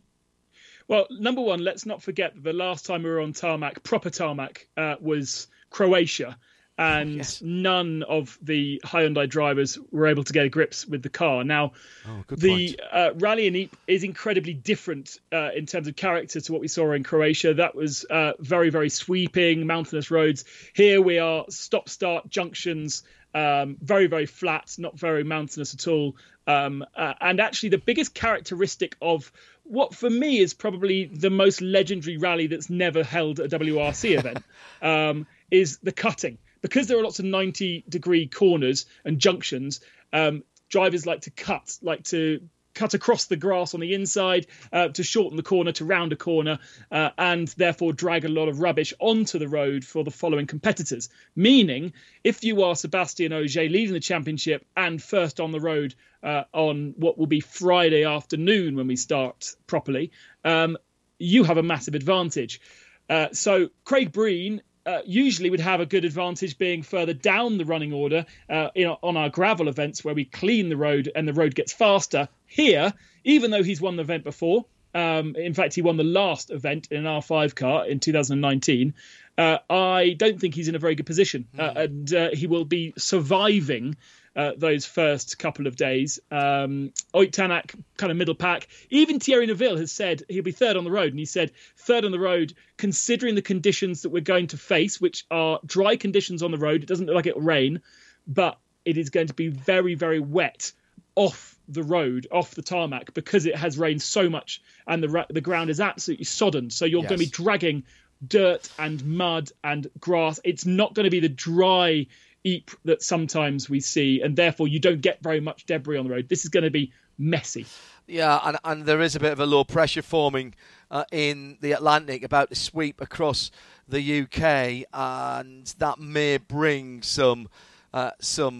Well, number one, let's not forget that the last time we were on tarmac, proper tarmac, was Croatia. And none of the Hyundai drivers were able to get a grips with the car. Now, the rally in Ypres is incredibly different in terms of character to what we saw in Croatia. That was very, very sweeping, mountainous roads. Here we are, stop-start junctions, very, very flat, not very mountainous at all. And actually, the biggest characteristic of what for me is probably the most legendary rally that's never held a WRC event is the cutting. Because there are lots of 90-degree corners and junctions, drivers like to cut across the grass on the inside to shorten the corner, to round a corner, and therefore drag a lot of rubbish onto the road for the following competitors. Meaning, if you are Sébastien Ogier leading the championship and first on the road on what will be Friday afternoon when we start properly, you have a massive advantage. So Craig Breen usually would have a good advantage being further down the running order on our gravel events where we clean the road and the road gets faster. Here, even though he's won the event before, in fact, he won the last event in an R5 car in 2019, I don't think he's in a very good position. And he will be surviving those first couple of days. Oyt Tanak, kind of middle pack. Even Thierry Neuville has said he'll be third on the road. And he said third on the road, considering the conditions that we're going to face, which are dry conditions on the road. It doesn't look like it'll rain, but it is going to be very, very wet off the road, off the tarmac, because it has rained so much and the ground is absolutely sodden. So you're going to be dragging dirt and mud and grass. It's not going to be the dry Ypres that sometimes we see, and therefore you don't get very much debris on the road. This is going to be messy. Yeah, and there is a bit of a low pressure forming in the Atlantic about to sweep across the UK, and that may bring some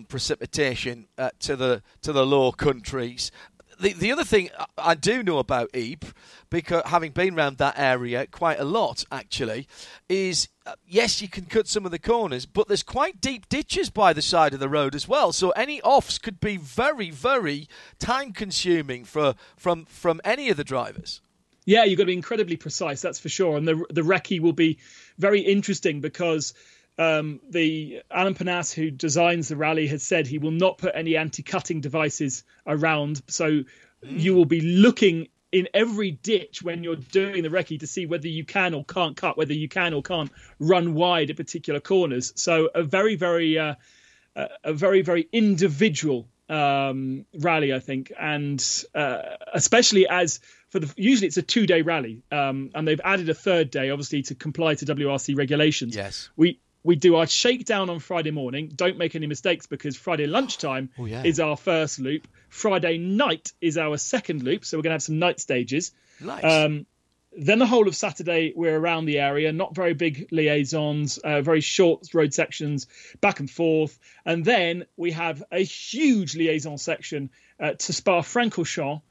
precipitation to the Low Countries. The other thing I do know about Ypres, because having been around that area quite a lot actually, is yes, you can cut some of the corners, but there's quite deep ditches by the side of the road as well. So any offs could be very, very time-consuming from any of the drivers. Yeah, you've got to be incredibly precise, that's for sure. And the recce will be very interesting because the Alan Panas, who designs the rally, has said he will not put any anti-cutting devices around. So you will be looking in every ditch when you're doing the recce to see whether you can or can't cut, whether you can or can't run wide at particular corners. So a very, very individual rally, I think, and especially as usually it's a 2-day rally, and they've added a 3rd day, obviously, to comply to WRC regulations. Yes, we do our shakedown on Friday morning. Don't make any mistakes, because Friday lunchtime is our first loop. Friday night is our second loop, so we're going to have some night stages. Nice. Then the whole of Saturday, we're around the area, not very big liaisons, very short road sections, back and forth. And then we have a huge liaison section to Spa-Francorchamps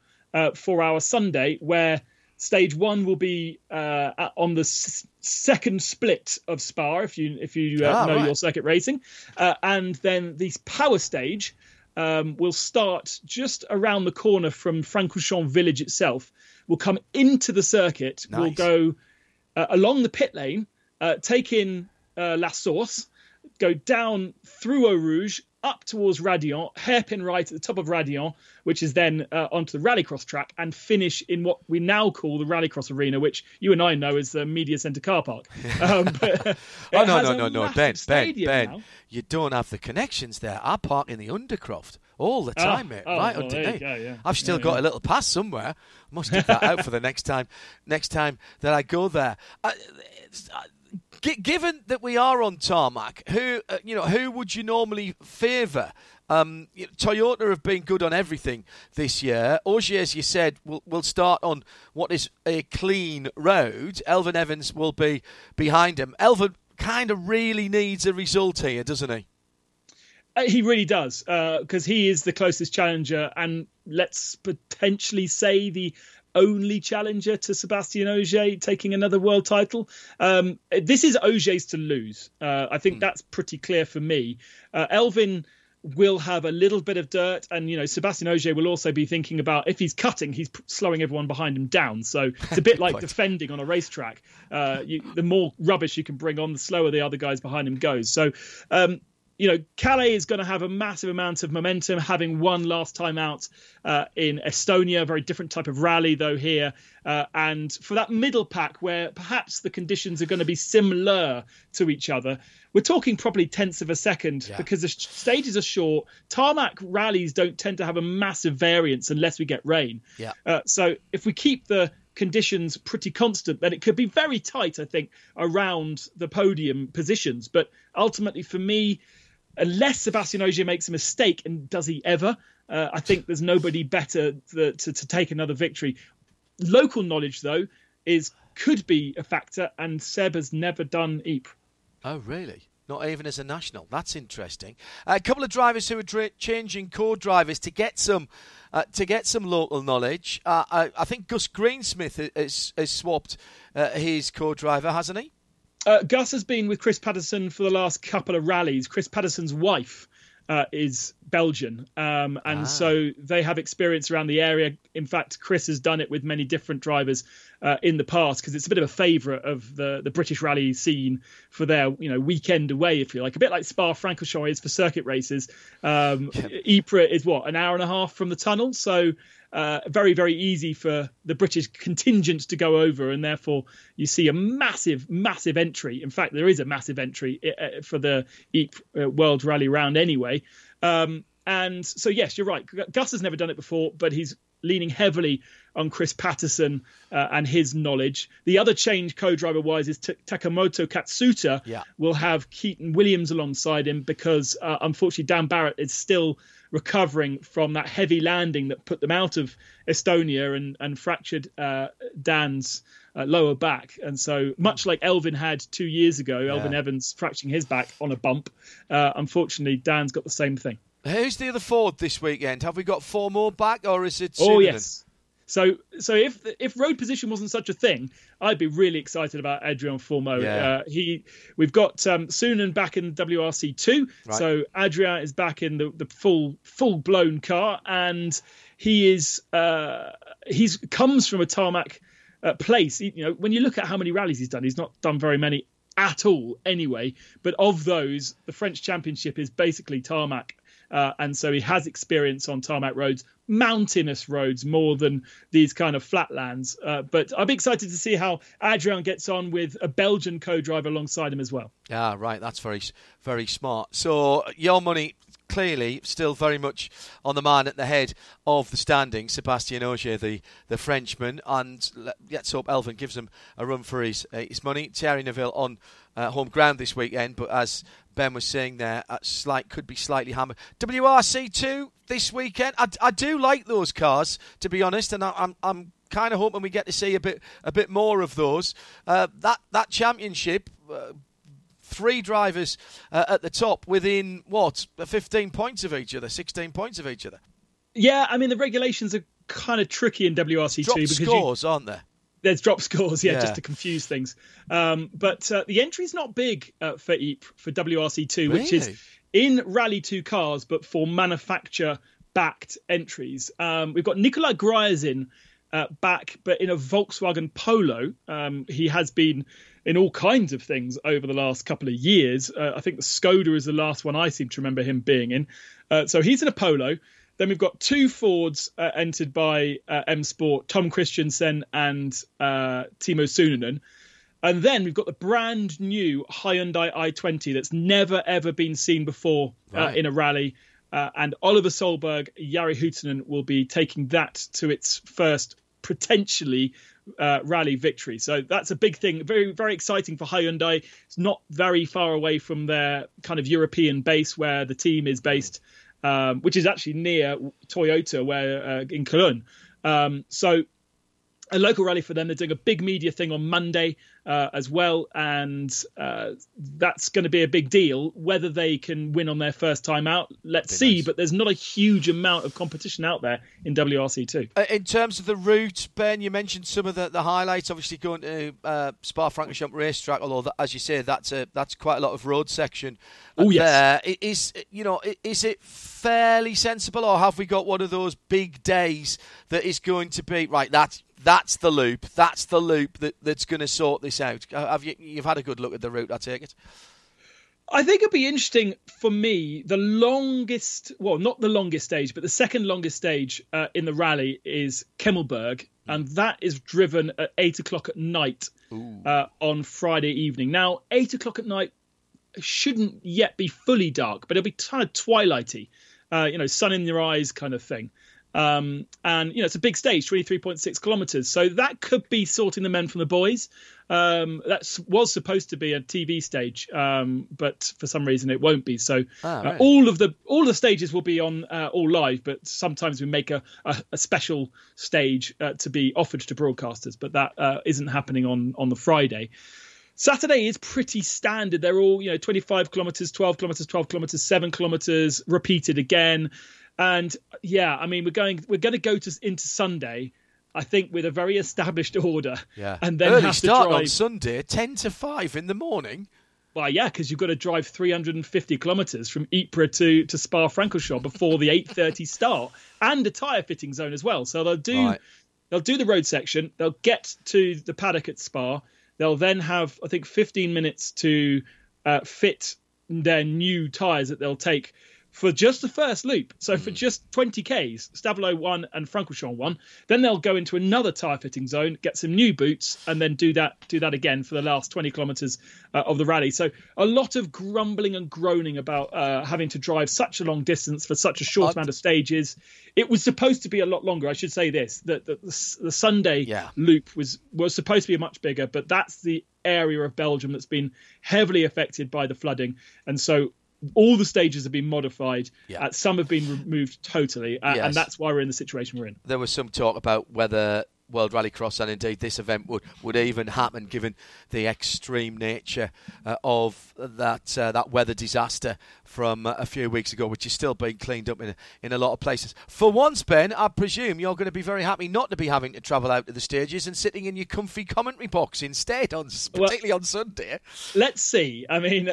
for our Sunday, where stage 1 will be on the second split of Spa, if you know your circuit racing. And then the power stage will start just around the corner from Francorchamps village itself. We'll come into the circuit. Nice. We'll go along the pit lane, take in La Source, go down through Eau Rouge, up towards Radion, hairpin right at the top of Radion, which is then onto the rallycross track, and finish in what we now call the rallycross arena, which you and I know is the Media Centre car park. Oh, no. Ben, you don't have the connections there. I park in the Undercroft all the time, mate. Oh, right, well, there you go, yeah. I've still got a little pass somewhere. I must get that out for the next time that I go there. Given that we are on tarmac, who would you normally favour? Toyota have been good on everything this year. Ogier, as you said, will start on what is a clean road. Elfyn Evans will be behind him. Elfyn kind of really needs a result here, doesn't he? He really does, because he is the closest challenger, and let's potentially say the only challenger to Sébastien Ogier taking another world title. This is Ogier's to lose. I think that's pretty clear for me. Elfyn will have a little bit of dirt, and Sébastien Ogier will also be thinking about, if he's cutting, he's slowing everyone behind him down. So it's a bit like defending on a racetrack. The more rubbish you can bring on, the slower the other guys behind him goes. So Calais is going to have a massive amount of momentum, having won last time out in Estonia, a very different type of rally though here. And for that middle pack, where perhaps the conditions are going to be similar to each other, we're talking probably tenths of a second because the stages are short. Tarmac rallies don't tend to have a massive variance unless we get rain. Yeah. So if we keep the conditions pretty constant, then it could be very tight, I think, around the podium positions. But ultimately for me, unless Sébastien Ogier makes a mistake, and does he ever, I think there's nobody better to take another victory. Local knowledge, though, could be a factor, and Seb has never done Ypres. Oh, really? Not even as a national. That's interesting. A couple of drivers who are changing co-drivers to get some local knowledge. I think Gus Greensmith has swapped his co-driver, hasn't he? Gus has been with Chris Patterson for the last couple of rallies. Chris Patterson's wife is Belgian, so they have experience around the area. In fact, Chris has done it with many different drivers in the past, because it's a bit of a favourite of the British rally scene for their weekend away, if you like. A bit like Spa-Francorchamps is for circuit races. Ypres is an hour and a half from the tunnel, so very, very easy for the British contingent to go over, and therefore you see a massive, massive entry. In fact, there is a massive entry for the Ypres World Rally round anyway. And so, yes, you're right. Gus has never done it before, but he's leaning heavily on Chris Patterson and his knowledge. The other change co-driver-wise is Takamoto Katsuta will have Keaton Williams alongside him, because unfortunately Dan Barrett is still recovering from that heavy landing that put them out of Estonia and fractured Dan's lower back. And so, much like Elfyn had 2 years ago, Elfyn Evans fracturing his back on a bump, unfortunately Dan's got the same thing. Who's the other Ford this weekend? Have we got four more back, or is it sooner? Oh, yes. So if road position wasn't such a thing, I'd be really excited about Adrien Formeau. Yeah. We've got Soonen back in WRC2. Right. So Adrien is back in the full blown car, and he is he's comes from a tarmac place. When you look at how many rallies he's done, he's not done very many at all anyway. But of those, the French Championship is basically tarmac. And so he has experience on tarmac roads, mountainous roads, more than these kind of flatlands. But I'll be excited to see how Adrien gets on with a Belgian co-driver alongside him as well. Ah, right. That's very, very smart. So your money clearly still very much on the man at the head of the standing, Sébastien Ogier, the Frenchman. And let's hope Elfyn gives him a run for his money. Thierry Neuville on home ground this weekend, but as Ben was saying there, could be slightly hammered. WRC2 this weekend. I do like those cars, to be honest, and I'm kind of hoping we get to see a bit more of those. That championship, three drivers at the top within 16 points of each other. Yeah, I mean, the regulations are kind of tricky in WRC2. Drop scores, aren't there? There's drop scores, just to confuse things. But the entry's not big for Ypres, for WRC2, really? Which is in Rally 2 cars, but for manufacturer-backed entries. We've got Nikolai Gryazin back, but in a Volkswagen Polo. He has been in all kinds of things over the last couple of years. I think the Skoda is the last one I seem to remember him being in. So he's in a Polo. Then we've got two Fords entered by M Sport, Tom Christiansen and Timo Suunanen. And then we've got the brand new Hyundai i20 that's never, ever been seen before in a rally. And Oliver Solberg, Jari Huttunen will be taking that to its first potentially rally victory. So that's a big thing. Very, very exciting for Hyundai. It's not very far away from their kind of European base where the team is based, which is actually near Toyota, where in Cologne. So a local rally for them. They're doing a big media thing on Monday as well. And that's going to be a big deal. Whether they can win on their first time out, let's see. Nice. But there's not a huge amount of competition out there in WRC2. In terms of the route, Ben, you mentioned some of the highlights, obviously going to Spa-Francorchamps racetrack, although, as you say, that's quite a lot of road section. Oh, yes. Is it fairly sensible, or have we got one of those big days that is going to be, right, that's the loop. That's the loop that's going to sort this out. You've had a good look at the route, I take it? I think it'd be interesting for me. The longest, well, not the longest stage, but the second longest stage in the rally is Kemmelberg. And that is driven at 8 o'clock at night on Friday evening. Now, 8 o'clock at night shouldn't yet be fully dark, but it'll be kind of twilighty, sun in your eyes kind of thing. And it's a big stage, 23.6 kilometers. So that could be sorting the men from the boys. That was supposed to be a TV stage, but for some reason it won't be. So right. all the stages will be on all live, but sometimes we make a special stage to be offered to broadcasters, but that isn't happening on the Friday. Saturday is pretty standard. They're all, 25 kilometers, 12 kilometers, 12 kilometers, 7 kilometers, repeated again. And yeah, I mean, we're going to go into Sunday, I think, with a very established order. Yeah. And then early have to start drive on Sunday, 10 to 5 in the morning. Well, yeah, because you've got to drive 350 kilometres from Ypres to Spa-Francorchamps before the 8:30 start, and a tyre fitting zone as well. So they'll do the road section. They'll get to the paddock at Spa. They'll then have, I think, 15 minutes to fit their new tyres that they'll take for just the first loop, so for just 20 Ks, Stavelot 1 and Francorchamps 1, then they'll go into another tyre fitting zone, get some new boots, and then do that again for the last 20 kilometres of the rally. So a lot of grumbling and groaning about having to drive such a long distance for such a short amount of stages. It was supposed to be a lot longer. I should say this, that the Sunday loop was supposed to be much bigger, but that's the area of Belgium that's been heavily affected by the flooding, and so all the stages have been modified. Yeah. Some have been removed totally. Yes. And that's why we're in the situation we're in. There was some talk about whether World Rallycross and indeed this event would even happen, given the extreme nature of that weather disaster from a few weeks ago, which is still being cleaned up in a lot of places. For once, Ben, I presume you're going to be very happy not to be having to travel out to the stages and sitting in your comfy commentary box instead, particularly on Sunday. Let's see. I mean,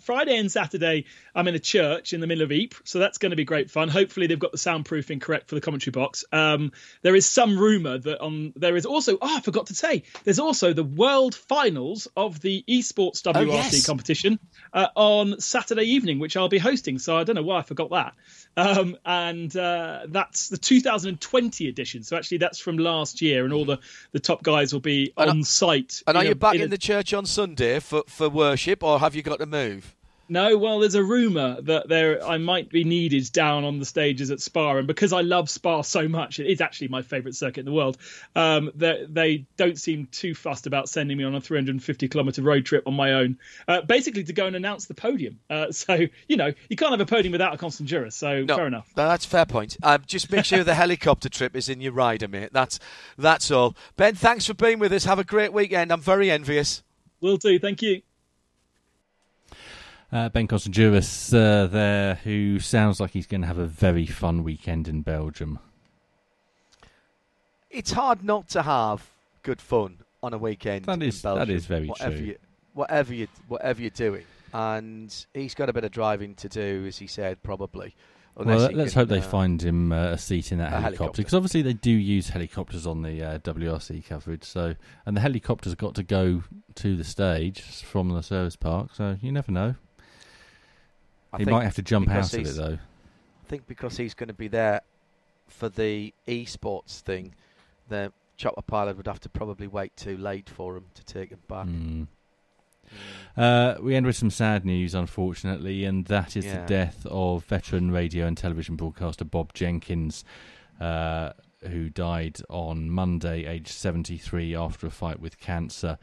Friday and Saturday, I'm in a church in the middle of Ypres, so that's going to be great fun. Hopefully they've got the soundproofing correct for the commentary box. There is some rumour that there is also, I forgot to say, there's also the world finals of the esports WRC competition on Saturday evening, which I'll be hosting. So I don't know why I forgot that. And that's the 2020 edition. So actually that's from last year, and all the top guys will be on site. And are you back in the church on Sunday for worship, or have you got to move? No, well, there's a rumour that I might be needed down on the stages at Spa, and because I love Spa so much, it is actually my favourite circuit in the world, they don't seem too fussed about sending me on a 350-kilometre road trip on my own, basically to go and announce the podium. So, you can't have a podium without a Constanduros, fair enough. No, that's a fair point. Just make sure the helicopter trip is in your rider, mate. That's all. Ben, thanks for being with us. Have a great weekend. I'm very envious. Will do. Thank you. Ben Constanduros there, who sounds like he's going to have a very fun weekend in Belgium. It's hard not to have good fun on a weekend in Belgium. That is very true. Whatever you're doing. and he's got a bit of driving to do, as he said, probably. Well, let's hope they find him a seat in that helicopter, because obviously they do use helicopters on the WRC coverage. So, and the helicopter's got to go to the stage from the service park, so you never know. He might have to jump out of it, though. I think because he's going to be there for the esports thing, the chopper pilot would have to probably wait too late for him to take him back. Mm. We end with some sad news, unfortunately, and that is the death of veteran radio and television broadcaster Bob Jenkins, who died on Monday, aged 73, after a fight with cancer.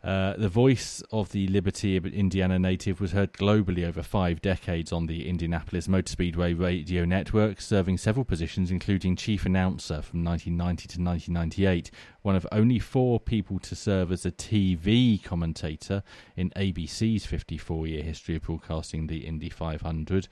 The voice of the Liberty, Indiana native was heard globally over 5 decades on the Indianapolis Motor Speedway radio network, serving several positions, including chief announcer from 1990 to 1998, one of only 4 people to serve as a TV commentator in ABC's 54-year history of broadcasting the Indy 500.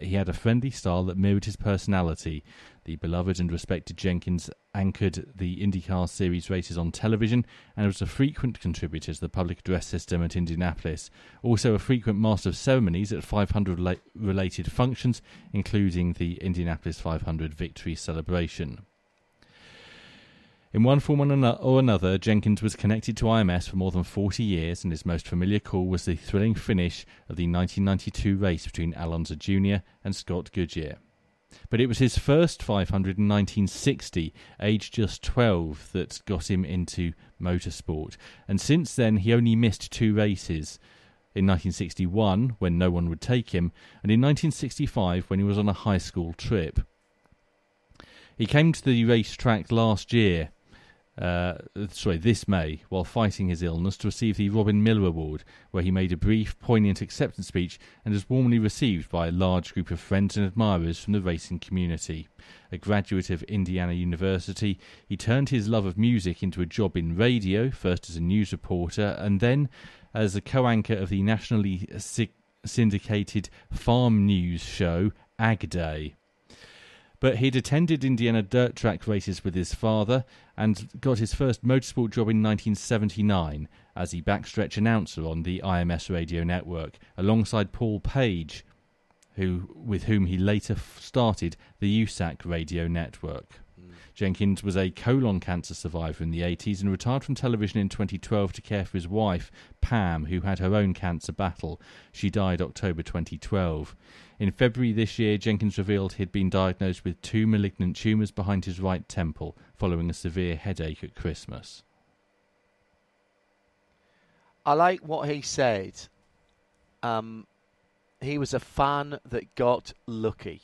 He had a friendly style that mirrored his personality. The beloved and respected Jenkins anchored the IndyCar series races on television and was a frequent contributor to the public address system at Indianapolis. Also a frequent master of ceremonies at 500-related functions, including the Indianapolis 500 victory celebration. In one form or another, Jenkins was connected to IMS for more than 40 years, and his most familiar call was the thrilling finish of the 1992 race between Alonso Jr. and Scott Goodyear. But it was his first 500 in 1960, aged just 12, that got him into motorsport. And since then, he only missed 2 races. In 1961, when no one would take him, and in 1965, when he was on a high school trip. He came to the racetrack last year, this May, while fighting his illness, to receive the Robin Miller Award, where he made a brief, poignant acceptance speech and was warmly received by a large group of friends and admirers from the racing community. A graduate of Indiana University, he turned his love of music into a job in radio, first as a news reporter and then as a co-anchor of the nationally syndicated farm news show Ag Day. But he'd attended Indiana dirt track races with his father and got his first motorsport job in 1979 as the backstretch announcer on the IMS radio network, alongside Paul Page, with whom he later started the USAC radio network. Jenkins was a colon cancer survivor in the 80s and retired from television in 2012 to care for his wife, Pam, who had her own cancer battle. She died October 2012. In February this year, Jenkins revealed he'd been diagnosed with 2 malignant tumours behind his right temple following a severe headache at Christmas. I like what he said. He was a fan that got lucky.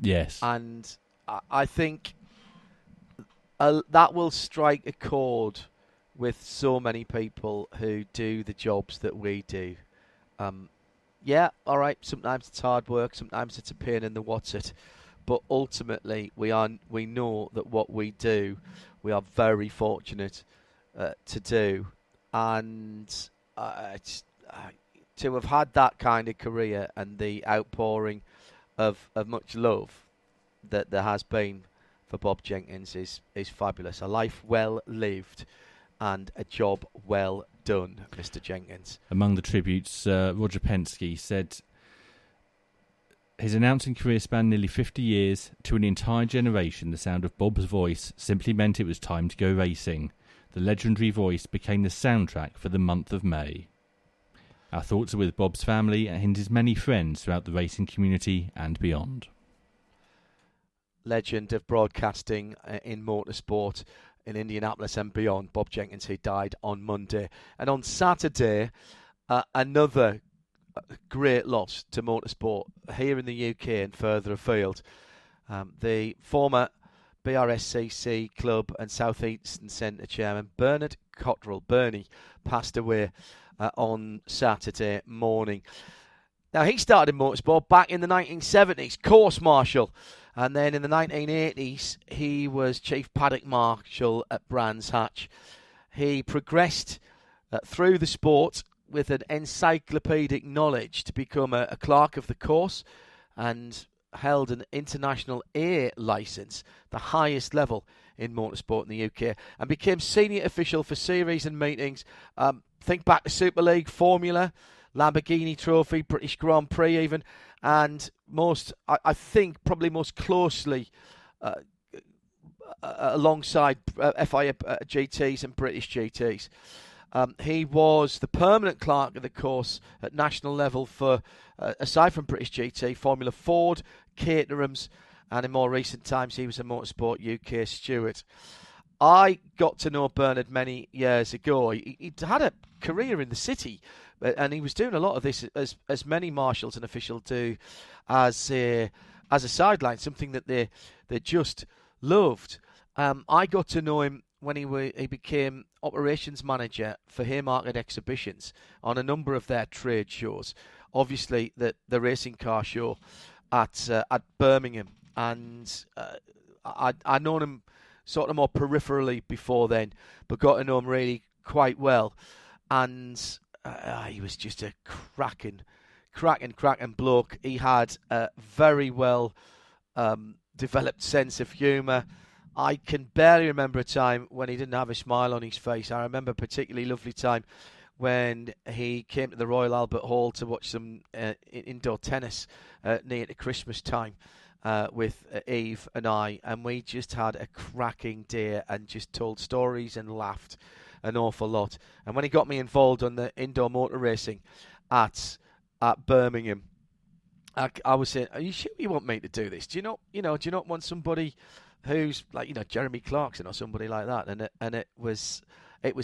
Yes. And I think that will strike a chord with so many people who do the jobs that we do. Yeah, all right, sometimes it's hard work, sometimes it's a pain in the whatsit, but ultimately we know that what we do, we are very fortunate to do. And to have had that kind of career and the outpouring of much love that there has been for Bob Jenkins is fabulous. A life well lived and a job well done, Mr. Jenkins. Among the tributes, Roger Penske said, his announcing career spanned nearly 50 years. To an entire generation, the sound of Bob's voice simply meant it was time to go racing. The legendary voice became the soundtrack for the month of May. Our thoughts are with Bob's family and his many friends throughout the racing community and beyond. Legend of broadcasting in motorsport in Indianapolis and beyond, Bob Jenkins, who died on Monday. And on Saturday, another great loss to motorsport here in the UK and further afield. The former BRSCC club and Southeastern Centre chairman Bernard Cottrell, Bernie, passed away on Saturday morning. Now, he started motorsport back in the 1970s, course marshal. And then in the 1980s, he was Chief Paddock Marshal at Brands Hatch. He progressed through the sport with an encyclopedic knowledge to become a clerk of the course and held an International A licence, the highest level in motorsport in the UK, and became senior official for series and meetings. Think back to Super League, Formula, Lamborghini Trophy, British Grand Prix even, and most closely alongside FIA GTs and British GTs. He was the permanent clerk of the course at national level for, aside from British GT, Formula Ford, Caterhams, and in more recent times he was a Motorsport UK steward. I got to know Bernard many years ago. He'd had a career in the city, and he was doing a lot of this, as many marshals and officials do, as a sideline, something that they just loved. I got to know him when he became operations manager for Haymarket Exhibitions on a number of their trade shows. Obviously, the racing car show at Birmingham, and I'd known him sort of more peripherally before then, but got to know him really quite well. And he was just a cracking bloke. He had a very well developed sense of humour. I can barely remember a time when he didn't have a smile on his face. I remember a particularly lovely time when he came to the Royal Albert Hall to watch some indoor tennis near to Christmas time with Eve and I, and we just had a cracking day and just told stories and laughed an awful lot. And when he got me involved on the indoor motor racing at Birmingham, I was saying, "Are you sure you want me to do this? Do you not want somebody who's like, Jeremy Clarkson or somebody like that?" And it was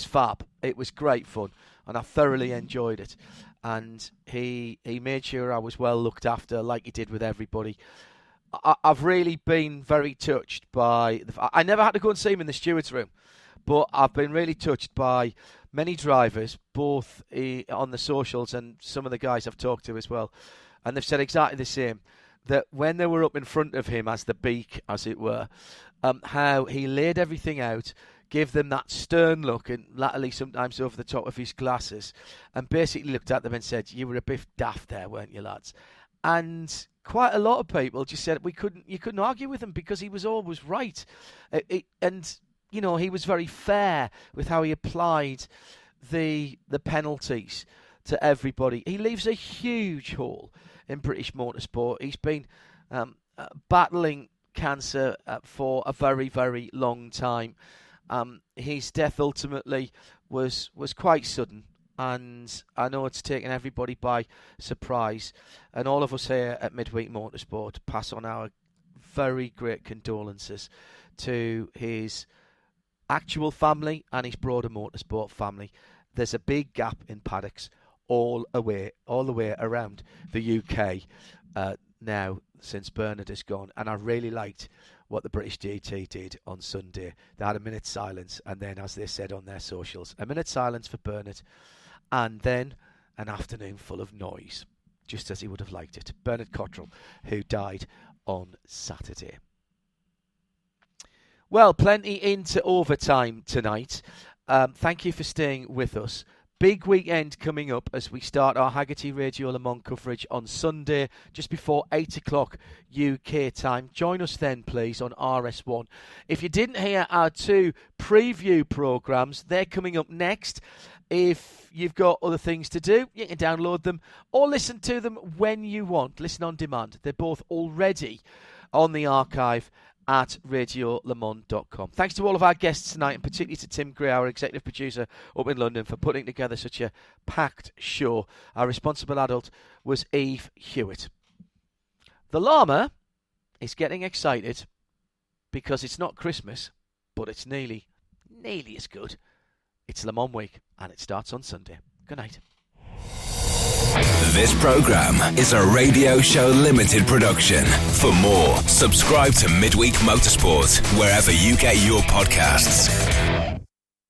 fab. It was great fun, and I thoroughly enjoyed it. And he made sure I was well looked after, like he did with everybody. I've really been very touched by I never had to go and see him in the stewards' room, but I've been really touched by many drivers, both on the socials and some of the guys I've talked to as well, and they've said exactly the same. That when they were up in front of him as the beak, as it were, how he laid everything out, gave them that stern look, and latterly sometimes over the top of his glasses, and basically looked at them and said, "You were a bit daft there, weren't you, lads?" And quite a lot of people just said you couldn't argue with him because he was always right, and he was very fair with how he applied the penalties to everybody. He leaves a huge hole in British motorsport. He's been battling cancer for a very, very long time. His death ultimately was quite sudden, and I know it's taken everybody by surprise. And all of us here at Midweek Motorsport pass on our very great condolences to his actual family and his broader motorsport family. There's a big gap in paddocks all the way around the UK now since Bernard has gone. And I really liked what the British GT did on Sunday. They had a minute's silence, and then, as they said on their socials, a minute's silence for Bernard, and then an afternoon full of noise, just as he would have liked it. Bernard Cottrell, who died on Saturday. Well, plenty into overtime tonight. Thank you for staying with us. Big weekend coming up as we start our Haggerty Radio Le Mans coverage on Sunday, just before 8 o'clock UK time. Join us then, please, on RS1. If you didn't hear our two preview programmes, they're coming up next. If you've got other things to do, you can download them or listen to them when you want. Listen on demand. They're both already on the archive at radiolemont.com. Thanks to all of our guests tonight, and particularly to Tim Gray, our executive producer up in London, for putting together such a packed show. Our responsible adult was Eve Hewitt. The llama is getting excited because it's not Christmas, but it's nearly as good. It's Le Mans week, and it starts on Sunday. Good night. This programme is a Radio Show Limited production. For more, subscribe to Midweek Motorsport wherever you get your podcasts.